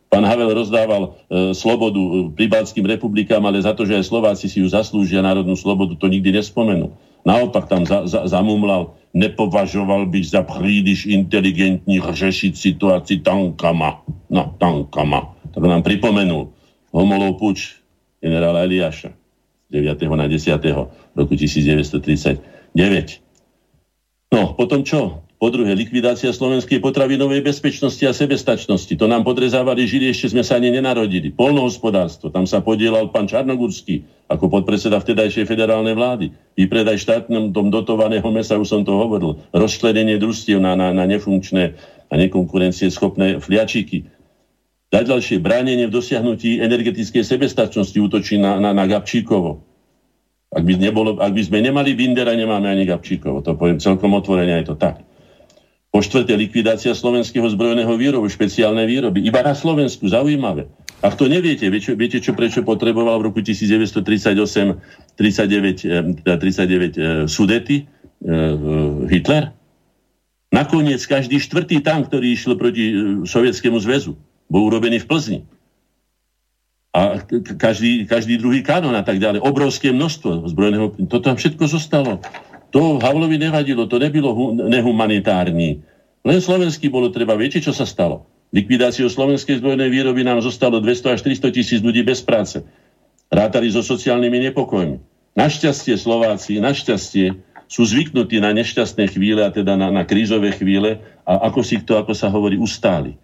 Pán Havel rozdával e, slobodu pribaltským republikám, ale za to, že aj Slováci si ju zaslúžia národnú slobodu, to nikdy nespomenul. Naopak tam za, za, zamumlal, nepovažoval bych za príliš inteligentní řešiť situáciu tankama. No, tankama. Tak nám pripomenul Homolov puč generála Eliáša deviateho na desiateho roku tisícdeväťstotridsaťdeväť. No, potom čo? Po druhé, likvidácia slovenskej potravinovej bezpečnosti a sebestačnosti. To nám podrezávali žili, ešte sme sa ani nenarodili. Poľnohospodárstvo, tam sa podielal pán Čarnogurský ako podpredseda vtedajšej federálnej vlády. Výpredaj štátnom tom dotovaného mesa, už som to hovoril. Rozčlenenie družstiev na, na, na nefunkčné a nekonkurencieschopné fliačiky. Ďalšie, bránenie v dosiahnutí energetickej sebestačnosti, útočí na, na, na Gabčíkovo. Ak by, nebolo, ak by sme nemali Bindera, nemáme ani Gabčíkovo. To poviem celkom otvorene, je to tak. Po štvrté, likvidácia slovenského zbrojného výrobu, špeciálne výroby. Iba na Slovensku, zaujímavé. Ak to neviete, viete, viete čo, prečo potreboval v roku devätnásť tridsaťosem tridsaťdeväť Sudety Hitler? Nakoniec každý štvrtý tank, ktorý išiel proti Sovietskému zväzu, bol urobený v Plzni. A každý, každý druhý kanón a tak ďalej. Obrovské množstvo zbrojného... To tam všetko zostalo. To Havlovi nevadilo, to nebylo nehumanitární. Len slovenský bolo treba. Viete, čo sa stalo? Likvidáciou slovenskej zbrojnej výroby nám zostalo dvesto až tristo tisíc ľudí bez práce. Rátali so sociálnymi nepokojmi. Našťastie Slováci, našťastie sú zvyknutí na nešťastné chvíle, a teda na, na krízové chvíle, a ako si to, ako sa hovorí, ustáli.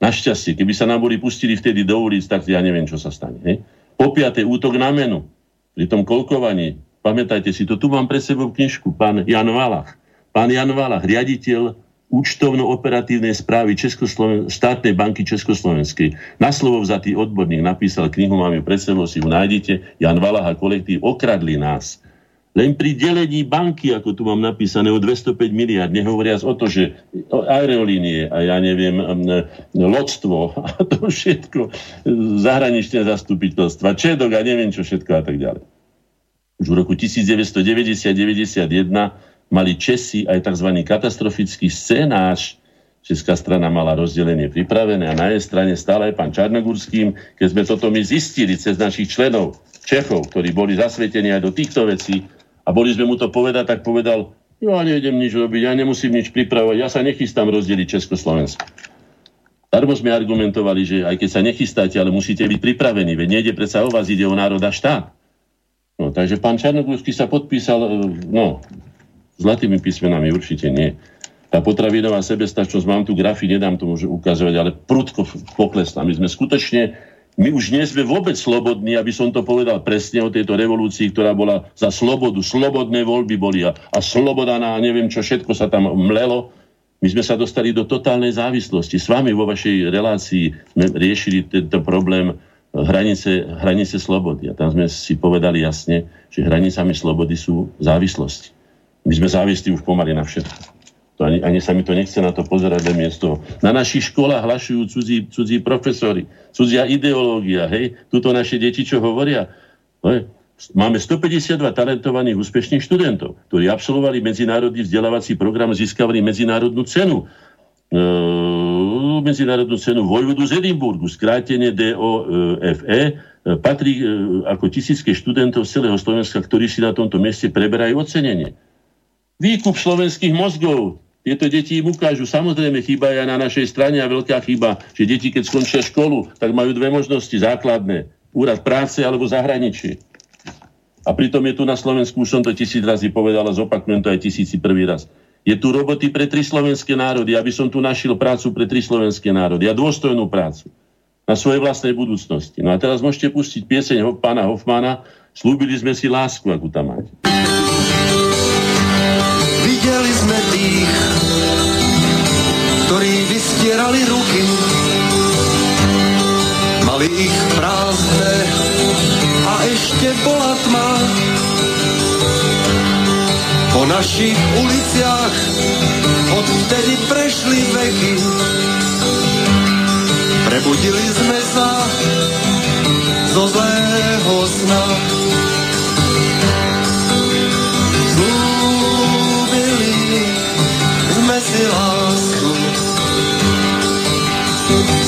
Našťastie, keby sa nám boli pustili vtedy do ulic, tak ja neviem, čo sa stane. He? Po piaté, útok na menu. Pri tom kolkovaní. Pamätajte si, to tu mám pre sebou knižku, pán Jan Valach. Pán Jan Valach, riaditeľ účtovno-operatívnej správy Českosloven- štátnej banky Československej. Na slovo vzatý odborník napísal knihu, máme pre sebou, si ju nájdete. Jan Valach a kolektív okradli nás. Len pri delení banky, ako tu mám napísané, o dvestopäť miliárd, nehovoriac o to, že aerolínie a ja neviem, lodstvo a to všetko, zahraničné zastupiteľstva, Čedok a neviem čo všetko a tak ďalej. Už v roku devätnásť deväťdesiat deväťdesiatjeden mali Česi aj tzv. Katastrofický scénáš. Česká strana mala rozdelenie pripravené a na jej strane stále aj pán Čarnogurským, keď sme toto my zistili cez našich členov Čechov, ktorí boli zasvetení aj do týchto vecí a boli sme mu to povedať, tak povedal, ja nejdem nič robiť, ja nemusím nič pripravovať, ja sa nechystám rozdeliť Československo. Darmo sme argumentovali, že aj keď sa nechystáte, ale musíte byť pripravení, veď nejde predsa o vás, ide o národ a štát. No, takže pán Čarnogurský sa podpísal, no, zlatými písmenami určite nie. Tá potravinová sebestačnosť, mám tu grafy, nedám to môžem ukazovať, ale prudko poklesla. My sme skutočne, my už nie sme vôbec slobodní, aby som to povedal presne o tejto revolúcii, ktorá bola za slobodu, slobodné voľby boli a, a sloboda na neviem čo, všetko sa tam mlelo. My sme sa dostali do totálnej závislosti. S vami vo vašej relácii sme riešili tento problém Hranice, hranice slobody. A tam sme si povedali jasne, že hranicami slobody sú závislosti. My sme závislí už pomaly na všetko. To ani, ani sa mi to nechce na to pozerať len miesto. Na našich školách hlašujú cudzí, cudzí profesori, cudzia ideológia. Hej? Tuto naše deti, čo hovoria? Hej? Máme stopäťdesiatdva talentovaných úspešných študentov, ktorí absolvovali medzinárodný vzdelávací program, získavali medzinárodnú cenu. E, medzinárodnú cenu vojvodu z Edinburgu, skrátenie D O F E, patrí e, ako tisícky študentov z celého Slovenska, ktorí si na tomto mieste preberajú ocenenie. Výkup slovenských mozgov. Tieto deti im ukážu. Samozrejme, chyba je na našej strane a veľká chyba, že deti, keď skončia školu, tak majú dve možnosti základné. Úrad práce alebo zahraničie. A pritom je tu na Slovensku, už som to tisíc razy povedal a zopakujem to aj tisíci prvý raz. Je tu roboty pre tri slovenské národy, aby som tu našiel prácu pre tri slovenské národy a dôstojnú prácu na svojej vlastnej budúcnosti. No a teraz môžete pustiť pieseň pána Hofmana Slúbili sme si lásku, akú tam máte. Videli sme tých, ktorí vystierali ruky, mali ich prázdne a ešte bola tma. Po Po našich uliciach odvtedy prešli veky. Prebudili sme sa zo zlého sna. Zlúbili sme si lásku.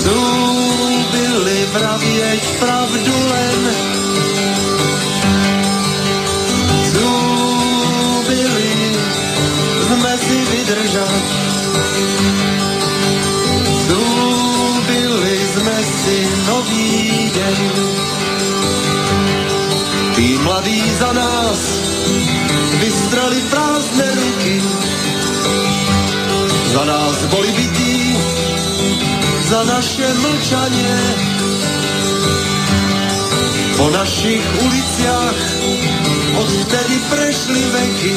Zlúbili pravieť pravdu len. Zlúbili sme si vydržať. Zlúbili sme si nový deň. Tí mladí za nás vystrali prázdne ruky. Za nás boli bití, za naše mlčanie. Po našich uliciach odvtedy prešli veky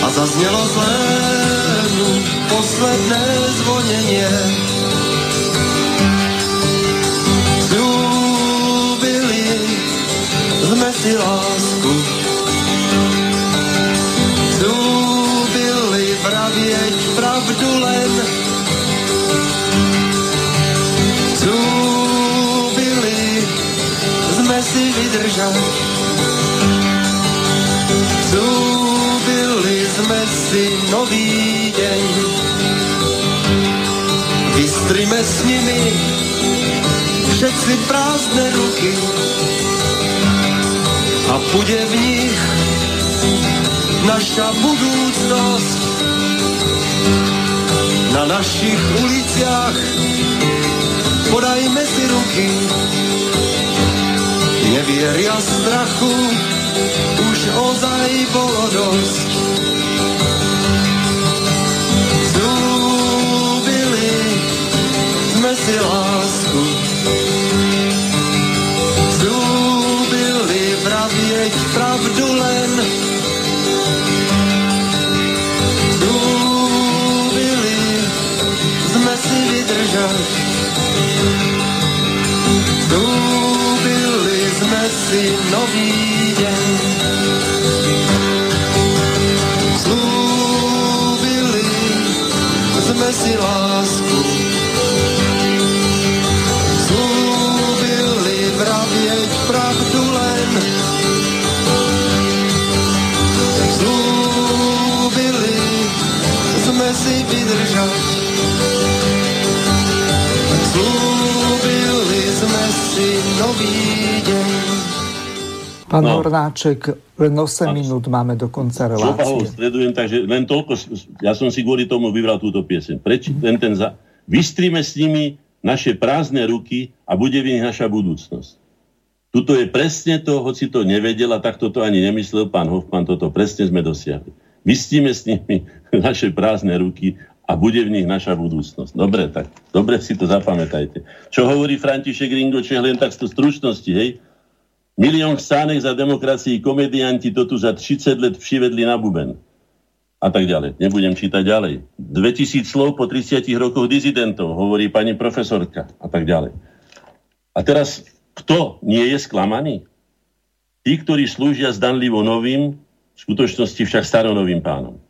a zaznělo zlému posledné zvonenie. Zľúbili sme si lásku, zľúbili pravieť pravdu len. Zľúbili sme si vydržať, zľúbili sme si nový deň. Vystrime s nimi všetci prázdne ruky a bude v nich naša budúcnosť. Na našich uliciach podajme si ruky. Nevieria strachu už ozaj bolo dosť. Zľúbili sme si lásku, zľúbili pravieť pravdu len. Zľúbili sme si vydržať, zľúbili sme si nový deň. Zľúbili sme si lásku, zľúbili pravieť pravdu len. Zľúbili sme si vydržať, zľúbili sme si nový deň. Pán no. Hornáček, len osem minút máme do konca relácie. Súpahovo sledujem, takže len toľko, ja som si kvôli tomu vybral túto pieseň. Preč, ten, ten za, vystrime s nimi naše prázdne ruky a bude v nich naša budúcnosť. Tuto je presne to, hoci to nevedel a takto to ani nemyslel pán Hofmann, toto presne sme dosiahli. Vystrime s nimi naše prázdne ruky a bude v nich naša budúcnosť. Dobre, tak, dobre si to zapamätajte. Čo hovorí František Ringo Čech, len tak z stručnosti, hej? Milión stánek za demokracii, komedianti to tu za tridsať let přivedli na buben. A tak ďalej. Nebudem čítať ďalej. dvetisíc slov po tridsiatich rokoch dizidentov, hovorí pani profesorka. A tak ďalej. A teraz, kto nie je sklamaný? Tí, ktorí slúžia zdanlivo novým, v skutočnosti však staronovým pánom.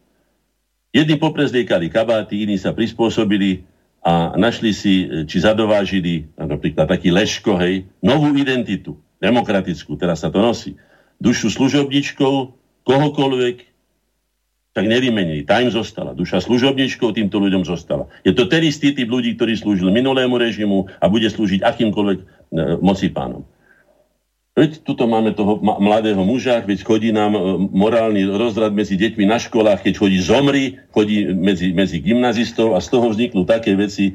Jedni poprezliekali kabáty, iní sa prispôsobili a našli si, či zadovážili, napríklad taký Leško, hej, novú identitu, demokratickú, teraz sa to nosí. Dušu služobničkou, kohokoľvek, tak nevymenili. Tá im zostala. Duša služobničkou týmto ľuďom zostala. Je to ten istý typ ľudí, ktorý slúžil minulému režimu a bude slúžiť akýmkoľvek moci pánom. Veď tuto máme toho mladého muža, veď chodí nám morálny rozrad medzi deťmi na školách, keď chodí zomri, chodí medzi, medzi gymnazistov a z toho vzniknú také veci,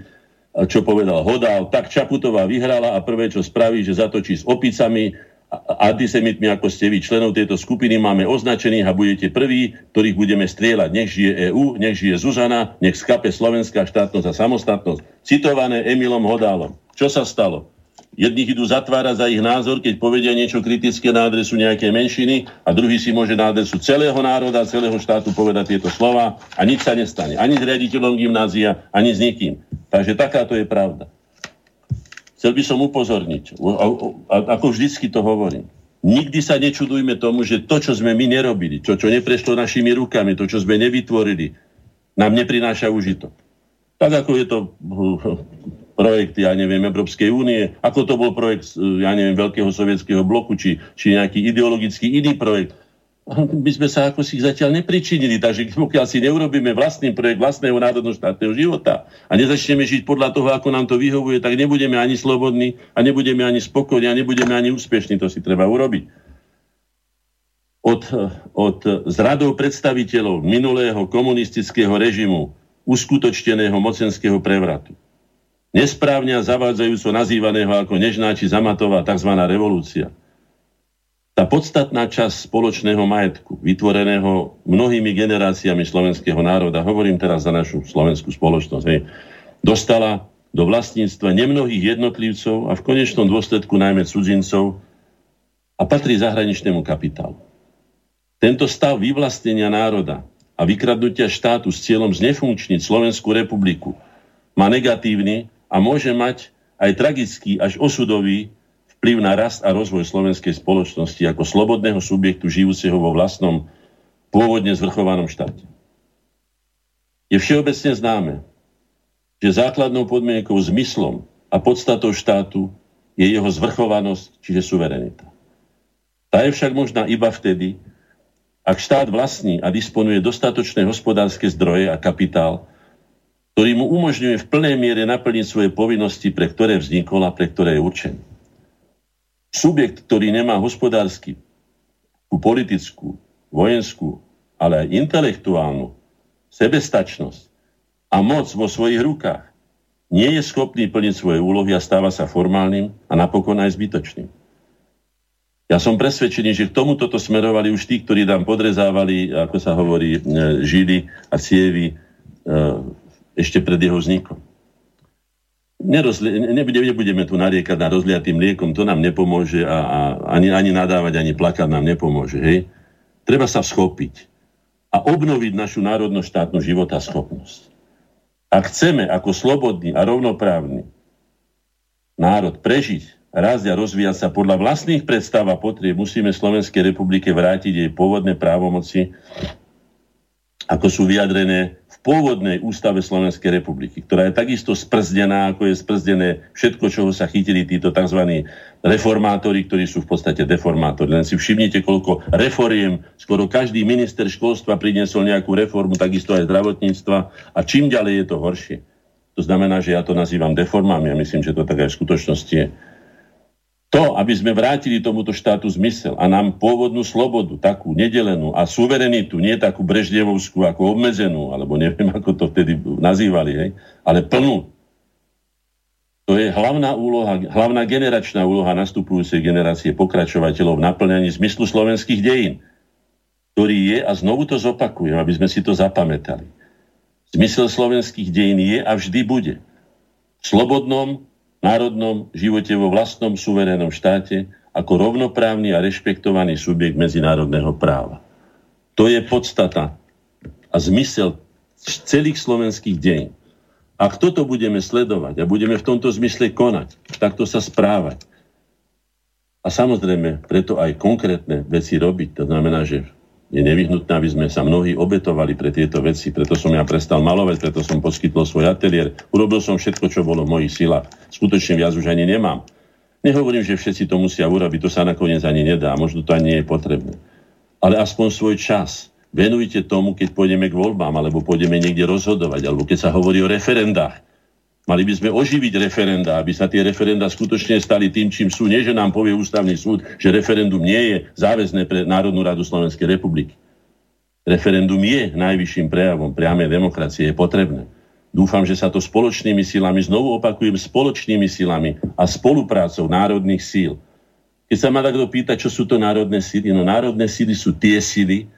čo povedal Hodal. Tak Čaputová vyhrala a prvé, čo spraví, že zatočí s opicami a antisemitmi, ako ste vy. Členov tejto skupiny máme označených a budete prví, ktorých budeme strieľať. Nech žije é ú, nech žije Zuzana, nech skape slovenská štátnosť a samostatnosť. Citované Emilom Hodalom. Čo sa stalo? Jedných idú zatvárať za ich názor, keď povedia niečo kritické na adresu nejakej menšiny a druhý si môže na adresu celého národa, celého štátu povedať tieto slova a nič sa nestane. Ani s riaditeľom gymnázia, ani s nikým. Takže takáto je pravda. Chcel by som upozorniť, ako vždycky to hovorím. Nikdy sa nečudujme tomu, že to, čo sme my nerobili, to, čo neprešlo našimi rukami, to, čo sme nevytvorili, nám neprináša užitok. Tak ako je to projekt, ja neviem, Európskej únie, ako to bol projekt, ja neviem, Veľkého sovietského bloku, či, či nejaký ideologický iný projekt. My sme sa ako si ich zatiaľ nepričinili, takže pokiaľ si neurobíme vlastný projekt vlastného národno-štátneho života a nezačneme žiť podľa toho, ako nám to vyhovuje, tak nebudeme ani slobodní a nebudeme ani spokojní a nebudeme ani úspešní. To si treba urobiť. Od, od zradov predstaviteľov minulého komunistického režimu uskutočneného mocenského prevratu. Nesprávne a zavádzajúco nazývaného ako nežná či zamatová tzv. Revolúcia. Tá podstatná časť spoločného majetku, vytvoreného mnohými generáciami slovenského národa, hovorím teraz za našu slovenskú spoločnosť, hej, dostala do vlastníctva nemnohých jednotlivcov a v konečnom dôsledku najmä cudzincov a patrí zahraničnému kapitálu. Tento stav vyvlastnenia národa a vykradnutia štátu s cieľom znefunkčniť Slovenskú republiku má negatívny a môže mať aj tragický až osudový vplyv na rast a rozvoj slovenskej spoločnosti ako slobodného subjektu žijúceho vo vlastnom, pôvodne zvrchovanom štáte. Je všeobecne známe, že základnou podmienkou, zmyslom a podstatou štátu je jeho zvrchovanosť, čiže suverenita. Tá je však možná iba vtedy, ak štát vlastní a disponuje dostatočné hospodárske zdroje a kapitál, ktorý mu umožňuje v plnej miere naplniť svoje povinnosti, pre ktoré vznikol a pre ktoré je určený. Subjekt, ktorý nemá hospodársky, politickú, vojenskú, ale aj intelektuálnu sebestačnosť a moc vo svojich rukách, nie je schopný plniť svoje úlohy a stáva sa formálnym a napokon aj zbytočným. Ja som presvedčený, že k tomuto to smerovali už tí, ktorí nám podrezávali, ako sa hovorí, žily a cievy ešte pred jeho vznikom. Nerozli- nebudeme tu nariekať na rozliatým mliekom, to nám nepomôže a, a ani, ani nadávať, ani plakať nám nepomôže. Hej? Treba sa schopiť a obnoviť našu národno-štátnu životaschopnosť. Ak chceme ako slobodný a rovnoprávny národ prežiť, rásť a rozvíjať sa podľa vlastných predstav a potrieb, musíme Slovenskej republike vrátiť jej pôvodné právomoci, ako sú vyjadrené v pôvodnej ústave Slovenskej republiky, ktorá je takisto sprzdená, ako je sprzdené všetko, čoho sa chytili títo tzv. Reformátori, ktorí sú v podstate deformátori. Len si všimnite, koľko reforiem, skoro každý minister školstva priniesol nejakú reformu, takisto aj zdravotníctva a čím ďalej je to horšie. To znamená, že ja to nazývam deformami a myslím, že to tak aj v skutočnosti je. To, aby sme vrátili tomuto štátu zmysel a nám pôvodnú slobodu, takú nedelenú a suverenitu, nie takú breždevovskú, ako obmedzenú, alebo neviem, ako to vtedy nazývali, hej, ale plnú. To je hlavná úloha, hlavná generačná úloha nastupujúcej generácie pokračovateľov v naplňaní zmyslu slovenských dejín, ktorý je, a znovu to zopakujem, aby sme si to zapamätali, zmysel slovenských dejín je a vždy bude v slobodnom, národnom živote vo vlastnom suverénnom štáte ako rovnoprávny a rešpektovaný subjekt medzinárodného práva. To je podstata a zmysel celých slovenských dejín. Ak toto budeme sledovať a budeme v tomto zmysle konať, takto sa správať a samozrejme preto aj konkrétne veci robiť, to znamená, že je nevyhnutné, aby sme sa mnohí obetovali pre tieto veci, preto som ja prestal malovať, preto som poskytol svoj ateliér. Urobil som všetko, čo bolo v mojich silách. Skutočne viac už ani nemám. Nehovorím, že všetci to musia urobiť, to sa nakoniec ani nedá, možno to ani nie je potrebné. Ale aspoň svoj čas venujte tomu, keď pôjdeme k voľbám, alebo pôjdeme niekde rozhodovať, alebo keď sa hovorí o referendách. Mali by sme oživiť referenda, aby sa tie referenda skutočne stali tým, čím sú. Nie, že nám povie ústavný súd, že referendum nie je záväzné pre Národnú radu Slovenskej republiky. Referendum je najvyšším prejavom priamej demokracie, je potrebné. Dúfam, že sa to spoločnými silami, znovu opakujem, spoločnými silami a spoluprácou národných síl. Keď sa ma takto pýta, čo sú to národné síly, no národné síly sú tie síly,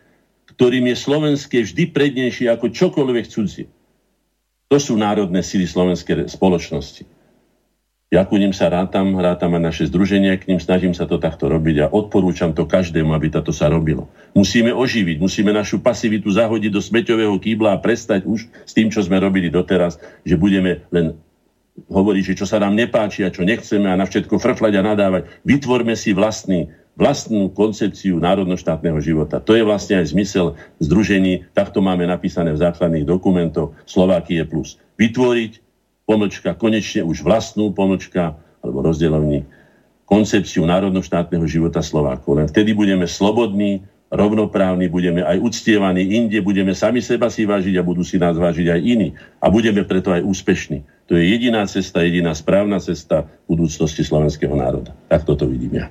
ktorým je slovenské vždy prednejšie ako čokoľvek cudzie. To sú národné síly slovenskej spoločnosti. Ja ku nim sa rátam, rátam aj naše združenia, k ním snažím sa to takto robiť a odporúčam to každému, aby toto sa robilo. Musíme oživiť, musíme našu pasivitu zahodiť do smeťového kýbla a prestať už s tým, čo sme robili doteraz, že budeme len hovoriť, že čo sa nám nepáči a čo nechceme a na všetko frflať a nadávať. Vytvorme si vlastný, vlastnú koncepciu národnoštátneho života. To je vlastne aj zmysel združení, takto máme napísané v základných dokumentoch Slovákie plus. Vytvoriť, pomlčka, konečne už vlastnú, pomlčka, alebo rozdielovník, koncepciu národnoštátneho života Slovákov. Len vtedy budeme slobodní, rovnoprávni, budeme aj uctievaní inde, budeme sami seba si vážiť a budú si nás vážiť aj iní. A budeme preto aj úspešní. To je jediná cesta, jediná správna cesta budúcnosti slovenského národa. Tak toto vidím ja.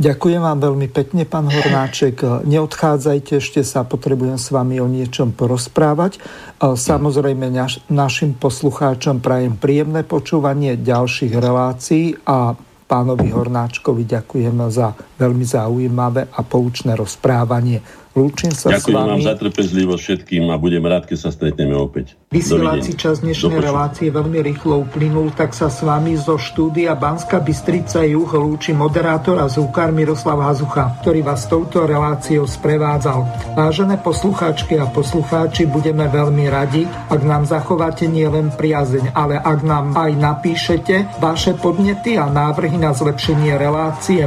Ďakujem vám veľmi pekne, pán Hornáček. Neodchádzajte, ešte sa potrebujem s vami o niečom porozprávať. Samozrejme, naš, našim poslucháčom prajem príjemné počúvanie ďalších relácií a pánovi Hornáčkovi ďakujem za veľmi zaujímavé a poučné rozprávanie. Lúčim sa ďakujem s vami. Ďakujem vám za trpezlivosť všetkým a budem rád, keď sa stretneme opäť. Vysielací čas dnešnej relácie veľmi rýchlo uplynul, tak sa s vami zo štúdia Banská Bystrica Juh lúči moderátor a zvukár Miroslav Hazucha, ktorý vás touto reláciou sprevádzal. Vážené poslucháčky a poslucháči, budeme veľmi radi, ak nám zachováte nielen priazeň, ale ak nám aj napíšete vaše podnety a návrhy na zlepšenie relácie.